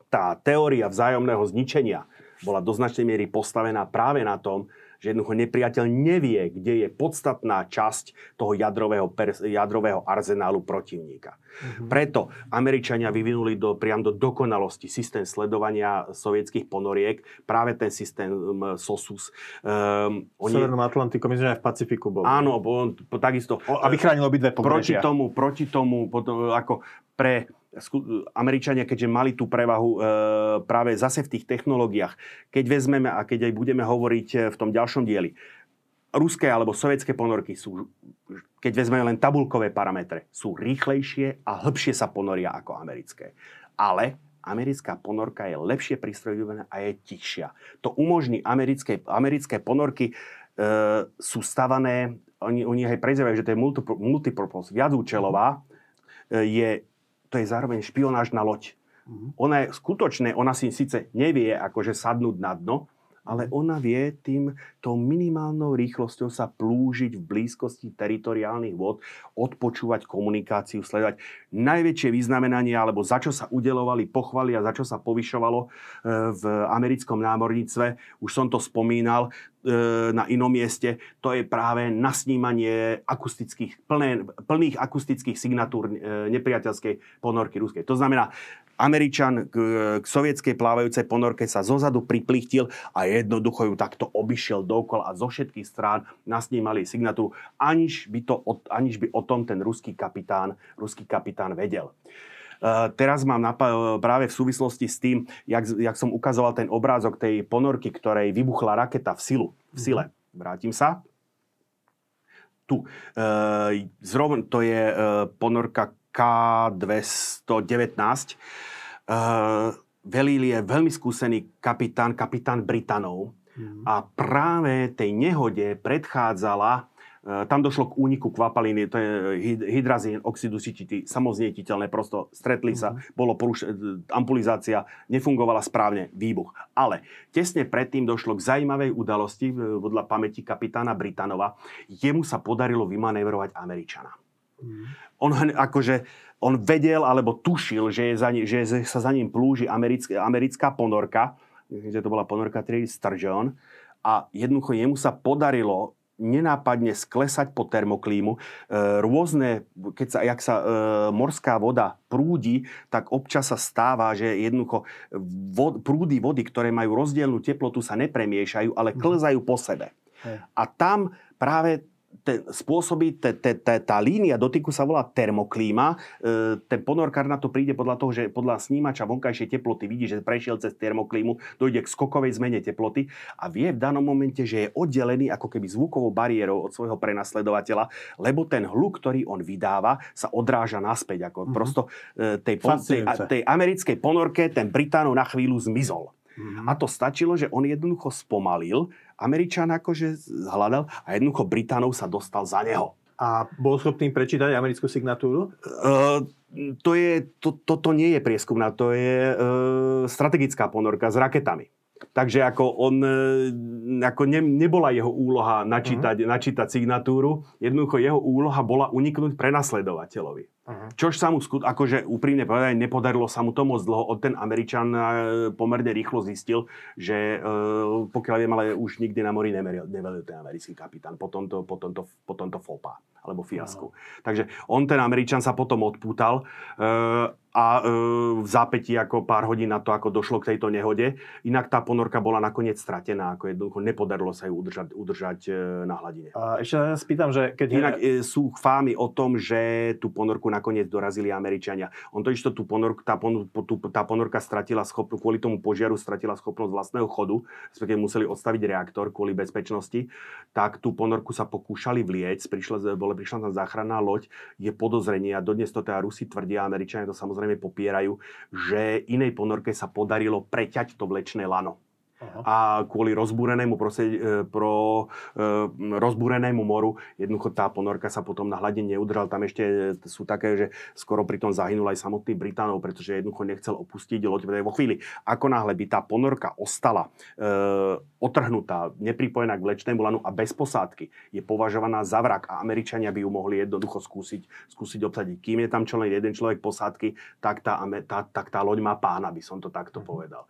tá teória vzájomného zničenia bola do značnej miery postavená práve na tom, že jednoducho nepriateľ nevie, kde je podstatná časť toho jadrového arzenálu protivníka. Preto Američania vyvinuli priam do dokonalosti systém sledovania sovietských ponoriek, práve ten systém SOSUS. V Severnom Atlantiku, myslím, že aj v Pacifiku bol. Áno, takisto. Aby chránilo obidve pobrežia. Proti tomu, potom, ako pre... Američania, keďže mali tú prevahu práve zase v tých technológiách, keď vezmeme a keď aj budeme hovoriť v tom ďalšom dieli, ruské alebo sovietské ponorky sú, keď vezmeme len tabuľkové parametre, sú rýchlejšie a hĺbšie sa ponoria ako americké. Ale americká ponorka je lepšie prístrojovaná a je tichšia. To umožní americké ponorky sú stavané, oni aj prezývajú, že to je multipurpose, viacúčelová, to je zároveň špionážna loď. Ona je skutočne, ona si síce nevie akože sadnúť na dno, ale ona vie tou minimálnou rýchlosťou sa plúžiť v blízkosti teritoriálnych vôd, odpočúvať komunikáciu, sledovať najväčšie vyznamenanie, alebo za čo sa udelovali pochvaly a za čo sa povyšovalo v americkom námorníctve. Už som to spomínal na inom mieste. To je práve nasnímanie plných akustických signatúr nepriateľskej ponorky ruskej. To znamená, Američan k sovietskej plávajúcej ponorke sa zozadu priplichtil a jednoducho ju takto obišiel dokola a zo všetkých strán nasnímali signatúru, aniž by o tom ten ruský kapitán vedel. Teraz mám práve v súvislosti s tým, jak som ukazoval ten obrázok tej ponorky, ktorej vybuchla raketa v sile. Vrátim sa. Tu. Zrovna to je ponorka K-219. Velil je veľmi skúsený kapitán Britanov. A práve tej nehode predchádzala, tam došlo k úniku kvapaliny, to je hydrazín oxidu sičitý, samoznietiteľné, prosto stretli sa, ampulizácia nefungovala správne, výbuch. Ale tesne predtým došlo k zaujímavej udalosti podľa pamäti kapitána Britanova. Jemu sa podarilo vymanévrovať Američana. On vedel alebo tušil, že sa za ním plúži americká ponorka, že to bola ponorka triedy Sturgeon, a jednoducho jemu sa podarilo nenápadne sklesať po termoklímu. Jak sa morská voda prúdi, tak občas sa stáva, že jednoducho prúdy vody, ktoré majú rozdielnú teplotu, sa nepremiešajú, ale klzajú po sebe. A tam práve tá línia dotyku sa volá termoklíma. Ten ponorkár na to príde podľa toho, že podľa snímača vonkajšej teploty vidí, že prešiel cez termoklímu, dojde k skokovej zmene teploty a vie v danom momente, že je oddelený ako keby zvukovou bariérou od svojho prenasledovateľa, lebo ten hluk, ktorý on vydáva, sa odráža naspäť. Ako prosto tej americkej ponorke ten Británov na chvíľu zmizol. A to stačilo, že on jednoducho spomalil, Američan akože hľadal a jednoducho Británov sa dostal za neho. A bol schopný prečítať americkú signatúru? Toto nie je prieskumná, to je strategická ponorka s raketami. Takže nebola jeho úloha načítať signatúru, jednoducho jeho úloha bola uniknúť prenasledovateľovi. Čož sa mu úprimne povedané nepodarilo sa mu to moc dlho. Ten Američan pomerne rýchlo zistil, že pokiaľ viem, ale už nikdy na mori nevelil ten americký kapitán po tomto fopá alebo fiasku. Takže ten Američan sa potom odpútal a v zápätí pár hodín na to, ako došlo k tejto nehode. Inak tá ponorka bola nakoniec stratená, nepodarilo sa ju udržať na hladine. A ešte sa spýtam, že keď... Inak sú fámy o tom, že tú ponorku nakoniec dorazili Američania. Tá ponorka stratila schopnosť, kvôli tomu požiaru stratila schopnosť vlastného chodu, keď museli odstaviť reaktor kvôli bezpečnosti, tak tú ponorku sa pokúšali vliecť, prišla tam záchranná loď, je podozrenie a dodnes to teda Rusi tvrdia, Američania to samozrejme popierajú, že inej ponorke sa podarilo preťať to vlečné lano. A kvôli rozbúrenému moru jednoducho tá ponorka sa potom na hladine neudržala. Tam ešte sú také, že skoro pri tom zahynul aj samotný Britanov, pretože jednoducho nechcel opustiť loď. Vo chvíli, ako náhle by tá ponorka ostala otrhnutá, nepripojená k vlečnému lanu a bez posádky, je považovaná za vrak a Američania by ju mohli jednoducho skúsiť obsadiť. Kým je tam jeden človek posádky, tak tá loď má pána, by som to takto povedal.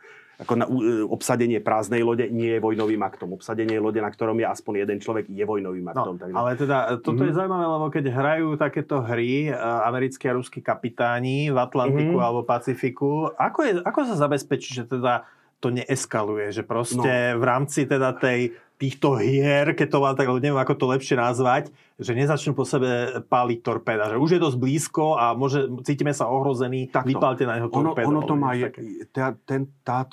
Obsadenie prázdnej lode nie je vojnovým aktom. Obsadenie lode, na ktorom je aspoň jeden človek, je vojnovým aktom. No, ale teda toto je zaujímavé, lebo keď hrajú takéto hry americkí a ruskí kapitáni v Atlantiku alebo Pacifiku, ako sa zabezpečí, že teda to neeskaluje? Že proste v rámci teda týchto hier, keď to tak neviem, ako to lepšie nazvať, že nezačnú po sebe páliť torpéda. Že už je dosť blízko a cítime sa ohrození, vypálte na neho torpéda. Ono to má,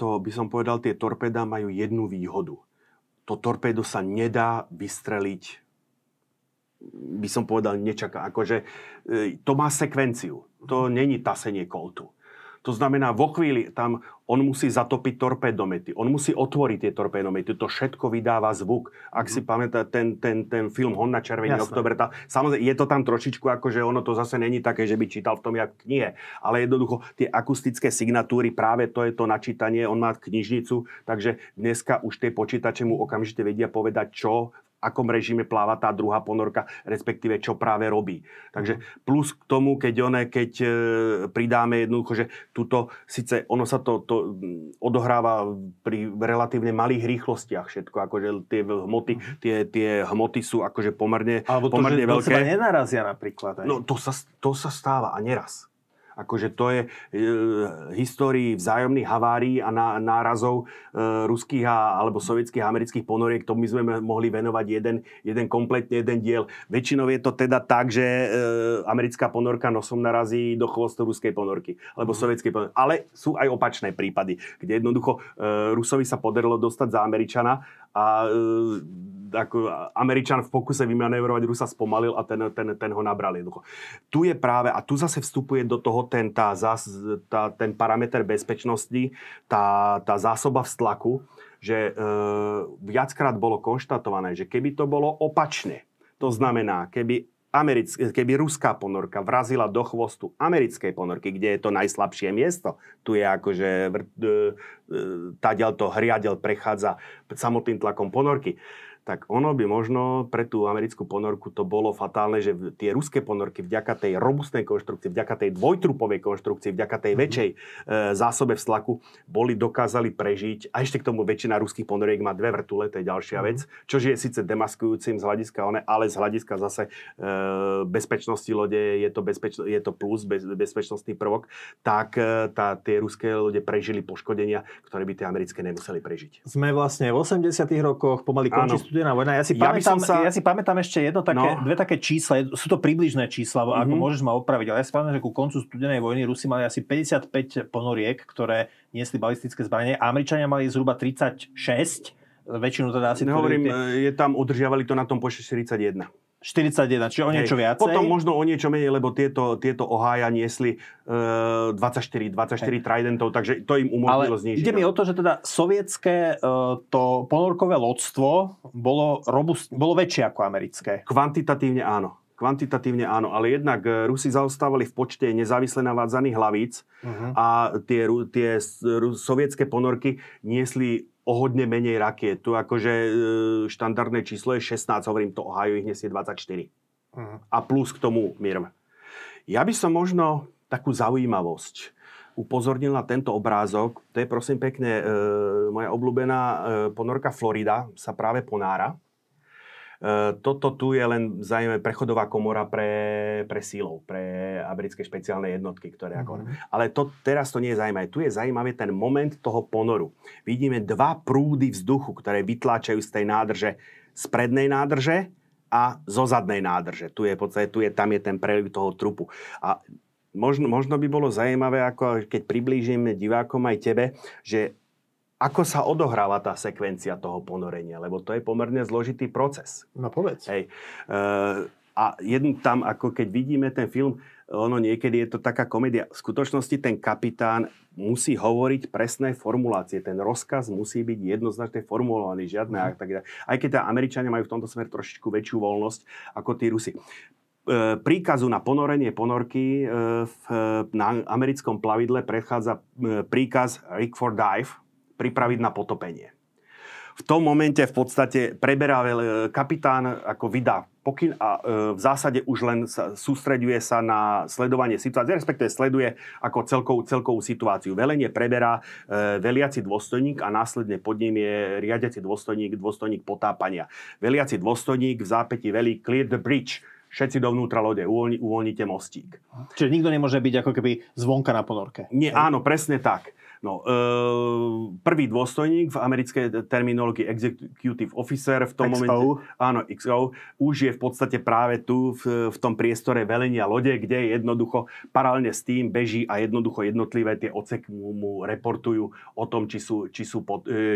by som povedal, tie torpéda majú jednu výhodu. To torpédo sa nedá vystreliť, by som povedal, nečaká. To má sekvenciu. To není tasenie koltu. To znamená, vo chvíli tam on musí zatopiť torpédomety, on musí otvoriť tie torpédomety, to všetko vydáva zvuk. Ak si pamätá ten film Hon na červený október, samozrejme, je to tam trošičku, akože ono to zase není také, že by čítal v tom jak knihe, ale jednoducho tie akustické signatúry, práve to je to načítanie, on má knižnicu, takže dneska už tie počítače mu okamžite vedia povedať, čo, v akom režime pláva tá druhá ponorka, respektíve čo práve robí. Takže plus k tomu, keď pridáme jednoducho, že tuto, síce ono sa to odohráva pri relatívne malých rýchlostiach všetko, akože tie hmoty sú akože pomerne veľké. Alebo to, že do seba nenarazia napríklad. Aj. No to sa stáva a neraz. Akože to je histórii vzájomných havárií a nárazov ruských alebo sovietských a amerických ponoriek, to my sme mohli venovať jeden diel. Väčšinou je to teda tak, že americká ponorka nosom narazí do chvostu ruskej ponorky, alebo sovietskej ponorky. Ale sú aj opačné prípady, kde jednoducho Rusovi sa podarilo dostať za Američana a ako Američan v pokuse vymanévrovať Rusa spomalil a ten ho nabral jednoducho. Tu je práve, a tu zase vstupuje do toho ten parameter bezpečnosti, tá zásoba vztlaku, že viackrát bolo konštatované, že keby to bolo opačne, to znamená, keby ruská ponorka vrazila do chvostu americkej ponorky, kde je to najslabšie miesto, tu je akože hriadel prechádza samotným tlakom ponorky, tak ono by možno pre tú americkú ponorku to bolo fatálne, že tie ruské ponorky vďaka tej robustnej konštrukcii, vďaka tej dvojtrupovej konštrukcii, vďaka tej väčšej zásobe vztlaku dokázali prežiť. A ešte k tomu väčšina ruských ponoriek má dve vrtule, to je ďalšia vec, čo je síce demaskujúcim z hľadiska ale z hľadiska zase bezpečnosti lode je to plus, bezpečnostný prvok, tak tie ruské lode prežili poškodenia, ktoré by tie americké nemuseli prežiť. Sme vlastne v 80. rokoch, pomaly končí vojna. Ja si pamätám ešte dve také čísla, sú to približné čísla, ako môžeš ma opraviť, ale ja si pamätám, že ku koncu studenej vojny Rusi mali asi 55 ponoriek, ktoré niesli balistické zbranie, a Američania mali zhruba 36, väčšinu teda asi... Nehovorím, udržiavali to na tom počte 41, čiže o niečo viacej. Potom možno o niečo menej, lebo tieto Ohája niesli 24 Tridentov, takže to im umožnilo znižiť. Ide mi o to, že teda sovietské to ponorkové lodstvo bolo väčšie ako americké. Kvantitatívne áno, ale jednak Rusi zaostávali v počte nezávisle navádzaných hlavíc a tie sovietské ponorky niesli o hodne menej rakiet. Tu akože štandardné číslo je 16, hovorím to Ohio, ich nesie 24. A plus k tomu Mirm. Ja by som možno takú zaujímavosť upozornil na tento obrázok. To je prosím pekne moja obľúbená ponorka Florida, sa práve ponára. Toto tu je len zaujímavé prechodová komora pre sílov, pre americké špeciálne jednotky, ktoré ale teraz to nie je zaujímavé. Tu je zaujímavý ten moment toho ponoru. Vidíme dva prúdy vzduchu, ktoré vytláčajú z tej nádrže, z prednej nádrže a zo zadnej nádrže. Tam je ten preliv toho trupu. A možno by bolo zaujímavé, ako keď priblížim divákom aj tebe, že ako sa odohráva tá sekvencia toho ponorenia, lebo to je pomerne zložitý proces. No povedz. Hej. Tam, ako keď vidíme ten film, ono niekedy je to taká komédia. V skutočnosti ten kapitán musí hovoriť presné formulácie. Ten rozkaz musí byť jednoznačne formulovaný. Žiadne aj keď Američania majú v tomto smere trošičku väčšiu voľnosť ako tí Rusi. Príkazu na ponorenie ponorky na americkom plavidle prechádza príkaz rig for dive, pripraviť na potopenie. V tom momente v podstate preberá kapitán, ako vydá pokyn a v zásade už len sústreďuje sa na sledovanie situácie, respektíve sleduje ako celkovú situáciu. Velenie preberá veliaci dôstojník a následne pod ním je riadiaci dôstojník potápania. Veliaci dôstojník v zápäti velí clear the bridge, všetci dovnútra lode, uvoľnite mostík. Čiže nikto nemôže byť ako keby zvonka na ponorke. Nie, áno, presne tak. No, prvý dôstojník v americkej terminológii executive officer v tom momente, áno, XO, už je v podstate práve tu v tom priestore velenia lode, kde jednoducho paralelne s tým beží a jednoducho jednotlivé tie odseky mu reportujú o tom, či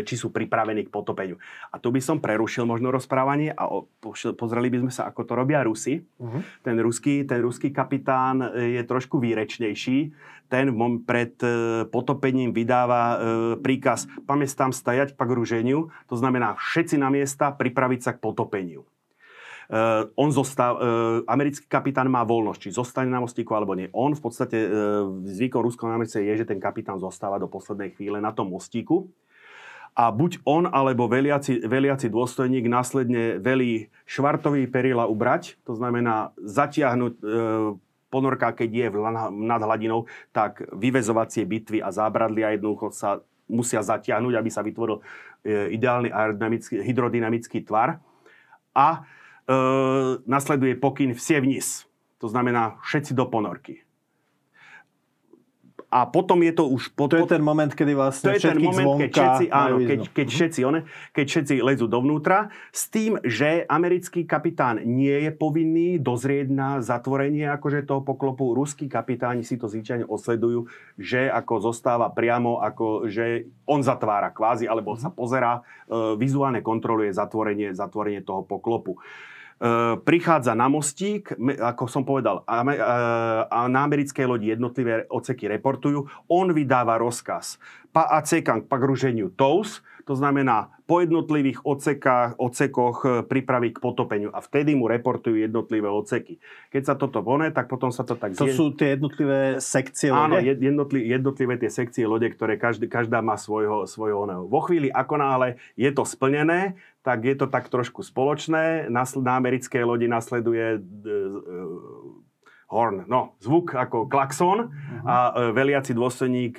sú pripravení k potopeniu. A tu by som prerušil možno rozprávanie a pozreli by sme sa, ako to robia Rusi. Uh-huh. Ten ruský kapitán je trošku výrečnejší. Ten pred potopením vydáva príkaz pamästám stajať k pogruženiu, to znamená všetci na miesta, pripraviť sa k potopeniu. Americký kapitán má voľnosť, či zostane na mostíku alebo nie. On v podstate zvykom Ruskej armády je, že ten kapitán zostáva do poslednej chvíle na tom mostíku. A buď on, alebo veliaci dôstojník následne velí švartový perila ubrať, to znamená zatiahnuť ponorka, keď je nad hladinou, tak vyvezovacie bitvy a zábradlia jednoducho sa musia zatiahnuť, aby sa vytvoril ideálny hydrodynamický tvar. A nasleduje pokyn vsie vniz, to znamená všetci do ponorky. A potom je to už... To je ten moment, kedy vlastne všetkých zvonka... Keď všetci lezú dovnútra, s tým, že americký kapitán nie je povinný dozrieť na zatvorenie akože toho poklopu. Ruskí kapitáni si to zvyčajne osledujú, že ako zostáva priamo, ako že on zatvára kvázi, alebo sa pozerá, vizuálne kontroluje zatvorenie toho poklopu. Prichádza na mostík, ako som povedal, a na americkej lodi jednotlivé odseky reportujú, on vydáva rozkaz pa acekám k pagruženiu tous, to znamená po jednotlivých odsekoch pripraviť k potopeniu a vtedy mu reportujú jednotlivé odseky. Keď sa toto voné, tak potom sa to tak... To sú tie jednotlivé sekcie lode? Áno, jednotlivé tie sekcie lode, ktoré každá má svojho oného. Vo chvíli, ako náhle je to splnené, tak je to tak trošku spoločné. Na americkej lodi nasleduje horn, zvuk ako klaxon a veliaci dôstojník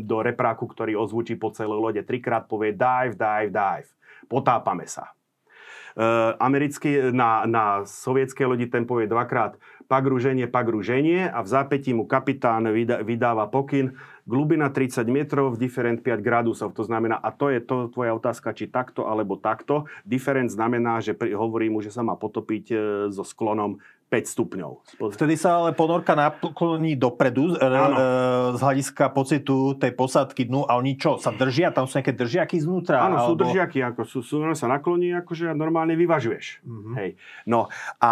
do repráku, ktorý ozvučí po celej lode trikrát, povie dive, dive, dive. Potápame sa. Na sovietskej lodi ten povie dvakrát pagruženie, pagruženie a v zápätí mu kapitán vydáva pokyn glubina 30 metrov, different 5 gradusov. To znamená, a to je to tvoja otázka, či takto, alebo takto. Different znamená, že hovorí mu, že sa má potopiť so sklonom 5 stupňov. Vtedy sa ale ponorka nakloní dopredu z hľadiska pocitu tej posádky dnu a oni čo? Sa držia? Tam sú nejaké držiaky znútra? Áno, sú držiaky. Ono sa nakloní, akože normálne vyvažuješ. Mm-hmm. Hej. No a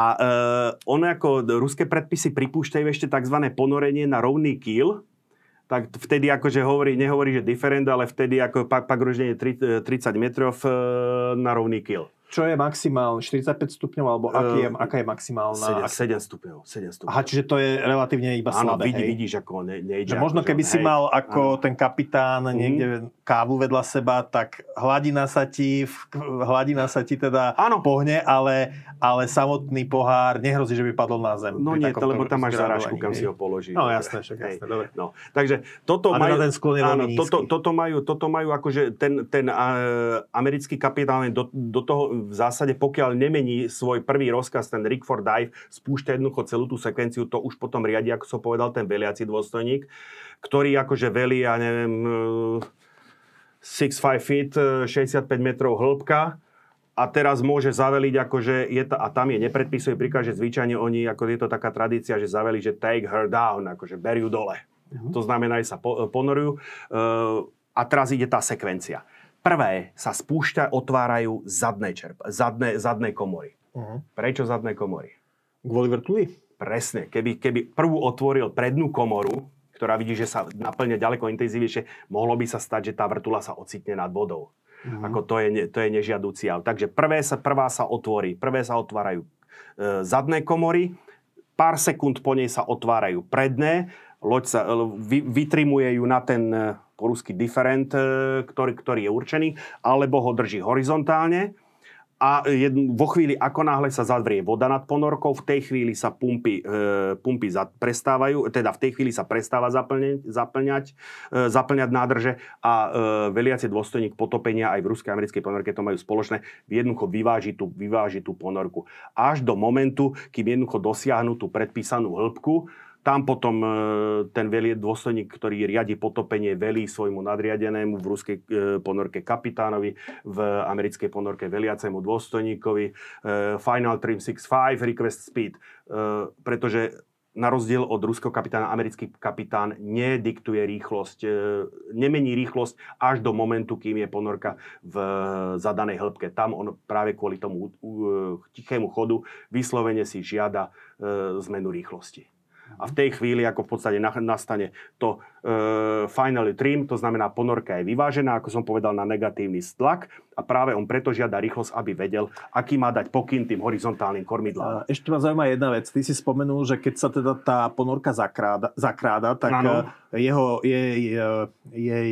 ono ako ruské predpisy pripúšťajú ešte tzv. Ponorenie na rovný kýl. Tak vtedy akože nehovorí, že different, ale vtedy ako pagruženie 30 metrov na rovný kýl. Čo je maximálne? 45 stupňov? Alebo aká je maximálna? 7 stupňov. Aha, čiže to je relatívne iba slabé. Áno, vidíš, ako nejde. Možno keby si mal ako ten kapitán niekde kávu vedľa seba, tak hladina sa ti teda pohne, ale samotný pohár nehrozí, že by padol na zem. No nie, lebo tam máš zarážku, kam si ho položíš. No jasné, dobre. No, takže toto majú akože ten americký kapitán do toho v zásade, pokiaľ nemení svoj prvý rozkaz, ten Rig for Dive, spúšťa jednoducho celú tú sekvenciu, to už potom riadi, ako som povedal, ten veliaci dôstojník, ktorý akože velí, ja neviem, 65 feet, 65 metrov hĺbka a teraz môže zaveliť, akože a tam je nepredpisuje príkaz, že zvyčajne oni, ako je to taká tradícia, že zaveli, že take her down, akože ber ju dole. Mhm. To znamená, že sa ponorujú a teraz ide tá sekvencia. Prvé sa spúšťa, otvárajú zadné komory. Uh-huh. Prečo zadné komory? Kvôli vrtuli? Presne. Keby prvú otvoril prednú komoru, ktorá vidí, že sa naplňa ďaleko intenzívnejšie, mohlo by sa stať, že tá vrtula sa ocitne nad vodou. Uh-huh. Ako to je nežiaducí jav. Takže prvé sa otvárajú zadné komory, pár sekúnd po nej sa otvárajú predné, loď sa vytrimuje ju na ten... po rusky different, ktorý je určený, alebo ho drží horizontálne a vo chvíli, ako náhle sa zavrie voda nad ponorkou, v tej chvíli sa pumpy prestávajú, teda v tej chvíli sa prestáva zaplňať nádrže a veliaci dôstojník potopenia aj v ruskej a americkej ponorke to majú spoločné, jednoducho vyváži tú ponorku. Až do momentu, kým jednoducho dosiahnu tú predpísanú hĺbku, Tam potom ten dôstojník, ktorý riadi potopenie, velí svojmu nadriadenému v ruskej ponorke kapitánovi, v americkej ponorke veliacemu dôstojníkovi. Final trim 65, request speed. Pretože na rozdiel od ruského kapitána, americký kapitán nediktuje rýchlosť, nemení rýchlosť až do momentu, kým je ponorka v zadanej hĺbke. Tam on práve kvôli tomu tichému chodu vyslovene si žiada zmenu rýchlosti. A v tej chvíli, ako v podstate nastane to final trim, to znamená ponorka je vyvážená, ako som povedal, na negatívny stlak a práve on preto žiada rýchlosť, aby vedel, aký má dať pokyn tým horizontálnym kormidlám. Ešte ma zaujíma jedna vec. Ty si spomenul, že keď sa teda tá ponorka zakráda, tak jej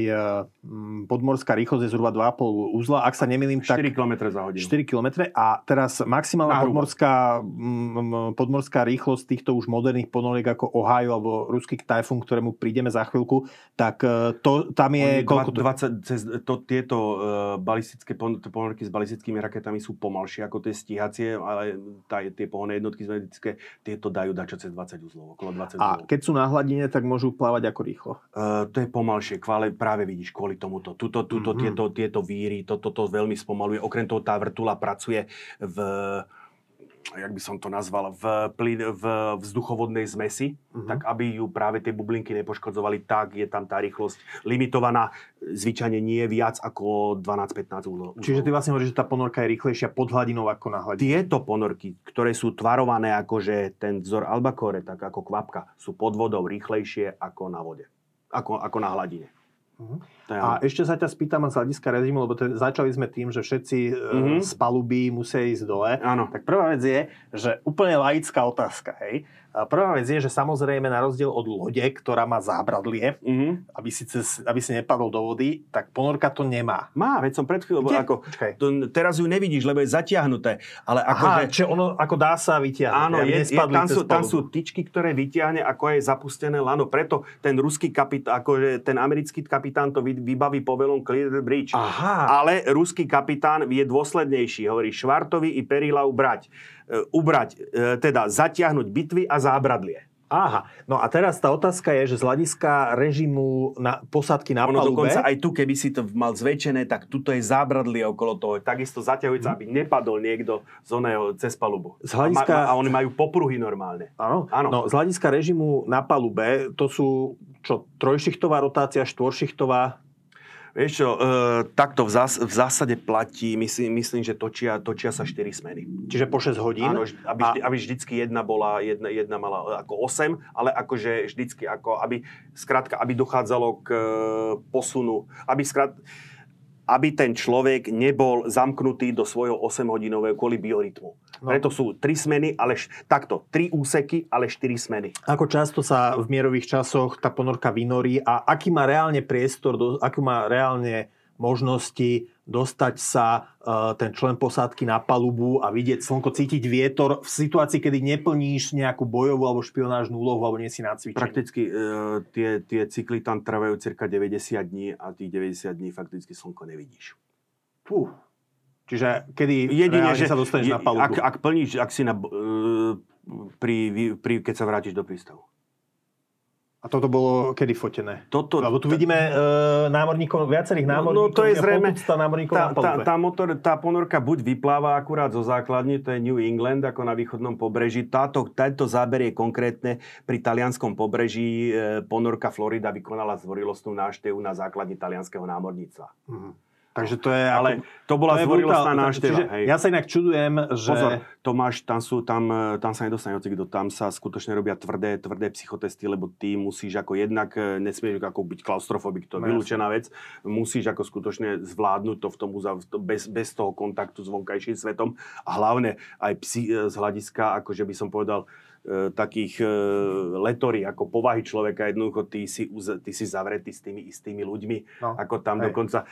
podmorská rýchlosť je zhruba 2,5 uzla. Ak sa nemýlim, tak 4 km za hodinu. 4 km a teraz maximálna podmorská rýchlosť týchto už moderných ponoriek ako Ohio alebo ruský Typhoon, ktorému prídeme za chvíľku, tak to, tam je koľko? 20, cez to, tieto balistické ponorky s balistickými raketami sú pomalšie ako tie stíhacie, ale tie pohonné jednotky zmedické, tieto dajú dačo cez 20 uzlov, okolo 20 uzlov. A keď sú na hladine, tak môžu plávať ako rýchlo? To je pomalšie, práve vidíš kvôli tomuto. Tieto víry, toto veľmi spomaluje. Okrem toho tá vrtula pracuje v... jak by som to nazval, v vzduchovodnej zmesi, tak aby ju práve tie bublinky nepoškodzovali, tak je tam tá rýchlosť limitovaná, zvyčajne nie viac ako 12-15 uzlov. Čiže ty vlastne hovoríš, že tá ponorka je rýchlejšia pod hladinou ako na hladine. Tieto ponorky, ktoré sú tvarované akože ten vzor Albacore, tak ako kvapka, sú pod vodou rýchlejšie ako na vode, ako na hladine. A ešte sa ťa spýtam z hľadiska režimu, lebo začali sme tým, že všetci z paluby musia ísť dole. Áno. Tak prvá vec je, že úplne laická otázka, hej. Prvá vec je, že samozrejme na rozdiel od lode, ktorá má zábradlie, aby si nepadol do vody, tak ponorka to nemá. Má, veď som pred chvíľou... teraz ju nevidíš, lebo je zatiahnuté. Ale ako dá sa vytiahnuť. Áno, tam sú tyčky, ktoré vytiahne, ako je zapustené lano. Preto ten ruský kapitán, akože ten americký kapitán to vybaví povelom Clear the Bridge. Aha. Ale ruský kapitán je dôslednejší. Hovorí, švartovi i perila ubrať, teda zatiahnuť bitvy a zábradlie. Aha, no a teraz tá otázka je, že z hľadiska režimu posádky na palube... Dokonca aj tu, keby si to mal zväčšené, tak tuto je zábradlie okolo toho. Takisto zaťahujúce, aby nepadol niekto z oného cez palubu. A oni majú popruhy normálne. Áno, no z hľadiska režimu na palube, to sú čo, trojšichtová rotácia, štvoršichtová... Vieš čo, takto v zásade platí, myslím, že točia sa 4 smeny. Čiže po 6 hodín? Áno, aby vždycky jedna mala ako 8, ale akože vždycky, aby dochádzalo k posunu, aby ten človek nebol zamknutý do svojho 8-hodinového kvôli biorytmu. No. Preto sú 3 smeny, ale takto, 3 úseky, ale 4 smeny. Ako často sa v mierových časoch tá ponorka vynorí a aký má reálne priestor, akú má reálne možnosti dostať sa ten člen posádky na palubu a vidieť slnko, cítiť vietor v situácii, kedy neplníš nejakú bojovú alebo špionážnú úlohu, alebo nie si na cvičení. Prakticky tie cykly tam trvajú cirka 90 dní a tých 90 dní fakticky slnko nevidíš. Fú. Čiže kedy jedine, že sa dostaneš na palubu? Ak plníš, keď sa vrátiš do prístavu. A toto bolo kedy fotené? Lebo tu vidíme námorníkov, viacerých námorníkov. No to je zrejme, tá ponorka buď vypláva akurát zo základní, to je New England, ako na východnom pobreží. Tento záber je konkrétne pri talianskom pobreží. Ponorka Florida vykonala zdvorilostnú návštevu na základni talianskeho námorníctva. Takže to je... Ale to bola zdvorilostná návšteva. Ja sa inak čudujem, že... Pozor, Tomáš, tam sa nedostane hocikto. Tam sa skutočne robia tvrdé psychotesty, lebo ty musíš ako jednak, nesmieš ako byť klaustrofobik, to je vylúčená vec, musíš ako skutočne zvládnuť to v tom bez toho kontaktu s vonkajším svetom. A hlavne aj z hľadiska, akože by som povedal, takých letorí, ako povahy človeka, jednoducho ty si zavretý s tými istými ľuďmi, ako tam dokonca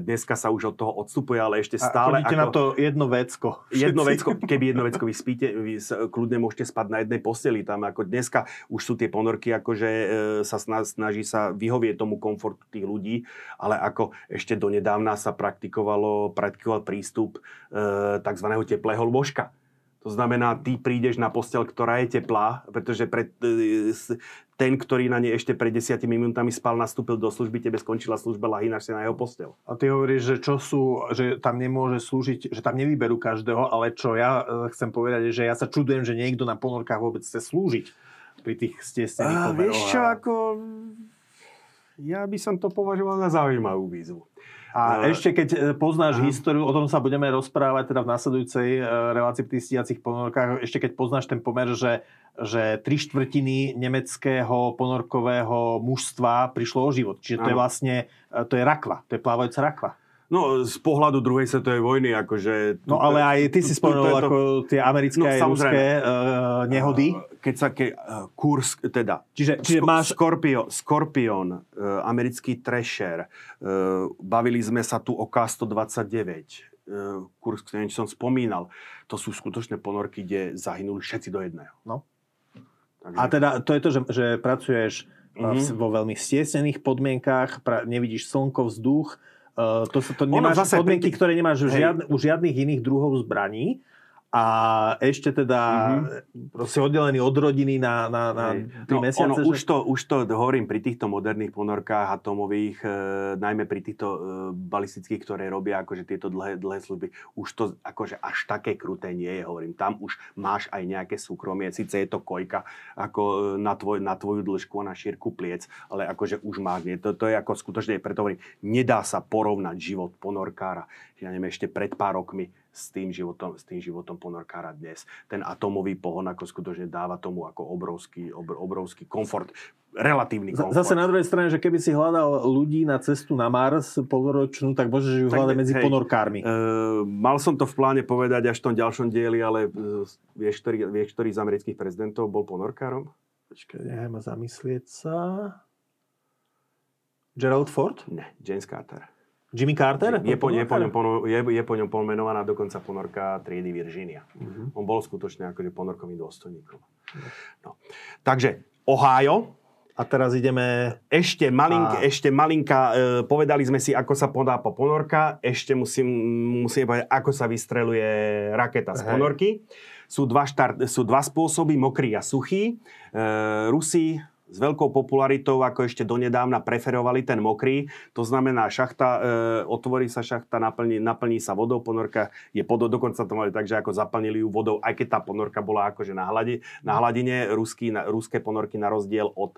dneska sa už od toho odstupuje, ale ešte stále... A chodíte na to jedno vecko. Jedno vecko, keby jedno vecko vy spíte, vy kľudne môžete spať na jednej posteli, tam ako dneska už sú tie ponorky, akože sa snaží sa vyhovieť tomu komfortu tých ľudí, ale ako ešte donedávna sa praktikoval prístup takzvaného teplého lôžka. To znamená, ty prídeš na posteľ, ktorá je teplá, pretože ten, ktorý na nej ešte pred 10 minútami spal, nastúpil do služby, tebe skončila služba, lahýnaš sa na jeho posteľ. A ty hovoríš, že čo sú, že tam nemôže slúžiť, že tam nevyberú každého, ale čo ja chcem povedať, že ja sa čudujem, že niekto na ponorkách vôbec chce slúžiť pri tých stiesnených pomeroch. Vieš čo, ako... Ja by som to považoval za zaujímavú výzvu. A ešte keď poznáš históriu, o tom sa budeme rozprávať teda v nasledujúcej relácii pri stíhacích ponorkách, ešte keď poznáš ten pomer, že 3/4 nemeckého ponorkového mužstva prišlo o život. Čiže to je vlastne, to je rakva, to je plávajúca rakva. No, z pohľadu druhej svetovej vojny, akože... No, ale aj ty si spomenul ako tie americké a ruské nehody. Keď sa... Kursk, teda... Čiže máš... Scorpion, americký trasher. Bavili sme sa tu o K-129. Kursk, neviem, čo som spomínal. To sú skutočné ponorky, kde zahynuli všetci do jedného. No. Takže... A teda to je to, že pracuješ vo veľmi stiesnených podmienkách, nevidíš slnko, vzduch... to nemáš zase podmienky, ktoré nemáš u žiadnych iných druhov zbraní a ešte teda proste oddelený od rodiny na 3 mesiace. Už to hovorím pri týchto moderných ponorkách atomových, najmä pri týchto balistických, ktoré robia akože tieto dlhé služby, už to akože až také kruté nie je, hovorím. Tam už máš aj nejaké súkromie, síce je to kojka ako na tvoju dĺžku a na šírku pliec, ale akože už máš, to je ako skutočne, preto hovorím, nedá sa porovnať život ponorkára, ja neviem, ešte pred pár rokmi s tým životom ponorkára dnes. Ten atómový pohon ako skutočne dáva tomu ako obrovský komfort, relatívny komfort. Zase na druhej strane, že keby si hľadal ľudí na cestu na Mars poloročnú, tak môžeš ju hľadať medzi ponorkármi. Mal som to v pláne povedať až v tom ďalšom dieli, ale vieš, ktorý z amerických prezidentov bol ponorkárom? Počkaj, nechaj ma zamyslieť sa. Gerald Ford? Ne, James Carter. Jimmy Carter? Je po ňom pomenovaná dokonca ponorka triedy Virginia. On bol skutočne akože ponorkovým dôstojníkom. No. Takže Ohio. A teraz ideme... Ešte malinká. Povedali sme si, ako sa podá po ponorka. Ešte musíme povedať, ako sa vystreluje raketa z ponorky. Sú dva spôsoby, mokrý a suchý. Rusi... s veľkou popularitou, ako ešte donedávna preferovali ten mokrý. To znamená, otvorí sa šachta, naplní sa vodou, ponorka je pod, dokonca to mali tak, že ako zaplnili ju vodou, aj keď tá ponorka bola akože na hladine. Ruské ponorky na rozdiel od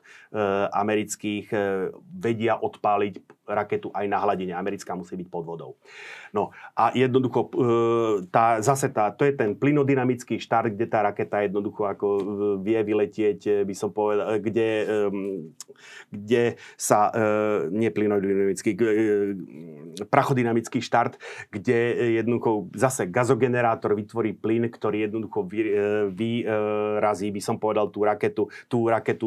amerických vedia odpáliť raketu aj na hladine. Americká musí byť pod vodou. No a jednoducho to je ten plynodynamický štart, kde tá raketa jednoducho ako vie vyletieť, by som povedal, kde sa prachodynamický štart, kde jednoducho zase gazogenerátor vytvorí plyn, ktorý jednoducho vyrazí, by som povedal, tú raketu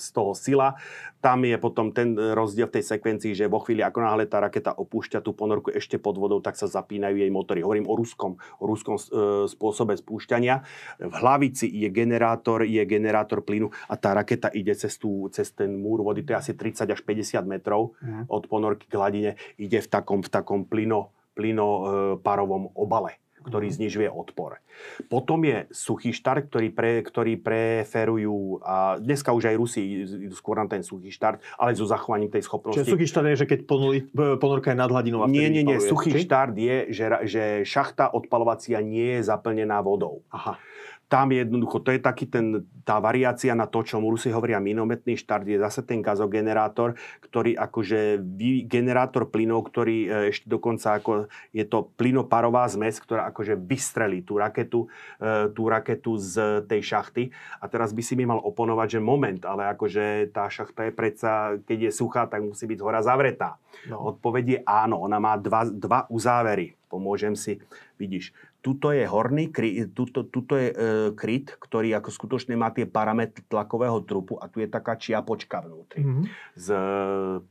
z toho sila. Tam je potom ten rozdiel v tej sekvencii, že vo chvíli, ako náhle tá raketa opúšťa tú ponorku ešte pod vodou, tak sa zapínajú jej motory. Hovorím o ruskom spôsobe spúšťania. V hlavici je generátor plynu a tá raketa ide cez ten múr vody, to je asi 30 až 50 metrov od ponorky k hladine, ide v takom plynoparovom obale, ktorý znižuje odpor. Potom je suchý štart, ktorý preferujú, a dneska už aj Rusi idú skôr na ten suchý štart, ale so zachovaním tej schopnosti. Čiže suchý štart je, že keď ponorka je nad hladinou. Nie, suchý štart je, že šachta odpalovacia nie je zaplnená vodou. Aha. Tam jednoducho, to je taký tá variácia na to, čo mu Rusi hovoria minometný štart, je zase ten gazogenerátor, ktorý akože generátor plynov, ktorý ešte dokonca ako je to plynoparová zmes, ktorá akože vystrelí tú raketu z tej šachty. A teraz by si mi mal oponovať, že moment, ale akože tá šachta je predsa, keď je suchá, tak musí byť zhora zavretá. No. Odpoveď je áno, ona má dva uzávery. Pomôžem si, vidíš. Tuto je horný kryt, kryt, ktorý ako skutočne má tie parametre tlakového trupu a tu je taká čiapočka vnútri. Z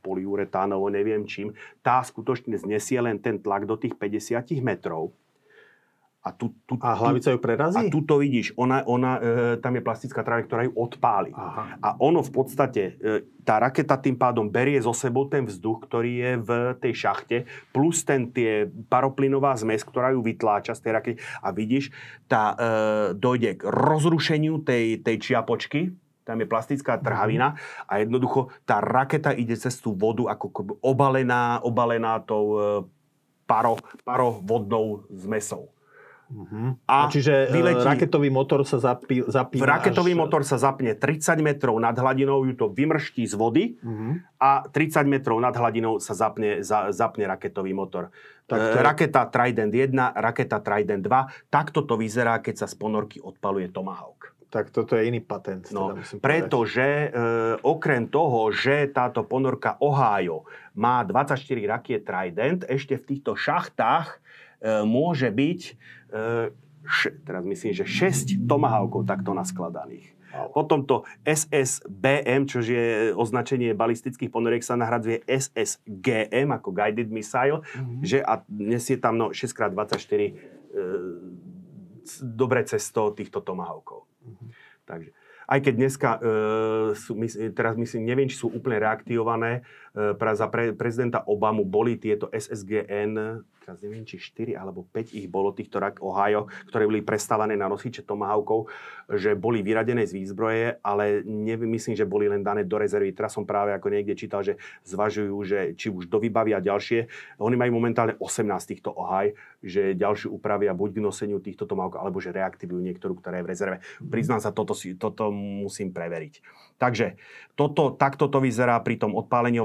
poliuretánovo, neviem čím. Tá skutočne znesie len ten tlak do tých 50 metrov A hlavica ju prerazí? A tu to vidíš, ona, tam je plastická tráva, ktorá ju odpáli. Aha. A ono v podstate, tá raketa tým pádom berie zo sebou ten vzduch, ktorý je v tej šachte, plus tie paroplynová zmes, ktorá ju vytláča z tej rakety. A vidíš, dojde k rozrušeniu tej čiapočky, tam je plastická trhavina a jednoducho tá raketa ide cez tú vodu ako obalená tou parovodnou zmesou. Uh-huh. A čiže vyletí, raketový motor sa zapína. Raketový motor sa zapne 30 metrov nad hladinou, ju to vymrští z vody a 30 metrov nad hladinou sa zapne raketový motor. Raketa Trident 1, raketa Trident 2, takto to vyzerá, keď sa z ponorky odpaluje Tomahawk. Tak toto je iný patent. No, teda pretože okrem toho, že táto ponorka Ohio má 24 rakiet Trident, ešte v týchto šachtách môže byť, teraz myslím, že 6 Tomahawkov takto naskladaných. Potom to SSBM, čo je označenie balistických ponoriek, sa nahradzuje SSGM ako Guided Missile, že a nesie tam 6x24 dobre cesto týchto Tomahawkov. Takže, aj keď dneska, teraz myslím, neviem, či sú úplne reaktivované, za prezidenta Obamu boli tieto SSGN, teraz neviem, či 4 alebo 5 ich bolo týchto Ohio, ktoré boli prestávané na nosiče Tomahawkov, že boli vyradené z výzbroje, ale myslím, že boli len dané do rezervy. Teraz som práve ako niekde čítal, že zvažujú, že či už dovybavia ďalšie. Oni majú momentálne 18 týchto Ohio, že ďalšiu upravia buď k noseniu týchto Tomahawkov, alebo že reaktivujú niektorú, ktorá je v rezerve. Priznám sa, toto musím preveriť. Takže takto to vyzerá pri tom odpálení.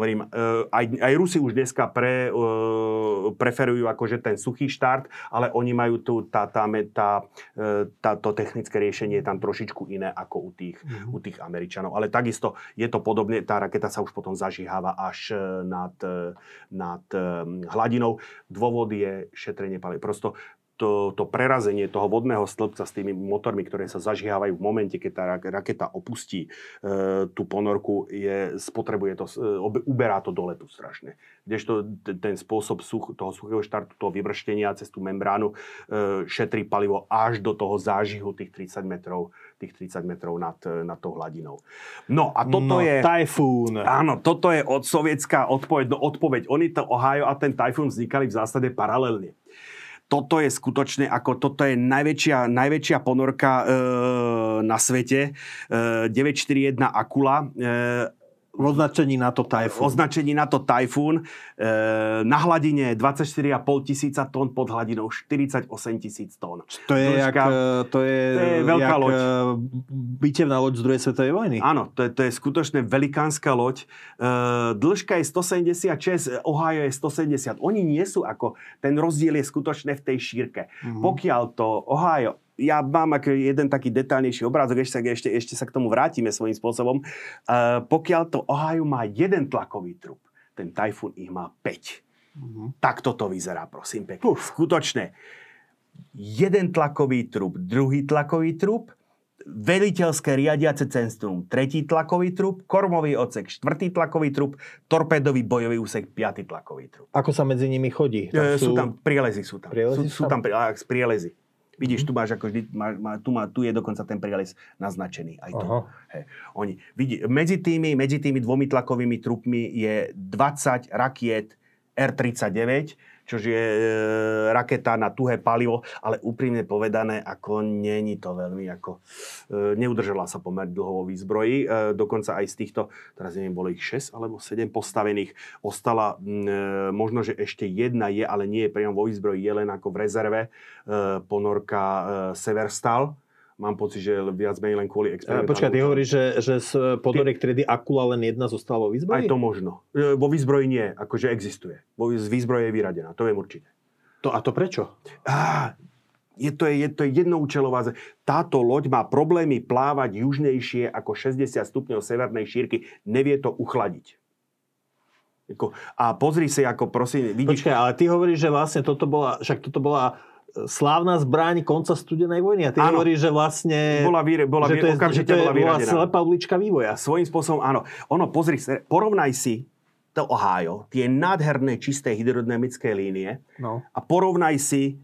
Aj Rusi už dneska preferujú akože ten suchý štart, ale oni majú to technické riešenie je tam trošičku iné ako u tých Američanov. Ale takisto je to podobne, tá raketa sa už potom zažiháva až nad hladinou. Dôvod je šetrenie paliva. Prosto to prerazenie toho vodného stĺpca s tými motormi, ktoré sa zažihávajú v momente, keď tá raketa opustí tú ponorku, spotrebuje to, uberá to do letu strašne. Kdežto ten spôsob toho suchého štartu, toho vyvrštenia cez tú membránu šetrí palivo až do toho zážihu tých 30 metrov nad tou hladinou. No a toto je... Typhoon. Áno, toto je sovietská odpoveď. No odpoveď. Oni to Ohio a ten Typhoon vznikali v zásade paralelne. Toto je skutočne, toto je najväčšia ponorka na svete. 941 Akula. Označení NATO Typhoon. Označení NATO Typhoon. Na hladine 24,5 000 tón, pod hladinou 48 000 tón. To je veľká loď. Bitevná loď z druhej svetovej vojny. Áno, to je skutočne velikánska loď. Dĺžka je 176, Ohio je 170. Oni nie sú ten rozdiel je skutočne v tej šírke. Pokiaľ to Ohio... Ja mám jeden taký detailnejší obrázok, ešte sa k tomu vrátime svojím spôsobom. Pokiaľ to Ohio má jeden tlakový trup, ten Typhoon ich má 5. Tak toto vyzerá, prosím pekne. Skutočne. Jeden tlakový trup, druhý tlakový trup, veliteľské riadiace centrum, tretí tlakový trup, kormový odsek, štvrtý tlakový trup, torpédový bojový úsek, piaty tlakový trup. Ako sa medzi nimi chodí? Sú tam prielezy, sú tam. Prielezy. Vidíš, tu máš tu je dokonca ten prielez naznačený. Aj to. Medzi tými dvomi tlakovými trupmi je 20 rakiet R-39, čo je raketa na tuhé palivo, ale úprimne povedané, není to veľmi, neudržala sa pomerne dlho vo výzbroji. Dokonca aj z týchto, teraz neviem, bolo ich 6 alebo 7 postavených, ostala možno, že ešte jedna je, ale nie je priamo vo výzbroji, je len v rezerve ponorka Severstal. Mám pocit, že viac menej len kvôli experimentálne. Počkaj, ty hovoríš, že z podoriek triedy Akula len jedna zostala vo výzbroji? Aj to možno. Vo výzbroji nie, existuje. Z výzbroje je vyradená, to viem určite. A to prečo? Je to jednoučelová. Táto loď má problémy plávať južnejšie ako 60 stupňov severnej šírky. Nevie to uchladiť. A pozri si, prosím, vidíš... Počkaj, ale ty hovoríš, že vlastne toto bola slávna zbraň konca studenej vojny. A ty hovoríš, že vlastne... Bola slepá ulička vývoja. Svojím spôsobom, áno. Porovnaj si to Ohio, tie nádherné, čisté hydrodynamické línie a porovnaj si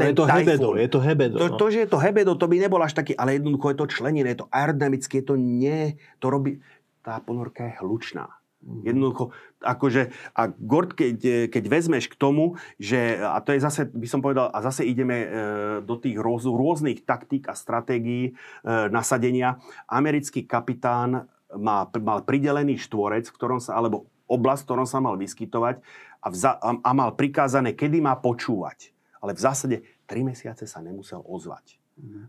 ten Typhoon. Je to hebedo. To, že je to hebedo, to by nebol až taký, ale jednoducho je to členina, je to aerodynamické, je to nie, to robí, tá ponorka je hlučná. Jednoducho, akože, a Gord, keď vezmeš k tomu, že, a to je zase, by som povedal, a zase ideme do tých rôznych taktík a stratégií nasadenia, americký kapitán mal pridelený štvorec, v ktorom sa, alebo oblasť, v ktorom sa mal vyskytovať a mal prikázané, kedy má počúvať. Ale v zásade 3 mesiace sa nemusel ozvať.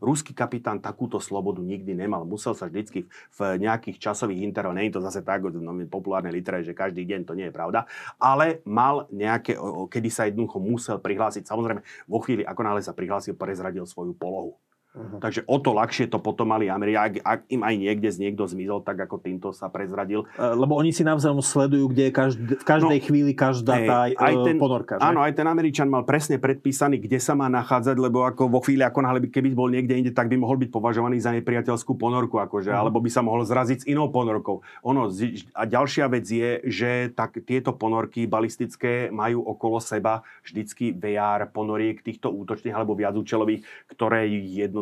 Ruský kapitán takúto slobodu nikdy nemal. Musel sa vždycky v nejakých časových intervaloch, nie je to zase tak, no, populárnej literatúre, že každý deň, to nie je pravda, ale mal nejaké, kedy sa jednoducho musel prihlásiť. Samozrejme, vo chvíli, ako náhle sa prihlásil, prezradil svoju polohu. Takže o to ľahšie to potom mali Američania, ak im aj niekto zmizol, tak ako týmto sa prezradil. Lebo oni si navzájom sledujú, kde je v každej chvíli každá ponorka. Že? Áno, aj ten Američan mal presne predpísaný, kde sa má nachádzať, lebo ako vo chvíli, ako náhle, keby bol niekde inde, tak by mohol byť považovaný za nepriateľskú ponorku, akože, alebo by sa mohol zraziť s inou ponorkou. A ďalšia vec je, že tieto ponorky balistické majú okolo seba vždycky VR ponoriek týchto útočných alebo viacúčelových, ktoré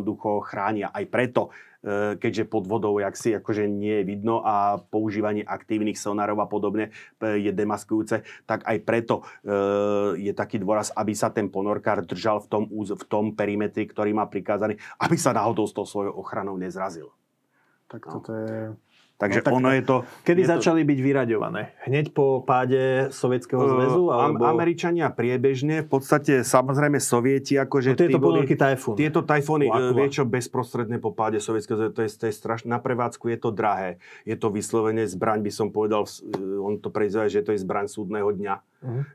jednoducho chránia. Aj preto, keďže pod vodou jaksi akože nie je vidno a používanie aktívnych sonárov a podobne je demaskujúce, tak aj preto je taký dôraz, aby sa ten ponorkár držal v tom perimetri, ktorý má prikázaný, aby sa náhodou s tou svojou ochranou nezrazil. Tak toto je... Takže no, ono je to... Kedy začali byť vyraďované? Hneď po páde Sovietskeho zväzu? Alebo... Američania priebežne, v podstate samozrejme Sovieti, akože... No, tieto ponorky Typhoon. Tieto Typhoony, vieš čo, bezprostredne po páde Sovietskeho zväzu, to je strašné. Na prevádzku je to drahé. Je to vyslovene zbraň, by som povedal, on to prezýva, že to je zbraň súdneho dňa.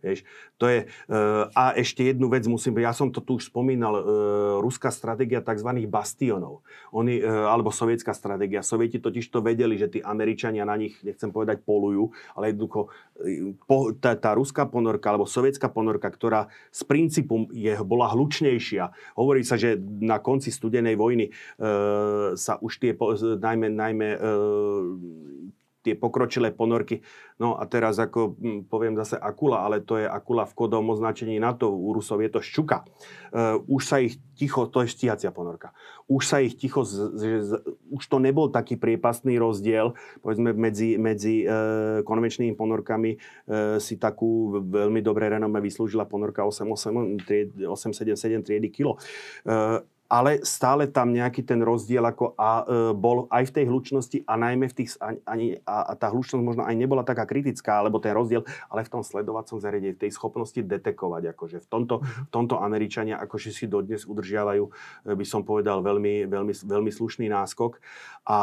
Vieš, to je, a ešte jednu vec musím, ja som to tu už spomínal, ruská stratégia tzv. Bastionov, alebo sovietská stratégia. Sovieti totiž to vedeli, že tí Američania na nich, nechcem povedať, polujú, ale jednoducho tá ruská ponorka alebo sovietská ponorka, ktorá z princípu bola hlučnejšia. Hovorí sa, že na konci studenej vojny sa už tie najmä tie pokročilé ponorky. No a teraz ako poviem zase Akula, ale to je Akula v kodovom označení NATO, u Rusov je to Ščuka. Už sa ich ticho, to je stíhacia ponorka. Už sa ich ticho, už to nebol taký priepastný rozdiel, povedzme medzi konvenčnými ponorkami si takú veľmi dobré renome vyslúžila ponorka 877 triedy kilo. Ale stále tam nejaký ten rozdiel ako bol aj v tej hlučnosti a najmä v tých... A tá hlučnosť možno aj nebola taká kritická, alebo ten rozdiel, ale v tom sledovacom zariadení, v tej schopnosti detekovať. Akože v tomto Američania akože si dodnes udržiavajú, by som povedal, veľmi, veľmi, veľmi slušný náskok. A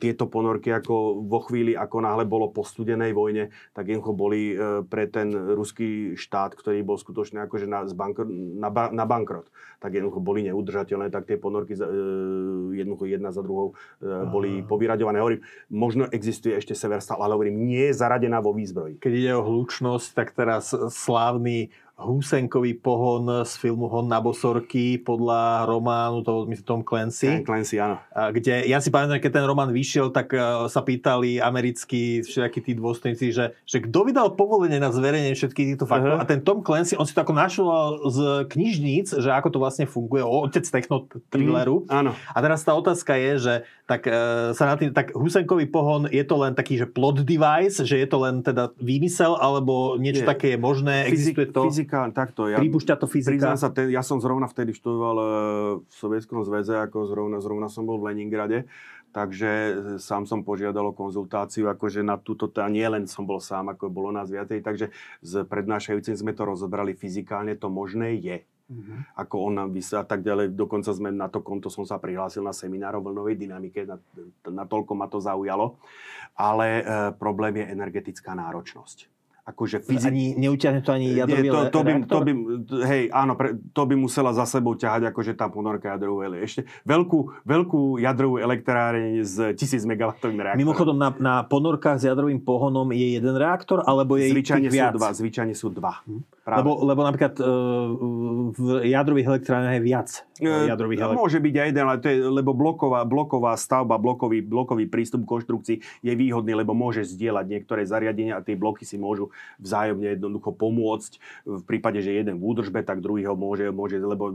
tieto ponorky ako vo chvíli, ako náhle bolo po studenej vojne, tak jednoducho boli pre ten ruský štát, ktorý bol skutočne akože na bankrot, tak jednoducho boli neudržateľné. Tak tie ponorky jedna za druhou boli povyraďované. Hovorím, možno existuje ešte Severstal, ale hovorím, nie je zaradená vo výzbroji. Keď ide o hlučnosť, tak teraz slávny húsenkový pohon z filmu Hon na bosorky podľa románu Tom Clancy. Clancy, áno. Kde, ja si pamätám, keď ten román vyšiel, tak sa pýtali americkí všetky tí dôstojníci, že kto vydal povolenie na zverejnenie všetkých týchto faktov. A ten Tom Clancy, on si to ako našiel z knižníc, že ako to vlastne funguje. Otec techno-thrilleru. Áno. A teraz tá otázka je, že tak húsenkový pohon je to len taký, že plot device, že je to len teda výmysel, alebo niečo také je možné, existuje to? Takto. Ja, pripúšťa to fyzika. Priznám sa, ja som zrovna vtedy študoval v Sovietskom zväze, ako zrovna som bol v Leningrade, takže sám som požiadal o konzultáciu, akože na túto, a nie len som bol sám, ako bolo nás viacej, takže s prednášajúcim sme to rozobrali fyzikálne, to možné je. Ako on nám vysá a tak ďalej. Dokonca sme na to konto som sa prihlásil na seminár o vlnovej dynamike, natoľko ma to zaujalo. Ale problém je energetická náročnosť. Akože neutiahne to ani jadrový reaktor? To by musela za sebou ťahať akože tá ponorka jadrovú ešte veľkú jadrovú elektráreň s 1000 megawattovým reaktorom. Mimochodom, na ponorkách s jadrovým pohonom je jeden reaktor, alebo je ich viac? Zvyčajne sú dva. Lebo napríklad v jadrových elektrárnach je viac jadrových elektrárn. Môže byť aj jeden, ale to je, lebo bloková stavba, blokový prístup k konštrukcii je výhodný, lebo môže zdieľať niektoré zariadenia a tie bloky si môžu vzájomne jednoducho pomôcť. V prípade, že jeden v údržbe, tak druhý ho môže lebo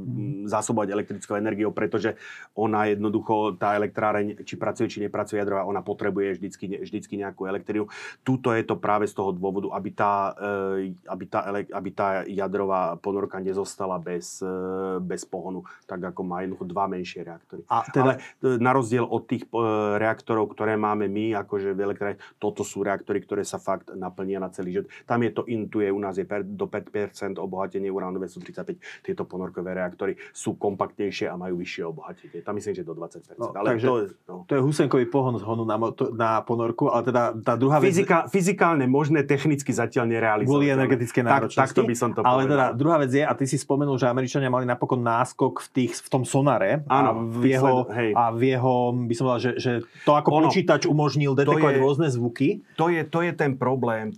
zásobovať elektrickou energiou, pretože ona jednoducho, tá elektráreň, či pracuje, či nepracuje jadrová, ona potrebuje vždycky nejakú elektriu. Tuto je to práve z toho dôvodu, aby tá jadrová ponorka nezostala bez pohonu, tak ako má jednoducho dva menšie reaktory. Ale na rozdiel od tých reaktorov, ktoré máme my, akože v elektrárne, toto sú reaktory, ktoré sa fakt naplnia na celý život. Tam je to u nás je do 5% obohatenie uránu 235. Tieto ponorkové reaktory sú kompaktnejšie a majú vyššie obohatenie. Tam myslím, že do 20%. No, ale takže to je Husenkový pohon z honu na ponorku, ale teda tá druhá vec... Fyzikálne možné, technicky zatiaľ nerealizované. Kvôli energetické náročnosti. Takto by som to povedal. Ale teda druhá vec je, a ty si spomenul, že Američania mali napokon náskok v tom sonare. Áno, a v jeho, by som povedal, že to ako počítač umožnil detekovať rôzne zvuky. To je ten problém.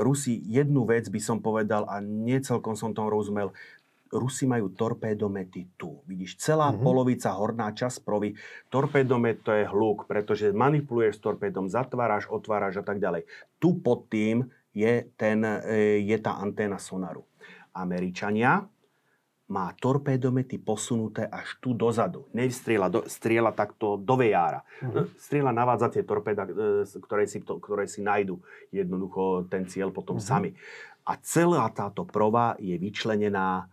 Rusi, jednu vec by som povedal a necelkom som tomu rozumel. Rusi majú torpédomety tu. Vidíš, celá polovica, horná časť provy. Torpédomet to je hluk, pretože manipuluješ s torpédom, zatváraš, otváraš a tak ďalej. Tu pod tým je tá anténa sonaru. Američania má torpédomety posunuté až tu dozadu. Strieľa takto do vejára. Strieľa navádza tie torpéda, ktoré si nájdu jednoducho ten cieľ potom sami. A celá táto prova je vyčlenená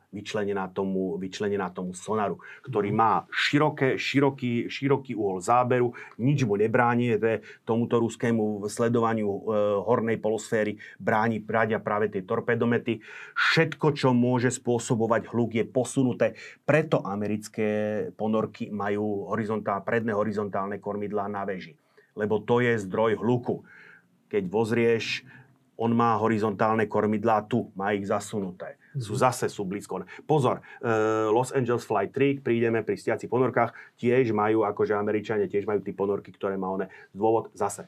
tomu sonaru, ktorý má široký uhol záberu, nič mu nebráni, tomuto ruskému sledovaniu hornej polosféry bránia práve tie torpedomety. Všetko, čo môže spôsobovať hluk, je posunuté. Preto americké ponorky majú predné horizontálne kormidlá na veži, lebo to je zdroj hluku. Keď vozrieš, on má horizontálne kormidlá tu, má ich zasunuté. Sú blízko. Pozor, Los Angeles Flight 3, prídeme pri stiacich ponorkách, Američania tiež majú tie ponorky, ktoré má one. Dôvod zase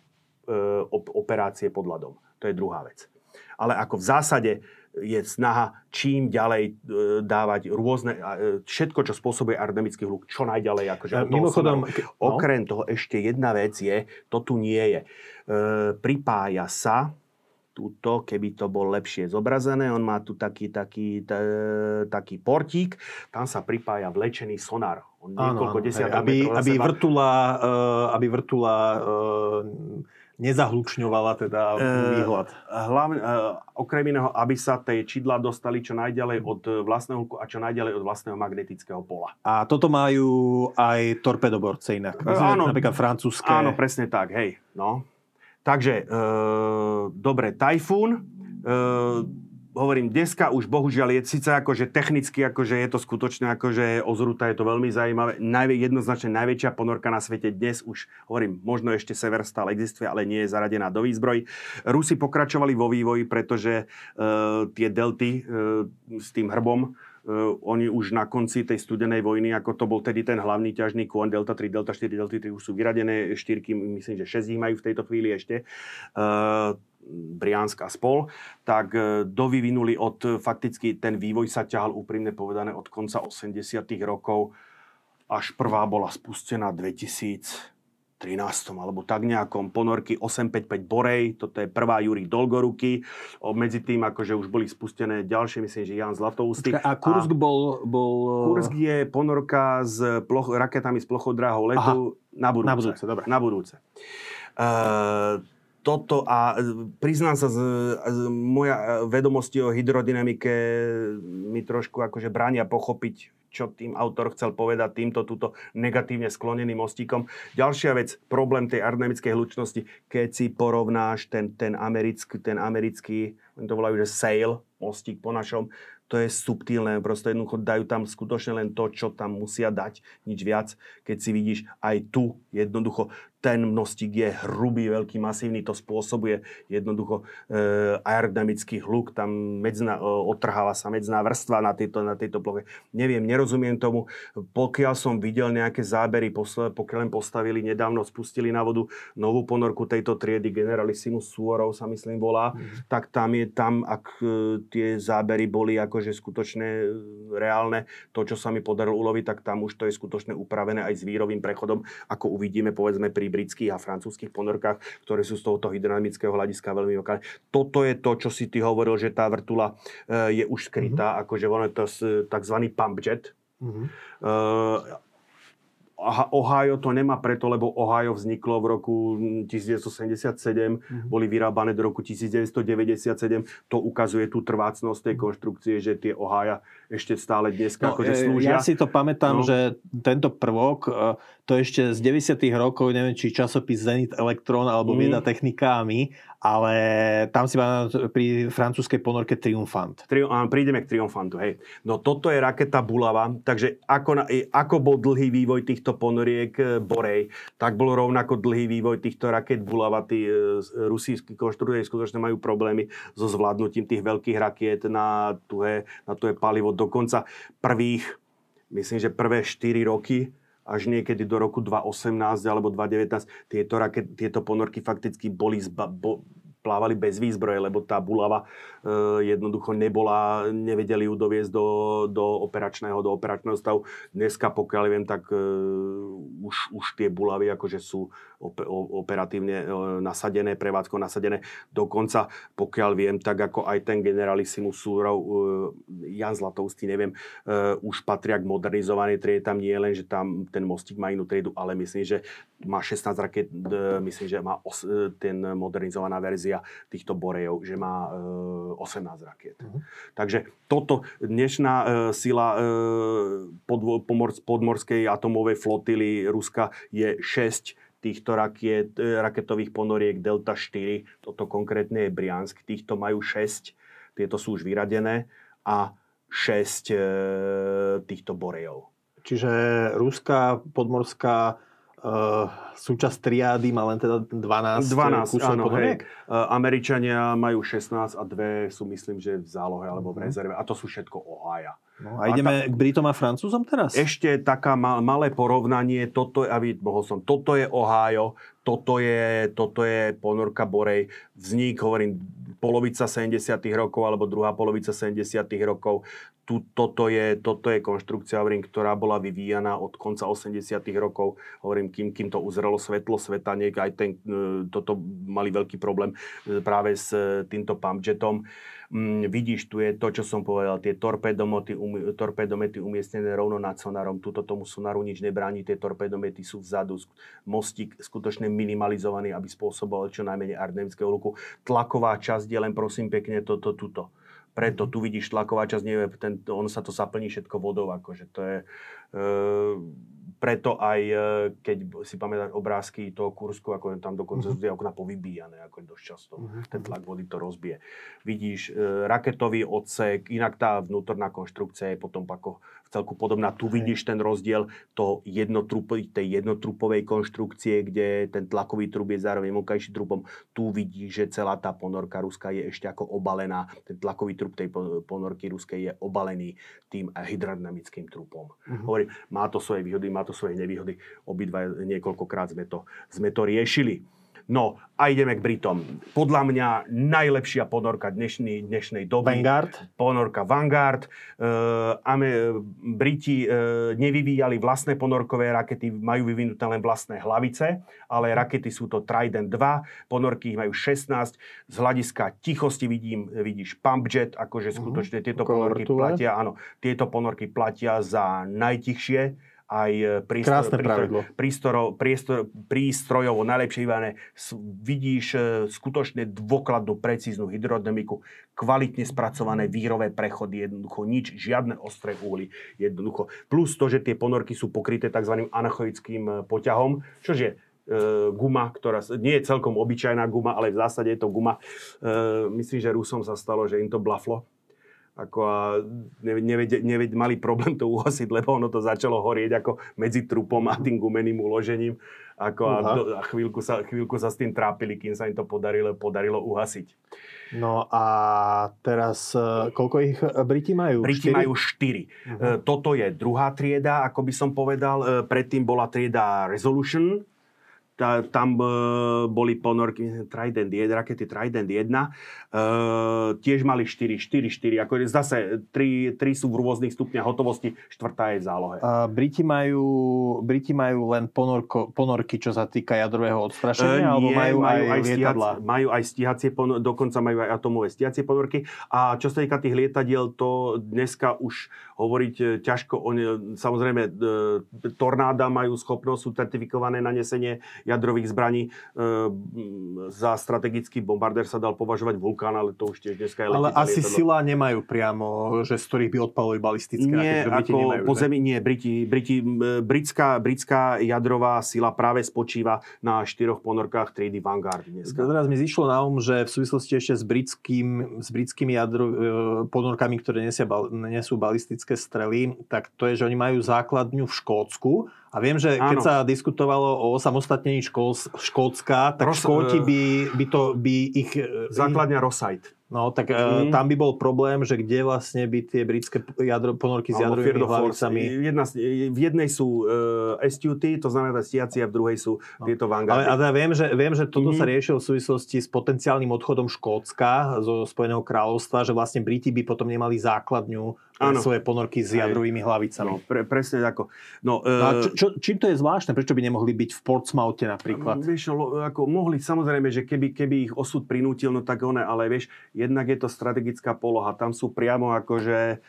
operácie pod ľadom. To je druhá vec. Ale ako v zásade je snaha čím ďalej dávať rôzne, všetko, čo spôsobuje aerodynamický hluk, čo najďalej. Okrem toho ešte jedna vec je, to tu nie je. Pripája sa túto, keby to bol lepšie zobrazené, on má tu taký portík, tam sa pripája vlečený sonar. On niekoľko desiatok metrov za seba. Aby vrtula nezahlučňovala teda výhľad. Hlavne, okrem iného, aby sa tie čidlá dostali čo najďalej od vlastného hluku a čo najďalej od vlastného magnetického pola. A toto majú aj torpedoborce inak. Áno, napríklad francúzske. Áno, presne tak, hej, no. Takže, dobre, Typhoon, hovorím, dneska už bohužiaľ je síce akože technicky, akože je to skutočne akože ozruta, je to veľmi zaujímavé. Jednoznačne najväčšia ponorka na svete dnes už, hovorím, možno ešte sever stále existuje, ale nie je zaradená do výzbroj. Rusi pokračovali vo vývoji, pretože tie delty s tým hrbom, oni už na konci tej studenej vojny, ako to bol tedy ten hlavný ťažný kôň, Delta 3, Delta 4, Delta 3 už sú vyradené, 4, myslím, že 6 ich majú v tejto chvíli ešte, Briansk a spol, tak dovyvinuli fakticky ten vývoj sa ťahal úprimne povedané od konca 80. rokov, až prvá bola spustená 2013 alebo tak nejakom ponorky 855 Borej, toto je prvá Juri Dolgoruky. Medzi tým akože už boli spustené ďalšie, myslím, že Jan Zlatoustý. A Kursk bol... Kursk je ponorka s raketami s plochodráhou letu. Aha, na budúce. Dobre. Na budúce. Toto a priznám sa, moja vedomosti o hydrodynamike mi trošku akože bránia pochopiť, čo tým autor chcel povedať túto negatívne skloneným mostíkom. Ďalšia vec, problém tej aerodynamickej hlučnosti, keď si porovnáš ten americký, oni to volajú, že sail, mostík po našom, to je subtilné, proste jednoducho dajú tam skutočne len to, čo tam musia dať, nič viac. Keď si vidíš aj tu, jednoducho ten mnostík je hrubý, veľký, masívny, to spôsobuje jednoducho aerodynamický hluk, tam odtrháva sa medzná vrstva na tejto ploche. Neviem, nerozumiem tomu. Pokiaľ som videl nejaké zábery, pokiaľ len postavili, nedávno spustili na vodu novú ponorku tejto triedy, Generalissimus Suvorov sa myslím volá, tak tam, ak tie zábery boli akože skutočne reálne, to, čo sa mi podarilo uloviť, tak tam už to je skutočne upravené aj s vírovým prechodom, ako uvidíme, povedzme, pri britských a francúzskych ponorkách, ktoré sú z tohoto hydrodynamického hľadiska veľmi lokálne. Toto je to, čo si ty hovoril, že tá vrtula je už skrytá, akože ono je to takzvaný pump jet. Ohio to nemá preto, lebo Ohio vzniklo v roku 1977, boli vyrábané do roku 1997. To ukazuje tú trvácnosť tej konštrukcie, že tie Ohio ešte stále dneska akože slúžia. Ja si to pamätám, že tento prvok, to ešte z 90. rokov, neviem, či časopis Zenit Electron alebo Vieda technikami, ale tam si mám pri francúzskej ponorke Triomphant. Prídeme k Triumphantu, hej. No toto je raketa Bulava, takže ako bol dlhý vývoj týchto ponoriek Borej, tak bol rovnako dlhý vývoj týchto raket Bulava. Tí rusínsky konštruktúry skutočne majú problémy so zvládnutím tých veľkých rakiet na tuhé palivo. Dokonca prvé 4 roky až niekedy do roku 2018 alebo 2019 tieto ponorky fakticky plávali bez výzbroje, lebo tá Bulava jednoducho nevedeli ju doviesť do operačného stavu. Dneska, pokiaľ viem, tak už tie Bulavy akože sú operatívne nasadené, prevádzko nasadené. Dokonca, pokiaľ viem, tak ako aj ten Generalissimus Suvorov, Jan Zlatovský, neviem, už patria k modernizovanej triede. Tam nie je len, že tam ten mostík má inú triedu, ale myslím, že má 16 raket, myslím, že má ten modernizovaná verzia týchto Borejov, že má 18 rakiet. Takže toto dnešná sila podmorskej atomovej flotily Ruska je 6 týchto raketových ponoriek Delta 4, toto konkrétne je Briansk, týchto majú 6, tieto sú už vyradené, a 6 týchto Borejov. Čiže ruská podmorská súčasť triády má len teda 12 kusov ponoriek? Američania majú 16 a 2 sú, myslím, že v zálohe alebo v rezerve. A to sú všetko Ohio. No, a ideme k Britom a Francúzom teraz? Ešte také malé porovnanie. Toto je Ohio, toto je ponorka Borej. Vznik, hovorím, polovica 70. rokov alebo druhá polovica 70. rokov. Toto je konštrukcia, hovorím, ktorá bola vyvíjana od konca 80. rokov. Hovorím, kým to uzrelo svetlo sveta, aj toto mali veľký problém práve s týmto pumpjetom. Vidíš, tu je to, čo som povedal, tie torpédomety umiestnené rovno nad sonárom. Tomu sonáru nič nebráni, tie torpédomety sú vzadu. Mostík skutočne minimalizovaný, aby spôsoboval čo najmenej aerodynamického hluku. Tlaková časť je len, prosím pekne, tuto. Preto tu vidíš tlaková časť, on sa to zaplní všetko vodou, akože to je... Preto aj, keď si pamätáš obrázky toho Kursku, ako tam dokonca sú tie okna povybíjane, ako dosť často. Ten tlak vody to rozbije. Vidíš raketový odsek, inak tá vnútorná konštrukcia je potom ako vcelku podobná. Tu vidíš ten rozdiel tej jednotrupovej konštrukcie, kde ten tlakový trub je zároveň vonkajším trubom. Tu vidíš, že celá tá ponorka ruská je ešte ako obalená. Ten tlakový trub tej ponorky ruskej je obalený tým hydrodynamickým trubom. Hovorím, má to svoje výhody, má to svoje nevýhody. Obidva niekoľkokrát sme to riešili. No, a ideme k Britom. Podľa mňa najlepšia ponorka dnešnej doby. Vanguard. Ponorka Vanguard. Briti nevyvíjali vlastné ponorkové rakety, majú vyvinuté len vlastné hlavice, ale rakety sú to Trident 2, ponorky ich majú 16. Z hľadiska tichosti vidíš pumpjet, akože skutočne tieto ponorky platia. Áno, tieto ponorky platia za najtichšie. Aj prístrojovo najlepšie vybavené. Vidíš skutočne dôkladnú, precíznu hydrodynamiku, kvalitne spracované vírové prechody, jednoducho nič, žiadne ostré úhly, jednoducho. Plus to, že tie ponorky sú pokryté tzv. Anachoickým poťahom, čo je guma, ktorá nie je celkom obyčajná guma, ale v zásade je to guma. Myslím, že Rusom sa stalo, že im to blaflo. ako a mali problém to uhasiť, lebo ono to začalo horieť ako medzi trupom a tým gumeným uložením. Ako a chvíľku sa s tým trápili, kým sa im to podarilo uhasiť. No a teraz, koľko ich Briti majú? Briti majú 4. Toto je druhá trieda, ako by som povedal. Predtým bola trieda Resolution. Tam boli ponorky Trident 1, rakety Trident 1. Tiež mali 4, ako zase 3 sú v rôznych stupňach hotovosti, 4. je v zálohe. Briti majú len ponorky, čo sa týka jadrového odstrašenia, alebo majú aj lietadlá? Majú aj stíhacie ponorky, dokonca majú aj atomové stíhacie ponorky. A čo sa týka tých lietadiel, to dneska už hovoriť ťažko. Samozrejme, tornáda majú schopnosť, sú certifikované na nesenie jadrových zbraní. Za strategický bombardér sa dal považovať Vulkán, ale to už tiež dneska je letiteľ. Ale asi sila nemajú priamo, že z ktorých by odpalovali balistické rakety. Nie, britská jadrová sila práve spočíva na 4 ponorkách triedy Vanguard dneska. Teraz mi zišlo na že v súvislosti ešte s britskými ponorkami, ktoré nesú balistické strely, tak to je, že oni majú základňu v Škótsku. A viem, že keď sa diskutovalo o samostatnení Škótska, tak Škóti by ich... Základňa Rosyth. No, tak tam by bol problém, že kde vlastne by tie britské ponorky s jadrovými hlavicami... V jednej sú SUT, to znamená stiaci, a v druhej sú tieto Vanguardy. Ale ja viem, že toto sa riešilo v súvislosti s potenciálnym odchodom Škótska zo Spojeného kráľovstva, že vlastne Briti by potom nemali základňu svoje ponorky s jadrovými hlavicami. No, presne tako. Čím to je zvláštne? Prečo by nemohli byť v Portsmouthe napríklad? Vieš, ako mohli, samozrejme, že keby ich osud prinútil, no tak one, ale vieš, jednak je to strategická poloha. Tam sú priamo akože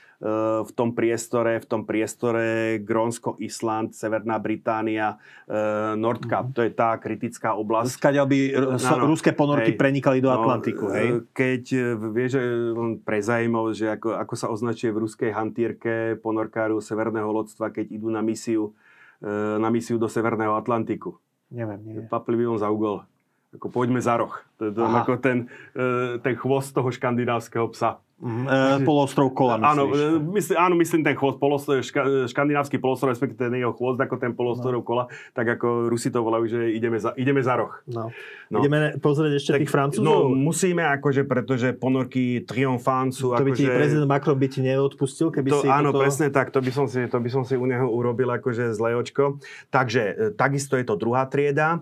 v tom priestore Grónsko, Island, Severná Británia, Nordkap. To je tá kritická oblasť. Skáďal by ruské ponorky prenikali do Atlantiku, hej? Keď vieš, pre zaujímavosť, že ako sa označuje v ruskej hantírke ponorkáru severného lodstva, keď idú na misiu do Severného Atlantiku. Neviem. Paplivion za ugol. Ako poďme za roh. Ako ten chvost toho škandinávskeho psa. Polostrov Kola, myslíš? Áno, myslím ten chvost, škandinávsky polostrov, respektive ten jeho chvost, ako ten polostrov Kola, tak ako Rusi to volajú, že ideme za roh. No. Ideme pozrieť ešte tých Francúzov? No, musíme, akože, pretože ponorky Triomphant sú... To by ti prezident Macron by ti neodpustil, keby si... Áno, presne tak, to by som si u neho urobil akože zlé očko. Takže, takisto je to druhá trieda.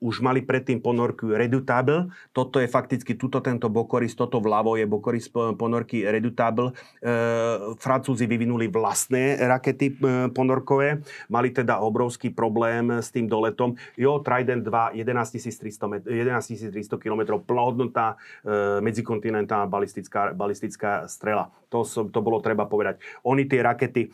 Už mali predtým ponorku Redutable. Toto je fakticky, tento bokoris, toto vľavo je bokoris ponorky Redutable. Francúzi vyvinuli vlastné rakety ponorkové. Mali teda obrovský problém s tým doletom. Trident 2, 11 300 km, plnohodnotná medzikontinentálna balistická strela. To bolo treba povedať. Oni tie rakety,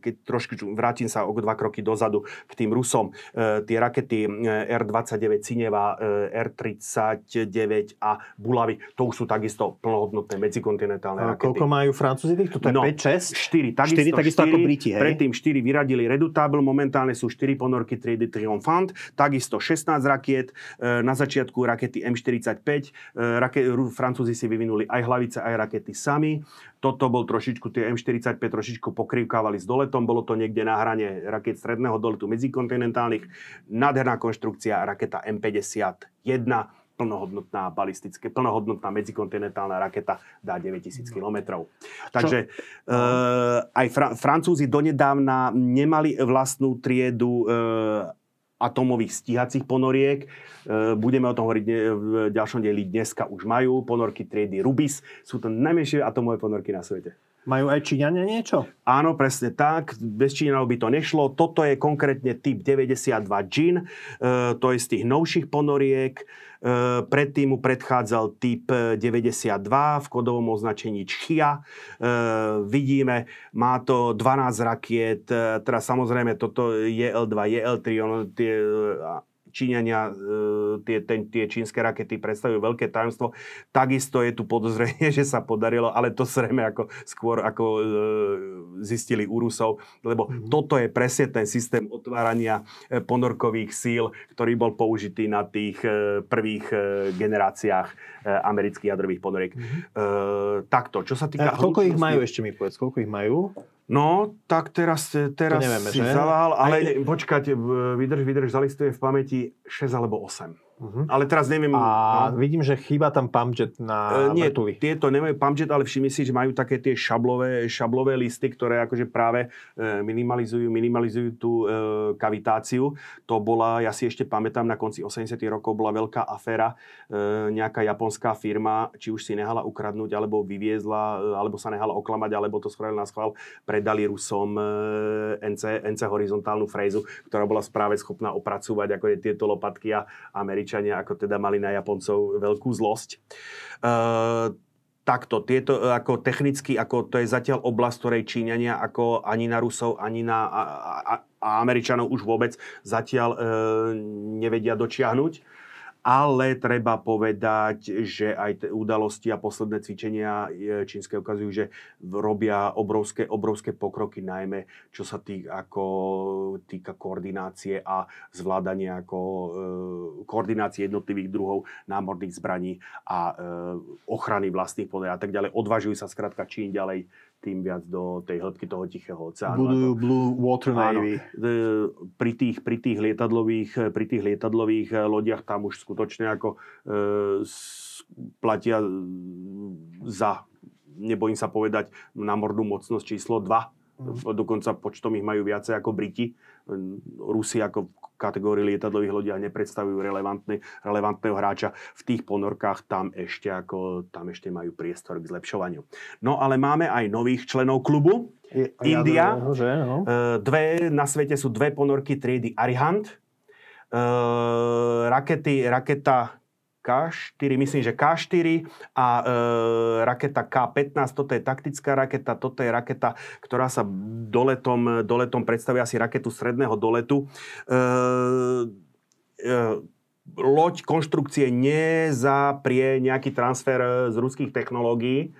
keď trošku vrátim sa o 2 kroky dozadu k tým Rusom, tie rakety R-29 Cineva, R-39 a Bulavy. To už sú takisto plnohodnotné medzikontinentálne rakety. Koľko majú Francúzi týchto? To je 5, 6? 4. Takisto ako Briti, hej? Predtým 4 vyradili Redutable, momentálne sú 4 ponorky triedy Triomphant, takisto 16 rakiet, na začiatku rakety M45, Francúzi si vyvinuli aj hlavice, aj rakety sami. Toto bol trošičku, tie M45 trošičku pokrývkávali s doletom, bolo to niekde na hrane raket stredného doletu medzikontinentálnych. Nádherná konštrukcia, raketa M51, plnohodnotná medzikontinentálna raketa, dá 9000 km. Takže aj Francúzi donedávna nemali vlastnú triedu atomových stíhacích ponoriek. Budeme o tom hovoriť v ďalšom dieli. Dneska už majú ponorky triedy Rubis. Sú to najmenšie atomové ponorky na svete. Majú aj Číňania niečo? Áno, presne tak. Bez Číňanov by to nešlo. Toto je konkrétne typ 92 Jin. To je z tých novších ponoriek. Predtým mu predchádzal typ 92 v kodovom označení Chia. Vidíme, má to 12 rakiet. Teraz samozrejme toto JL-2, JL-3, Číňania, tie čínske rakety predstavujú veľké tajomstvo. Takisto je tu podozrenie, že sa podarilo, ale to zrejme skôr ako zistili u Rusov, lebo toto je presne ten systém otvárania ponorkových síl, ktorý bol použitý na tých prvých generáciách amerických jadrových ponoriek. Takto, čo sa týka... koľko ich majú ešte mi povedz, koľko ich majú? No, tak teraz nevieme, si zalál, ale počkať, vydrž, zalistuje v pamäti 6 alebo 8. Ale teraz neviem... A vidím, že chýba tam pumpjet na vrtuli. Nie, tieto nemajú pumpjet, ale všimni si, že majú také tie šablové listy, ktoré akože práve minimalizujú tú kavitáciu. To bola, ja si ešte pamätám, na konci 80. rokov bola veľká aféra. Nejaká japonská firma, či už si nehala ukradnúť, alebo vyviezla, alebo sa nehala oklamať, alebo to spravil na schvál, predali Rusom NC horizontálnu frézu, ktorá bola práve schopná opracúvať ako tieto lopatky, a Američania ako teda mali na Japoncov veľkú zlosť. Takto, tieto ako technicky, ako to je zatiaľ oblasť, ktorej Číňania ako ani na Rusov, ani na Američanov už vôbec zatiaľ nevedia dočiahnuť. Ale treba povedať, že aj udalosti a posledné cvičenia čínske ukazujú, že robia obrovské pokroky, najmä čo sa týka koordinácie a zvládania koordinácie jednotlivých druhov námorných zbraní a ochrany vlastných podiel a tak ďalej. Odvažujú sa skrátka čím ďalej, tým viac do tej hĺbky toho Tichého oceánu. Budujú Blue Water Navy. Pri tých lietadlových lodiach tam už skutočne ako platia za, nebojím sa povedať, námornú mocnosť číslo 2. Dokonca počtom ich majú viacej ako Briti. Rusi ako v kategórii lietadlových lodí nepredstavujú relevantného hráča. V tých ponorkách tam ešte majú priestor k zlepšovaniu. No ale máme aj nových členov klubu. India. Na svete sú dve ponorky triedy Arihant. Raketa K4, myslím, že K4 a raketa K-15, toto je taktická raketa, toto je raketa, ktorá sa doletom predstavuje asi raketu stredného doletu. Loď konštrukcie nezaprie nejaký transfer z ruských technológií.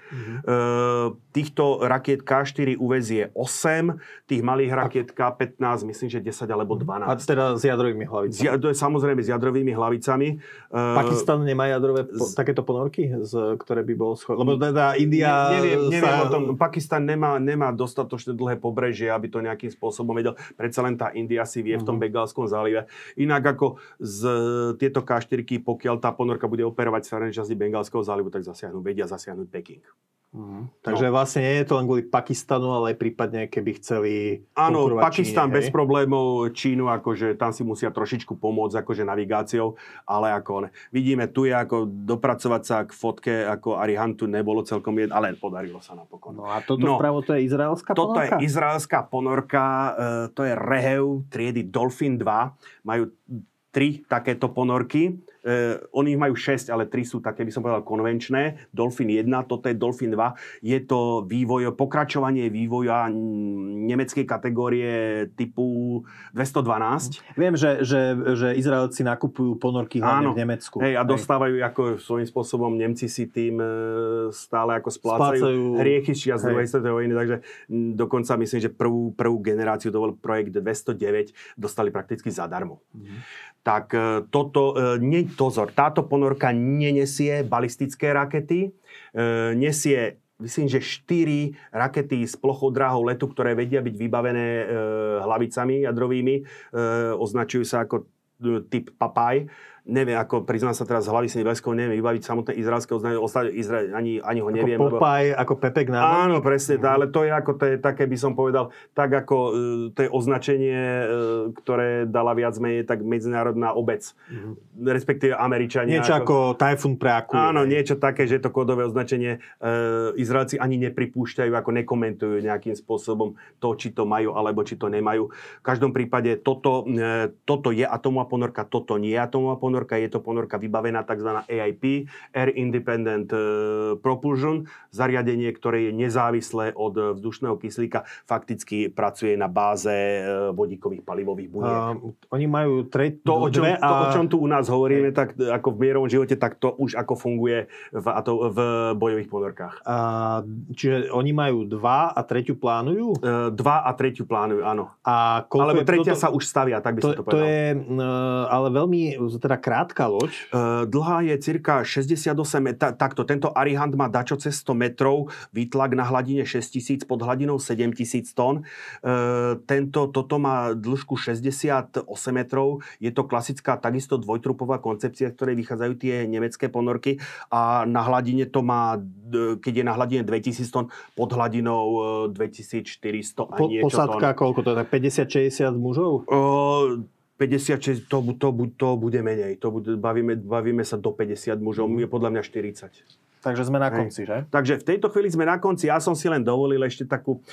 Týchto rakiet K4 uvezie 8, tých malých rakiet K15 myslím, že 10 alebo 12. A teda s jadrovými hlavicami. Samozrejme s jadrovými hlavicami. Pakistan nemá jadrové takéto ponorky, ktoré by bol schopný? Lebo teda India... Neviem o tom. Pakistan nemá dostatočne dlhé pobrežie, aby to nejakým spôsobom vedel. Predsa len tá India si vie v tom Bengalskom zálive. Inak ako z tieto K4-ky, pokiaľ tá ponorka bude operovať v severnej časti Bengalského zálivu, tak vedia zasiahnuť Peking. Takže vlastne nie je to len kvôli Pakistanu, ale aj prípadne, keby chceli... Áno, Pakistan bez problémov, Čínu, akože tam si musia trošičku pomôcť akože navigáciou, ale ako vidíme, tu je ako dopracovať sa k fotke ako Arihantu nebolo celkom jedno, ale podarilo sa napokon. No a toto vpravo, to je izraelská ponorka? Toto je izraelská ponorka, to je Rehev triedy Dolphin 2, majú 3 takéto ponorky. Oni ich majú 6, ale 3 sú také, by som povedal, konvenčné. Dolphin 1, toto je Dolphin 2. Je to pokračovanie vývoja nemeckej kategórie typu 212. Viem, že Izraelci nakupujú ponorky hlavne v Nemecku. Hej, a dostávajú, ako svojím spôsobom Nemci si tým stále ako splácajú hriechy z druhej svetovej vojny. Takže dokonca myslím, že prvú generáciu, to bol projekt 209, dostali prakticky zadarmo. Tak toto, táto ponorka nenesie balistické rakety, nesie, myslím, že 4 rakety s plochou dráhou letu, ktoré vedia byť vybavené hlavicami jadrovými, označujú sa ako typ Papaj. Neviem, ako priznám sa teraz z hlavy si neviem vybaviť samotné izraelské označenie, ani ho neviem. Ako Popaj, ako Pepek na... Áno, presne, ale to je ako, to je také, by som povedal, tak ako to je označenie, ktoré dala viac menej tak medzinárodná obec, respektíve Američania. Niečo ako Typhoon pre Akulu. Áno, niečo také, že to kódové označenie Izraelci ani nepripúšťajú, ako nekomentujú nejakým spôsobom to, či to majú, alebo či to nemajú. V každom prípade toto je atomová ponorka, toto nie je atomová ponorka. ponorka, je to ponorka vybavená tzv. AIP, Air Independent Propulsion, zariadenie, ktoré je nezávislé od vzdušného kyslíka, fakticky pracuje na báze vodíkových palivových buniek. Oni majú to, o čom tu u nás hovoríme, tak ako v mierovom živote, tak to už ako funguje v bojových ponorkách. Čiže oni majú dva a tretiu plánujú? Dva a tretiu plánujú, áno. Alebo tretia sa už stavia, tak by som to povedal. To je ale veľmi teda krátka loď. Dlhá je cirka 68 metrov. Takto, tento Arihant má dačo cez 100 metrov, výtlak na hladine 6000, pod hladinou 7000 tón. Toto má dĺžku 68 metrov. Je to klasická takisto dvojtrupová koncepcia, ktorej vychádzajú tie nemecké ponorky a na hladine to má, keď je na hladine 2000 tón, pod hladinou 2400 a niečo tón. Posádka koľko to je? 50-60 mužov? 56, to bude menej. Bavíme sa do 50 mužov. Je podľa mňa 40. Takže sme na konci, že? Takže v tejto chvíli sme na konci. Ja som si len dovolil ešte takú,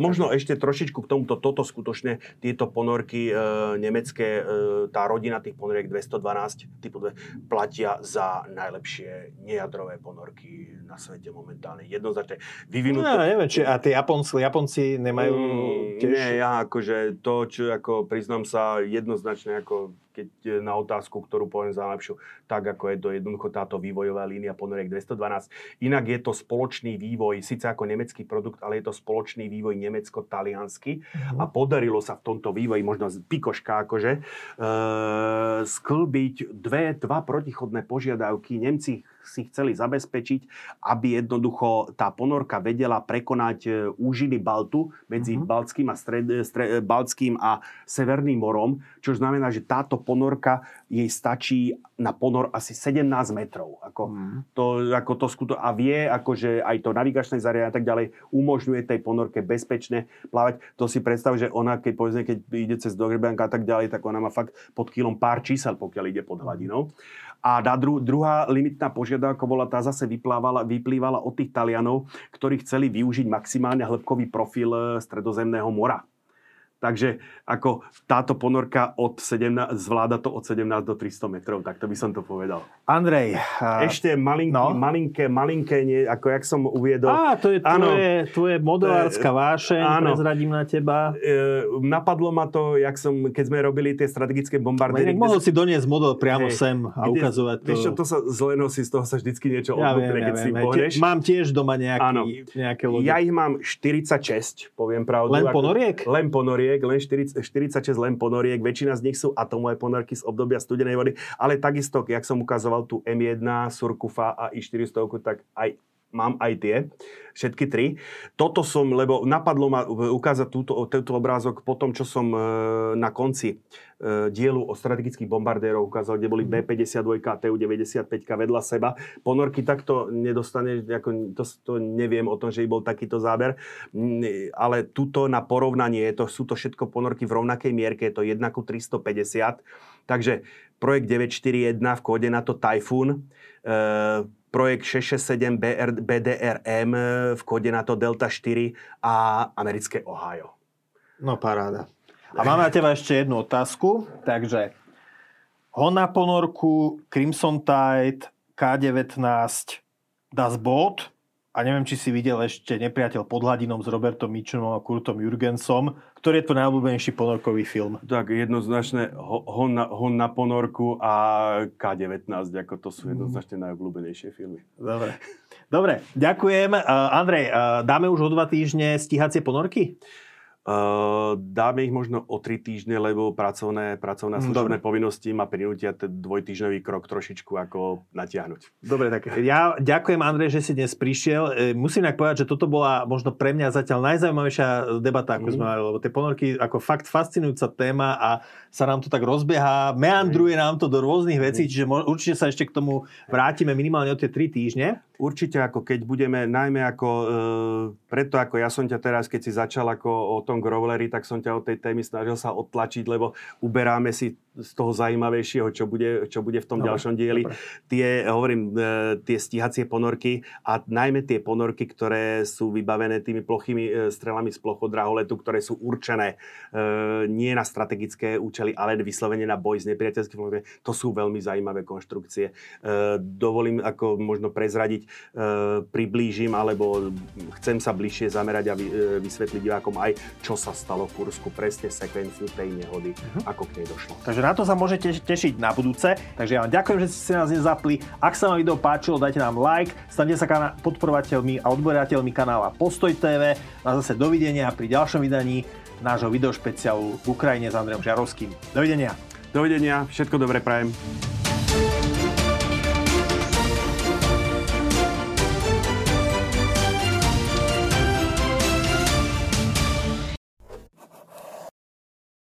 možno ešte trošičku k tomuto, toto skutočne, tieto ponorky nemecké, tá rodina tých ponoriek 212 typu 2, platia za najlepšie nejadrové ponorky na svete momentálne. Jednoznačne vyvinuté. No, neviem, či a tie Japonci nemajú tiež... Nie, ja akože to, čo ako priznám sa jednoznačne ako... keď na otázku, ktorú poviem za najlepšiu, tak ako je to jednoducho táto vývojová línia ponoriek 212. Inak je to spoločný vývoj, síce ako nemecký produkt, ale je to spoločný vývoj nemecko-taliansky a podarilo sa v tomto vývoji, možno z pikoška akože, sklbiť dva protichodné požiadavky. Nemci si chceli zabezpečiť, aby jednoducho tá ponorka vedela prekonať úžiny Baltu medzi Baltským a Baltským a Severným morom, čo znamená, že táto ponorka jej stačí na ponor asi 17 metrov. A vie, akože aj to navigačné zariadenie a tak ďalej umožňuje tej ponorke bezpečne plávať. To si predstav, že ona, keď ide cez Dogrebanka a tak ďalej, tak ona má fakt pod kilom pár čísel, pokiaľ ide pod hladinou. A druhá limitná požiadavka bola, tá zase vyplývala od tých Talianov, ktorí chceli využiť maximálne hĺbkový profil Stredozemného mora. Takže ako táto ponorka zvláda to od 17 do 300 metrov, tak to by som to povedal. Andrej. Ešte malinké, nie, ako jak som uviedol. To je tvoje modelárska vášeň, prezradím na teba. Napadlo ma to, keď sme robili tie strategické bombardéry. Mohol si doniesť model priamo sem a ukazovať to. Vieš čo, to sa zle nosí, z toho sa vždycky niečo odkúpne, keď si pohneš. Mám tiež doma nejaké lode. Ja ich mám 46, poviem pravdu. Len ponoriek? Len ponoriek. Len 46 len ponoriek, väčšina z nich sú atomové ponorky z obdobia studenej vody, ale takisto, jak som ukazoval tu M1, Surkufa a I-400, tak aj mám aj tie, všetky tri. Toto som, lebo napadlo ma ukázať tento obrázok po tom, čo som na konci dielu o strategických bombardérov ukázal, kde boli B-52 a Tu-95 vedľa seba. Ponorky takto nedostane, to neviem o tom, že bol takýto záber, ale tuto na porovnanie, sú to všetko ponorky v rovnakej mierke, je to 1:350, takže projekt 941 v kóde na to Typhoon, projekt 667 BDRM v kóde na to Delta 4 a americké Ohio. No paráda. A mám na teba ešte jednu otázku. Takže Hona ponorku, Crimson Tide, K-19, Das Boot a neviem, či si videl ešte Nepriateľ pod hladinom s Robertom Mitchumom a Kurtom Jurgensom. Ktorý je to najobľúbenejší ponorkový film? Tak jednoznačne Hon na ponorku a K-19, ako to sú jednoznačne najobľúbenejšie filmy. Dobre, ďakujem. Andrej, dáme už o 2 týždne stíhacie ponorky? Dáme ich možno o 3 týždne, lebo pracovné služobné povinnosti ma prinútia ten 2-týždňový krok trošičku ako natiahnuť. Dobre, tak ja ďakujem, Andrej, že si dnes prišiel. Musím tak povedať, že toto bola možno pre mňa zatiaľ najzaujímavejšia debata, ako sme mali, lebo tie ponorky ako fakt fascinujúca téma a sa nám to tak rozbieha, meandruje nám to do rôznych vecí, čiže určite sa ešte k tomu vrátime minimálne o tie 3 týždne. Určite, ako keď budeme, najmä ako preto, ako ja som ťa teraz, keď si začal ako o tom growleri, tak som ťa od tej témy snažil sa odtlačiť, lebo uberáme si z toho zaujímavejšieho, čo bude v tom ďalšom dieli. Tie stíhacie ponorky a najmä tie ponorky, ktoré sú vybavené tými plochými strelami z plochodraholetu, ktoré sú určené nie na strategické účely, ale vyslovene na boj s nepriateľským flotilou. To sú veľmi zaujímavé konštrukcie. Dovolím ako možno prezradiť, priblížim alebo chcem sa bližšie zamerať a vysvetliť divákom aj, čo sa stalo v Kursku, presne sekvenciu tej nehody, ako k nej došlo. Takže na to sa môžete tešiť na budúce. Takže ja vám ďakujem, že ste si nás nezapli. Ak sa vám video páčilo, dajte nám like, staňte sa podporovateľmi a odberateľmi kanála Postoj TV. A zase dovidenia pri ďalšom vydaní nášho videošpeciálu v Ukrajine s Andrejom Žiarovským. Dovidenia. Dovidenia, všetko dobré prajem.